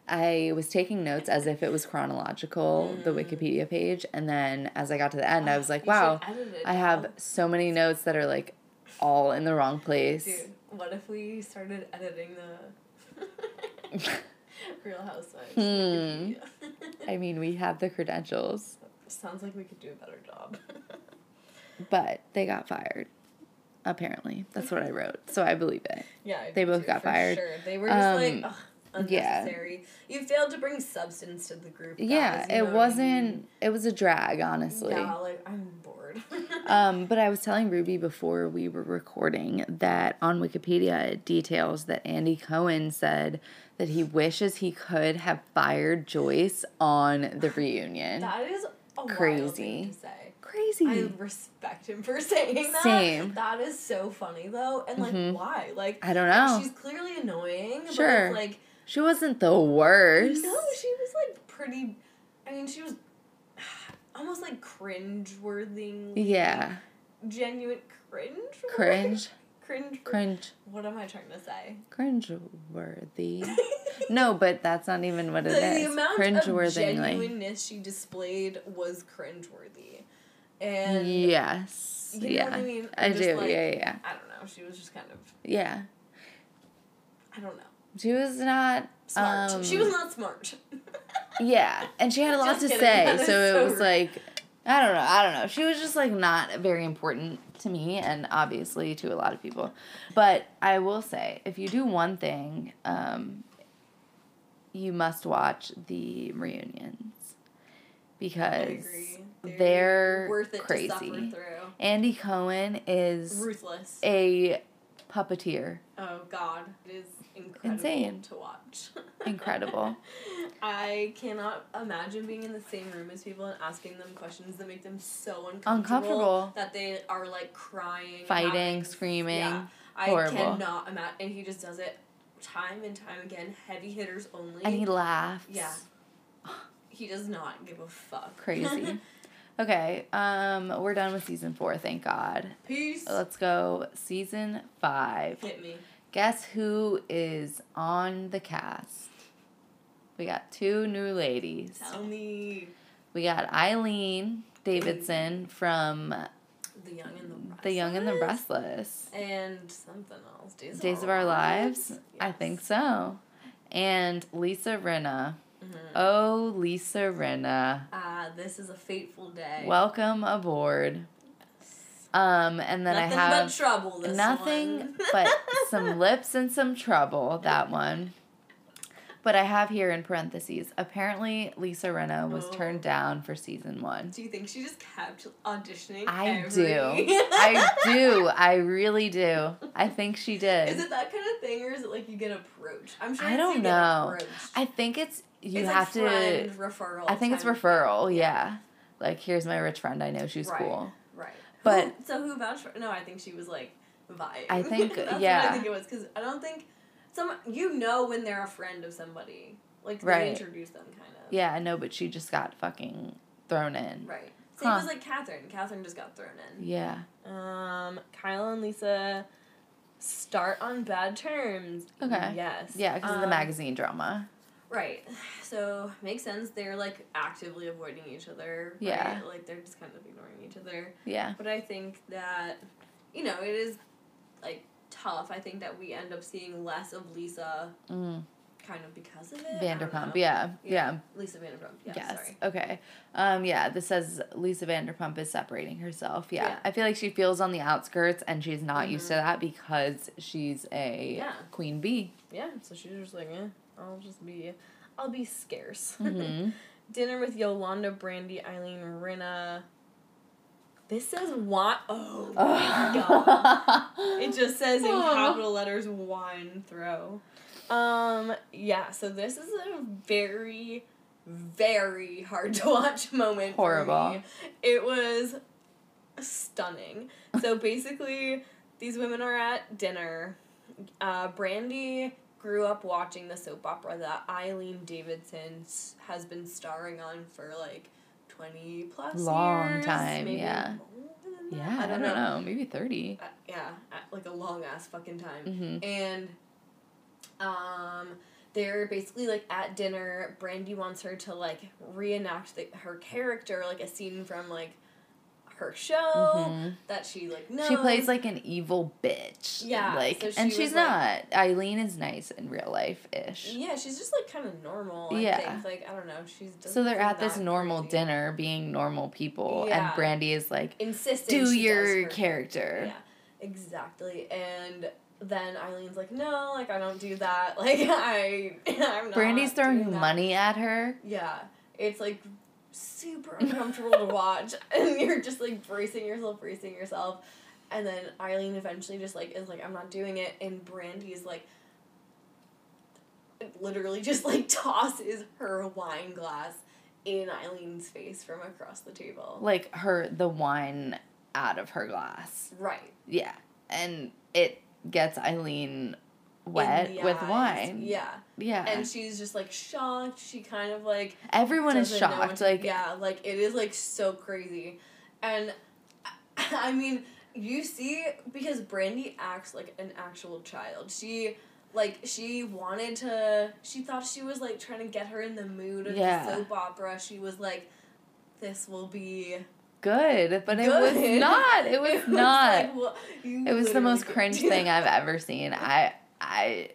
I was taking notes as if it was chronological, mm. the Wikipedia page. And then as I got to the end, uh, I was like, wow, I have now. so many notes that are like all in the wrong place. Dude. What if we started editing the Real Housewives? Hmm. I mean, we have the credentials. Sounds like we could do a better job. But they got fired, apparently. That's what I wrote, so I believe it. Yeah, I they both too, got fired. Sure. They were just um, like ugh, unnecessary. Yeah. You failed to bring substance to the group. Guys. Yeah, you it wasn't. I mean? It was a drag, honestly. Yeah, like I'm bored. Um, but I was telling Ruby before we were recording that on Wikipedia it details that Andy Cohen said that he wishes he could have fired Joyce on the reunion. That is a crazy wild thing to say. Crazy. I respect him for saying that. Same. That is so funny though, and like mm-hmm. why? Like I don't know. Like, she's clearly annoying. Sure. But like, like she wasn't the worst. No, she was like pretty. I mean, she was. Almost like cringe-worthy. Yeah. Genuine cringe? Cringe. Cringe. Cringe. What am I trying to say? Cringe-worthy. No, but that's not even what it the, is. The amount cringe-worthy, of genuineness like, she displayed was cringe-worthy. And yes. You know yeah. what I mean? I'm I do. Like, yeah, yeah. I don't know. She was just kind of. Yeah. I don't know. She was not smart. Um, she was not smart. Yeah, and she had a lot just to kidding. say, that so it so was rude. like, I don't know, I don't know. She was just, like, not very important to me and obviously to a lot of people. But I will say, if you do one thing, um, you must watch the reunions because they're, they're worth it crazy. To suffer through. Andy Cohen is ruthless. A puppeteer. Oh, God. It is incredible Insane. to watch. Incredible. I cannot imagine being in the same room as people and asking them questions that make them so uncomfortable. Uncomfortable. That they are, like, crying. Fighting, having, screaming. Yeah. I horrible. cannot imagine. And he just does it time and time again. Heavy hitters only. And he laughs. Yeah. He does not give a fuck. Crazy. Okay, um, we're done with season four, thank God. Peace. Let's go season five. Hit me. Guess who is on the cast? We got two new ladies. Tell me. We got Eileen Davidson from The Young and the Restless. The Young and the Restless. And something else. Days of, Days of Our Lives? Lives? Yes. I think so. And Lisa Rinna. Mm-hmm. Oh, Lisa Rinna. Ah, uh, this is a fateful day. Welcome aboard. Um, and then nothing I have... Nothing but trouble, this Nothing one. but some lips and some trouble, that one. But I have here in parentheses, apparently Lisa Rinna was oh. turned down for season one. Do you think she just kept auditioning I every... do. I do. I really do. I think she did. Is it that kind of thing, or is it like you get approached? I'm sure I don't you know. Get approached. I think it's... You it's have like to. Referral I think it's referral, yeah. yeah. Like, here's my rich friend. I know she's right, cool. Right. But who, so who vouched for? No, I think she was like vying. I think That's yeah. What I think it was because I don't think some. You know when they're a friend of somebody. Like, right. They introduced them, kind of. Yeah, I know, but she just got fucking thrown in. Right. Same huh. as, like, Catherine. Catherine just got thrown in. Yeah. Um, Kyle and Lisa start on bad terms. Okay. Yes. Yeah, because um, of the magazine drama. Right. So, makes sense. They're, like, actively avoiding each other. Right? Yeah. Like, they're just kind of ignoring each other. Yeah. But I think that, you know, it is, like, tough. I think that we end up seeing less of Lisa mm. kind of because of it. Vanderpump, yeah. yeah. Yeah. Lisa Vanderpump. Yeah, yes. Sorry. Okay. Um, yeah, this says Lisa Vanderpump is separating herself. Yeah. yeah. I feel like she feels on the outskirts, and she's not mm-hmm. used to that because she's a yeah. queen bee. Yeah. So she's just like, eh. I'll just be, I'll be scarce. Mm-hmm. Dinner with Yolanda, Brandi, Eileen, Rinna. This says wine. Oh, my God. It just says in capital letters, wine throw. Um, yeah, so this is a very, very hard to watch moment. Horrible. For me. It was stunning. So basically, these women are at dinner. Uh, Brandi grew up watching the soap opera that Eileen Davidson has been starring on for, like, twenty plus long years. Time, maybe yeah. Yeah, I don't, I don't know. know. Maybe thirty. Uh, yeah, like a long-ass fucking time. Mm-hmm. And um, they're basically, like, at dinner. Brandi wants her to, like, reenact the, her character, like, a scene from, like, her show mm-hmm. that she, like, knows. She plays, like, an evil bitch. Yeah. Like, so she and she's like, not. Eileen is nice in real life-ish. Yeah, she's just, like, kind of normal, I yeah. think. Like, I don't know. She's So they're at this normal crazy. dinner being normal people, yeah. and Brandi is, like, insisting do your character. Yeah, exactly. And then Eileen's like, no, like, I don't do that. Like, I, I'm not Brandi's throwing money at her. Yeah. It's, like, super uncomfortable to watch, and you're just like bracing yourself, bracing yourself, and then Eileen eventually just like is like, I'm not doing it, and Brandi's like literally just like tosses her wine glass in Eileen's face from across the table, like her the wine out of her glass, right? Yeah, and it gets Eileen wet with eyes. Wine. Yeah. Yeah. And she's just, like, shocked. She kind of, like... Everyone is shocked. Like, yeah, like, it is, like, so crazy. And, I mean, you see, because Brandi acts like an actual child. She, like, she wanted to... She thought she was, like, trying to get her in the mood of yeah. the soap opera. She was like, this will be... Good, but Good. it was not. It was, it was not. Like, well, it was the most cringe thing I've ever seen. I... I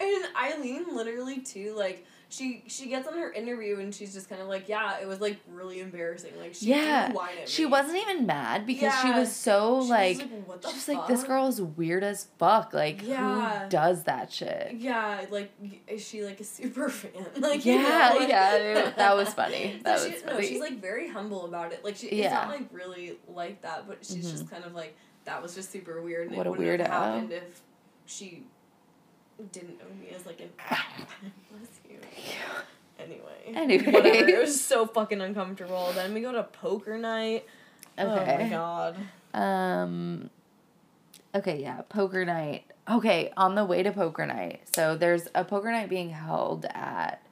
and Eileen literally too, like she she gets on her interview and she's just kind of like, yeah, it was like really embarrassing. Like she yeah, whine at me. She wasn't even mad because yeah. she was so she like, was like what the she's fuck? Like this girl is weird as fuck. Like yeah. who does that shit? Yeah, like is she like a super fan? Like yeah, you know, like, yeah, that was funny. That so was she, funny. No, she's like very humble about it. Like she yeah. it's not like really like that, but she's mm-hmm. just kind of like that was just super weird. And what it a weirdo happened if she. Didn't own me as like an bless you. Anyway. Anyway. Whatever. It was so fucking uncomfortable. Then we go to poker night. Okay. Oh my God. Um Okay, yeah, poker night. Okay, on the way to poker night. So there's a poker night being held at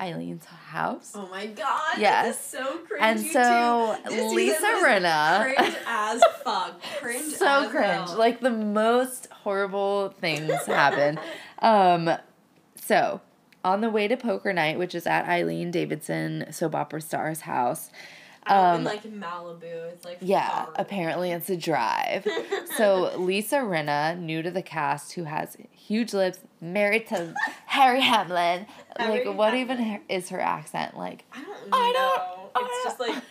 Eileen's house. Oh my God. Yes. This is so cringy. And so too. Lisa Rinna. Cringe as fuck. Cringe so as cringe. Hell. Like the most horrible things happen. um, so on the way to poker night, which is at Eileen Davidson, soap opera star's house. Out um, in like Malibu. It's like yeah. Horrible. Apparently it's a drive. So Lisa Rinna, new to the cast, who has huge lips, married to Harry Hamlin. Harry like what Hamlin. Even is her accent? Like I don't know. I don't, I it's don't. Just like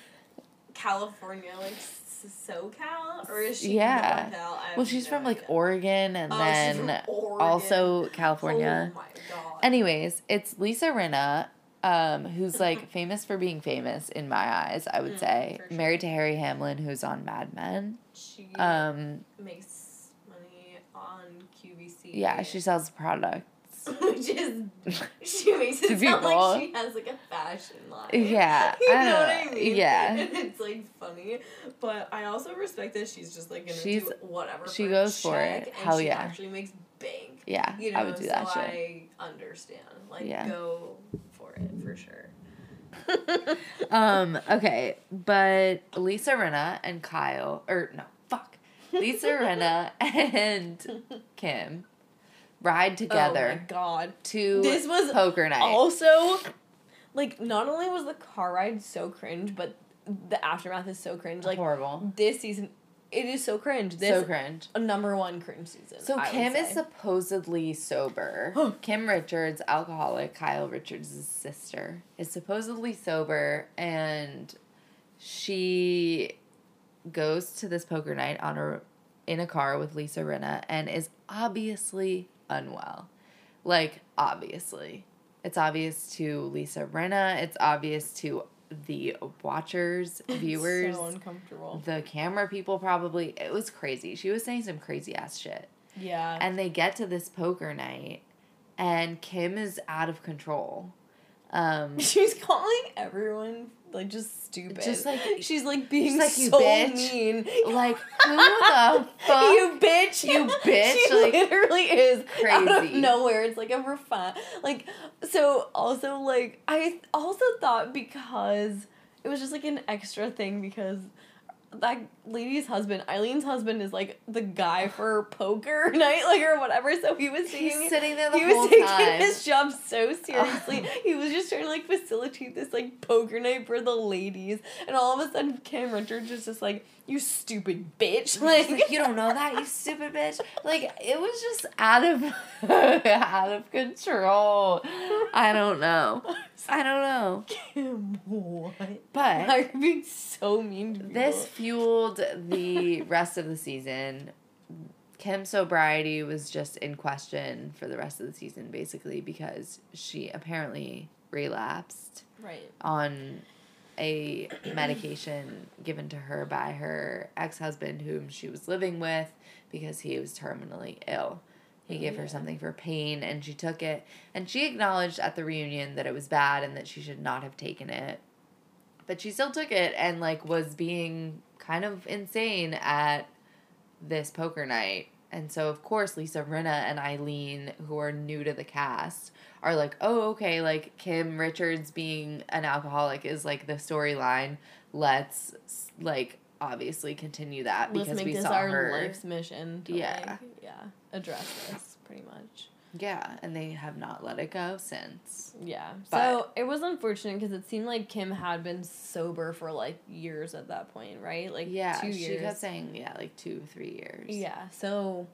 California, like SoCal or is she? Yeah. Well, she's no from idea. Like Oregon and oh, then Oregon. Also California. Oh my God. Anyways, it's Lisa Rinna. Um, who's, like, famous for being famous, in my eyes, I would mm, say. Sure. Married to Harry Hamlin, who's on Mad Men. She um, makes money on Q V C. Yeah, she sells products. Which is... She makes it sound people. Like she has, like, a fashion line. Yeah. You know uh, what I mean? Yeah. And it's, like, funny. But I also respect that she's just, like, gonna she's, do whatever she for goes for it. Hell yeah. And she actually makes bank. Yeah, you know, I would do so that shit. I understand. Like, yeah. Go... it for sure. um, okay, but Lisa Rinna and Kyle, or no, fuck. Lisa Rinna and Kim ride together. Oh my God. To this was poker night. Also, like, not only was the car ride so cringe, but the aftermath is so cringe. Like, horrible. This season, it is so cringe. This, so cringe. A number one cringe season. So I Kim is supposedly sober. Kim Richards, alcoholic, Kyle Richards' sister, is supposedly sober, and she goes to this poker night on a in a car with Lisa Rinna and is obviously unwell. Like, obviously. It's obvious to Lisa Rinna. It's obvious to the watchers, viewers. So uncomfortable. The camera people probably. It was crazy. She was saying some crazy ass shit. Yeah. And they get to this poker night and Kim is out of control. Um, she's calling everyone like just stupid. Just like she's like being she's like, so you bitch. mean. Like, who the fuck? You bitch. You bitch. She like, literally is crazy. Out of nowhere. It's like a refine. Like, so also like I also thought because it was just like an extra thing because that lady's husband, Eileen's husband, is like the guy for poker night, like or whatever. So he was taking, He's sitting there the he whole was taking time. his job so seriously. He was just trying to like facilitate this like poker night for the ladies, and all of a sudden Kim Richards is just like, "You stupid bitch!" Like, like you don't know that, you stupid bitch. Like it was just out of out of control. I don't know. I don't know. Kim, what? But I'm being so mean to people. This fueled the rest of the season. Kim's sobriety was just in question for the rest of the season, basically, because she apparently relapsed right. on a medication given to her by her ex-husband, whom she was living with, because he was terminally ill. He gave yeah. her something for pain, and she took it. And she acknowledged at the reunion that it was bad and that she should not have taken it. But she still took it and, like, was being kind of insane at this poker night. And so, of course, Lisa Rinna and Eileen, who are new to the cast, are like, oh, okay, like, Kim Richards being an alcoholic is, like, the storyline. Let's, like, obviously continue that Let's because we saw her. Let's make this our life's mission to, yeah. like, yeah, address this, pretty much. Yeah, and they have not let it go since. Yeah. But so, it was unfortunate because it seemed like Kim had been sober for, like, years at that point, right? Like, yeah, two years. Yeah, she kept saying, yeah, like, two, three years. Yeah, so,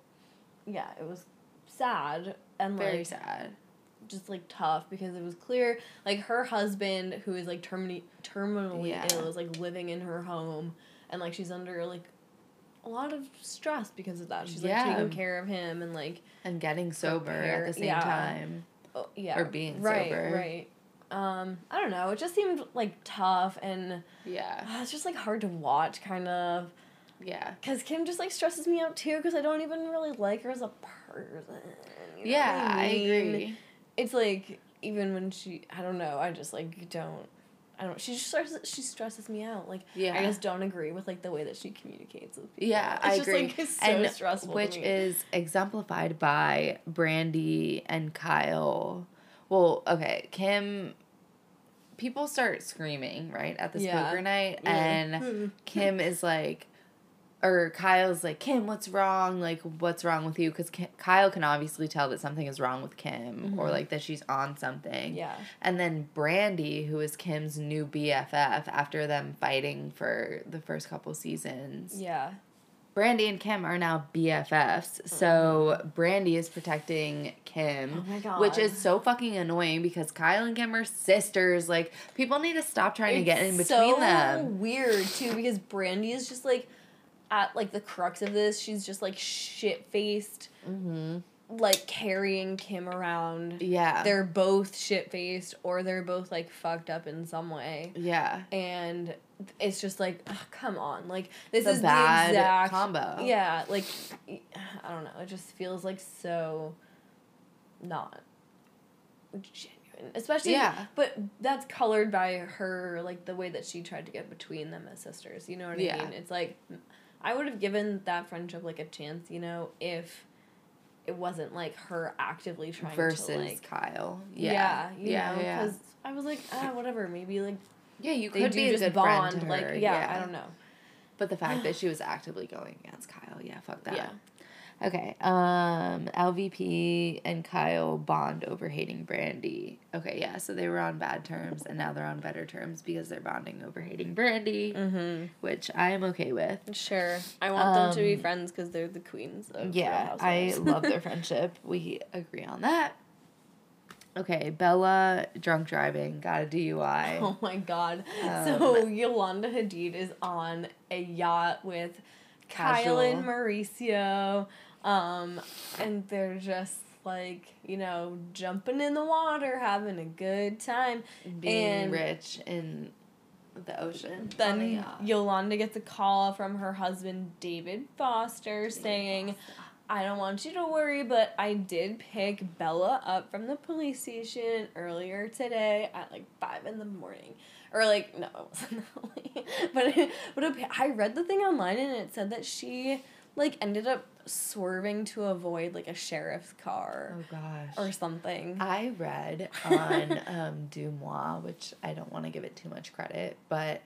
yeah, it was sad. and Very like, sad. Just, like, tough because it was clear, like, her husband, who is, like, termini- terminally yeah. ill, is, like, living in her home, and, like, she's under, like, a lot of stress because of that. She's, like, yeah. taking care of him and, like... And getting sober prepared. at the same yeah. time. Oh, yeah. Or being right, sober. Right, right. Um, I don't know. It just seemed, like, tough and... Yeah. Uh, it's just, like, hard to watch, kind of. Yeah. Because Kim just, like, stresses me out, too, because I don't even really like her as a person. You know yeah, what I mean? I agree. It's, like, even when she... I don't know. I just, like, don't... I don't. She just stresses. She stresses me out. Like yeah. I just don't agree with like the way that she communicates with people. Yeah, it's I just, agree. Like, it's so and stressful, which to me. is exemplified by Brandi and Kyle. Well, okay, Kim. People start screaming right at this yeah. poker night, yeah. and Kim is like, or Kyle's like, Kim, what's wrong? Like, what's wrong with you? Because Kyle can obviously tell that something is wrong with Kim mm-hmm. or, like, that she's on something. Yeah. And then Brandi, who is Kim's new B F F after them fighting for the first couple seasons. Yeah. Brandi and Kim are now B F Fs. Mm-hmm. So Brandi is protecting Kim. Oh, my God. Which is so fucking annoying because Kyle and Kim are sisters. Like, people need to stop trying it's to get in between so them. It's so weird, too, because Brandi is just, like... At, like, the crux of this, she's just, like, shit-faced, mm-hmm. like, carrying Kim around. Yeah. They're both shit-faced, or they're both, like, fucked up in some way. Yeah. And it's just, like, ugh, come on. Like, this the is bad the exact... combo. Yeah, like, I don't know. It just feels, like, so not genuine. Especially... Yeah. But that's colored by her, like, the way that she tried to get between them as sisters. You know what I yeah. mean? It's, like... I would have given that friendship, like, a chance, you know, if it wasn't like her actively trying versus to like Kyle. Yeah. Yeah. You yeah, know, yeah. Cuz I was like, ah, whatever, maybe like yeah, you could be a good bond friend to her. Like yeah, yeah, I don't know. But the fact that she was actively going against Kyle, yeah, fuck that. Yeah. Okay, um, L V P and Kyle bond over hating Brandi. Okay, yeah, so they were on bad terms, and now they're on better terms because they're bonding over hating Brandi, mm-hmm. which I am okay with. Sure. I want um, them to be friends because they're the queens of yeah, I love their friendship. We agree on that. Okay, Bella, drunk driving, got a D U I. Oh, my God. Um, so Yolanda Hadid is on a yacht with... Casual. Kyle and Mauricio, um, and they're just, like, you know, jumping in the water, having a good time. Being and rich in the ocean. Then oh, yeah. Yolanda gets a call from her husband, David Foster, David saying, Foster. I don't want you to worry, but I did pick Bella up from the police station earlier today at, like, five in the morning. Or, like, no, it wasn't that late. But, it, but it, I read the thing online, and it said that she, like, ended up swerving to avoid, like, a sheriff's car. Oh, gosh. Or something. I read on um, Dumois, which I don't want to give it too much credit, but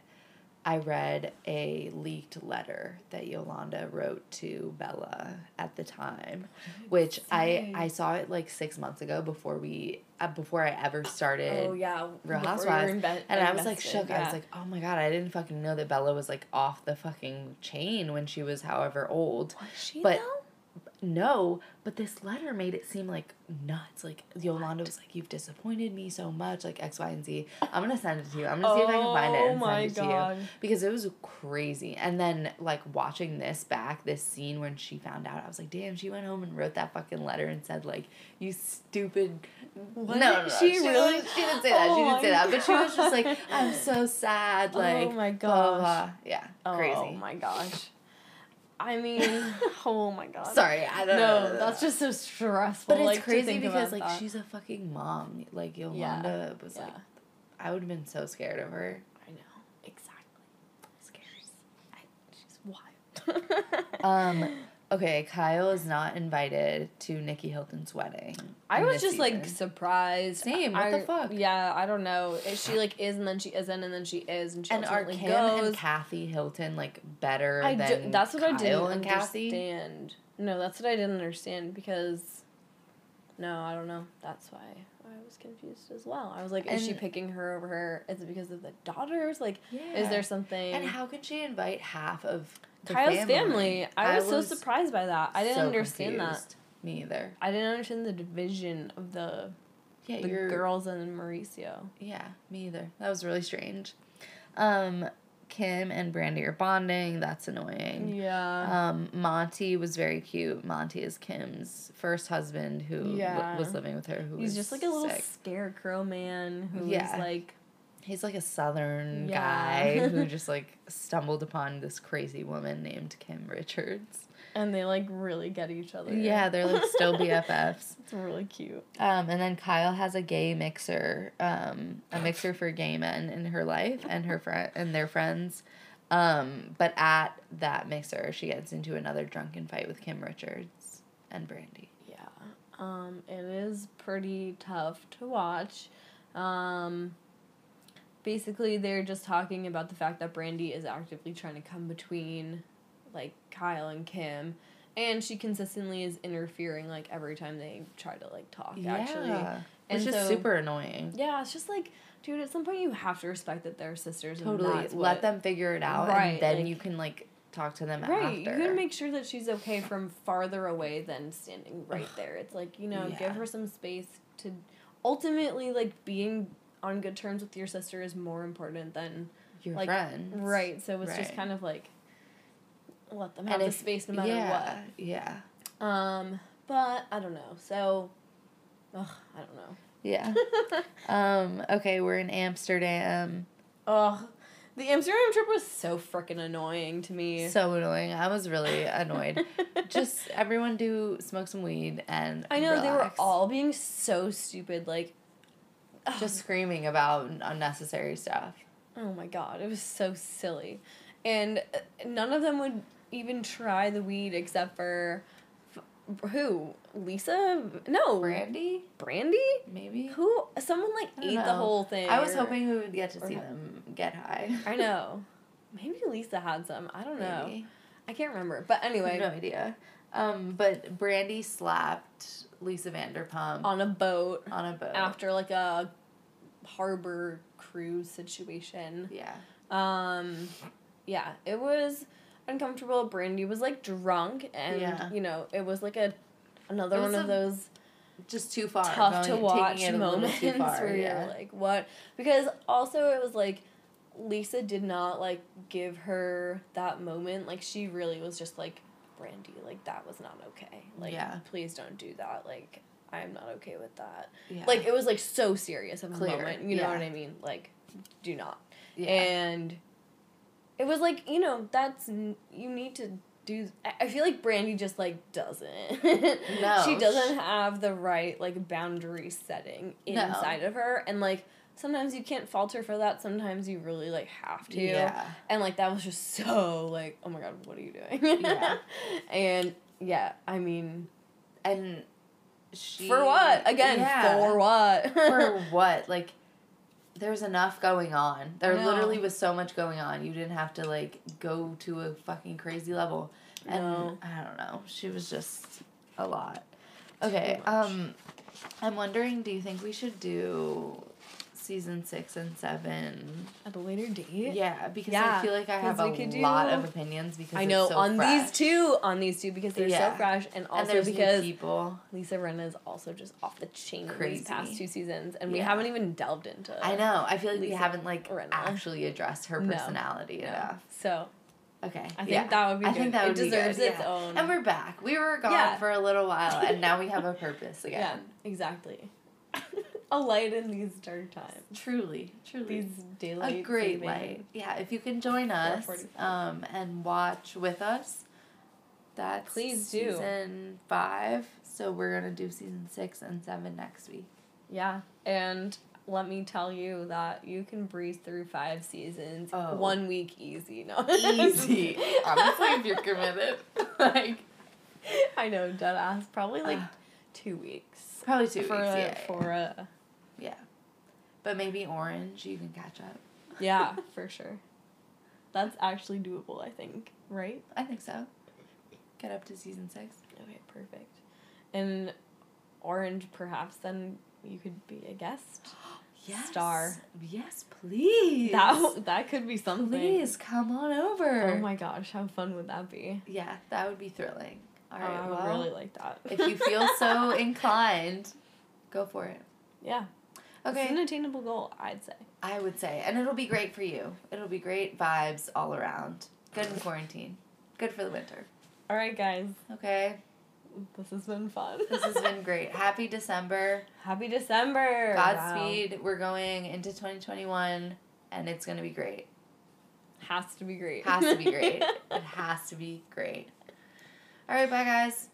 I read a leaked letter that Yolanda wrote to Bella at the time, which I, I saw it, like, six months ago before we... Uh, before I ever started oh, yeah. Real Housewives. Inbe- and invested. I was like shook. Yeah. I was like, oh my God, I didn't fucking know that Bella was like off the fucking chain when she was however old. Was she but, though? No, but this letter made it seem like nuts. Like Yolanda what? was like, you've disappointed me so much, like X, Y, and Z. I'm going to send it to you. I'm going to oh, see if I can find it and my send it God. to you. Because it was crazy. And then like watching this back, this scene when she found out, I was like, damn, she went home and wrote that fucking letter and said like, you stupid... What? No, no, she, she really she didn't say that. Oh she didn't say that, but she was just like, "I'm so sad." Like, oh my gosh, blah, blah. yeah, oh, crazy. Oh my gosh, I mean, oh my god. Sorry, I don't no, know. No, that's just so stressful. But like, it's crazy to think because about like that. She's a fucking mom. Like Yolanda yeah, was yeah. like, I would have been so scared of her. I know exactly. Scared. I, she's wild. um. Okay, Kyle is not invited to Nikki Hilton's wedding. I was just, season. like, surprised. Same, what I, the fuck? Yeah, I don't know. She, like, is and then she isn't and then she is and she and are Kim goes. And Kathy Hilton, like, better I than do, that's what Kyle I didn't and understand. Kathy? No, that's what I didn't understand because, no, I don't know. That's why I was confused as well. I was like, is and, she picking her over her? Is it because of the daughters? Like, yeah. is there something? And how could she invite half of... Kyle's family. family. I, I was so was surprised by that. I didn't so understand confused. that. Me either. I didn't understand the division of the, yeah, the girls and Mauricio. Yeah, me either. That was really strange. Um, Kim and Brandi are bonding. That's annoying. Yeah. Um, Monty was very cute. Monty is Kim's first husband who yeah. li- was living with her. Who He's was just like a little sick. scarecrow man who yeah. was like... He's, like, a southern yeah. guy who just, like, stumbled upon this crazy woman named Kim Richards. And they, like, really get each other. Yeah, they're, like, still B F Fs. It's really cute. Um, and then Kyle has a gay mixer, um, a mixer for gay men in her life and her fr- and their friends. Um, but at that mixer, she gets into another drunken fight with Kim Richards and Brandi. Yeah. Um, it is pretty tough to watch. Um... Basically, they're just talking about the fact that Brandi is actively trying to come between, like, Kyle and Kim. And she consistently is interfering, like, every time they try to, like, talk, yeah. actually. And it's just so, super annoying. Yeah, it's just like, dude, at some point you have to respect that they're sisters. Totally. And that's what, let them figure it out, right, and then like, you can, like, talk to them right, after. Right, you can make sure that she's okay from farther away than standing right there. It's like, you know, yeah. give her some space to ultimately, like, being... on good terms with your sister is more important than your like, friends. Right. So it's right. just kind of like let them have and the if, space no matter yeah, what. Yeah. Um, but I don't know. So ugh, I don't know. Yeah. um, okay, we're in Amsterdam. Ugh. The Amsterdam trip was so freaking annoying to me. So annoying. I was really annoyed. Just everyone do smoke some weed and I know relax. They were all being so stupid, like just screaming about unnecessary stuff. Oh my god, it was so silly. And none of them would even try the weed except for Who? Lisa? No. Brandi? Brandi? Maybe. Who? Someone, like, ate know. the whole thing. I was or, hoping we would get to see ha- them get high. I know. Maybe Lisa had some. I don't Maybe. know. I can't remember. But anyway. No idea. Um, but Brandi slapped Lisa Vanderpump. On a boat. On a boat. After, like, a harbor cruise situation. Yeah. Um, yeah. It was uncomfortable. Brandi was, like, drunk, and yeah. you know, it was like a another one a, of those just too far tough going, to watch moments too far, where yeah. you're like, what? Because also it was like Lisa did not like give her that moment. Like, she really was just like, Brandi, like, that was not okay. Like, yeah. please don't do that. Like, I'm not okay with that. Yeah. Like, it was like so serious of a moment. You yeah. know what I mean? Like, do not. Yeah. And it was like, you know, that's, you need to do, I feel like Brandi just, like, doesn't. No. She doesn't have the right, like, boundary setting inside no. of her. And, like, sometimes you can't falter for that. Sometimes you really, like, have to. Yeah. And, like, that was just so, like, oh, my God, what are you doing? Yeah. And, yeah, I mean. And she. For what? Again, yeah. for what? For what? Like. There's enough going on. There no. literally was so much going on. You didn't have to, like, go to a fucking crazy level. And no. I don't know. She was just a lot. Okay. Um, I'm wondering, do you think we should do season six and seven at a later date? Yeah, because yeah. I feel like I have a do... lot of opinions because I know it's so on fresh. these two, on these two because they're yeah. so fresh, and also and because people. Lisa Rinna is also just off the chain Crazy. these past two seasons, and yeah. we haven't even delved into. I know. I feel like Lisa we haven't like Rinna. actually addressed her personality no. enough. No. So, okay, I think yeah. that would be. I good. think that would it be deserves good. its yeah. own. And we're back. We were gone yeah. for a little while, and now we have a purpose again. Yeah, exactly. A light in these dark times. Truly, truly. These daylight. A great light. Yeah, if you can join us um, and watch with us, that's Please do. season five. So we're going to do season six and seven next week. Yeah, and let me tell you that you can breeze through five seasons. Oh. One week easy. No. Easy. Honestly, if you're committed. Like, I know, deadass. Probably like uh, two weeks. Probably two for weeks, a, yeah. For a... Yeah. But maybe Orange, you can catch up. Yeah, for sure. That's actually doable, I think. Right? I think so. Get up to season six. Okay, perfect. And Orange, perhaps, then you could be a guest yes. star. Yes, please. That that could be something. Please, come on over. Oh my gosh, how fun would that be? Yeah, that would be thrilling. All right, I would well, really like that. If you feel so inclined, go for it. Yeah. Okay. It's an attainable goal, I'd say. I would say. And it'll be great for you. It'll be great vibes all around. Good in quarantine. Good for the winter. All right, guys. Okay. This has been fun. This has been great. Happy December. Happy December. Godspeed. Wow. We're going into twenty twenty-one, and it's going to be great. Has to be great. Has to be great. It has to be great. All right, bye, guys.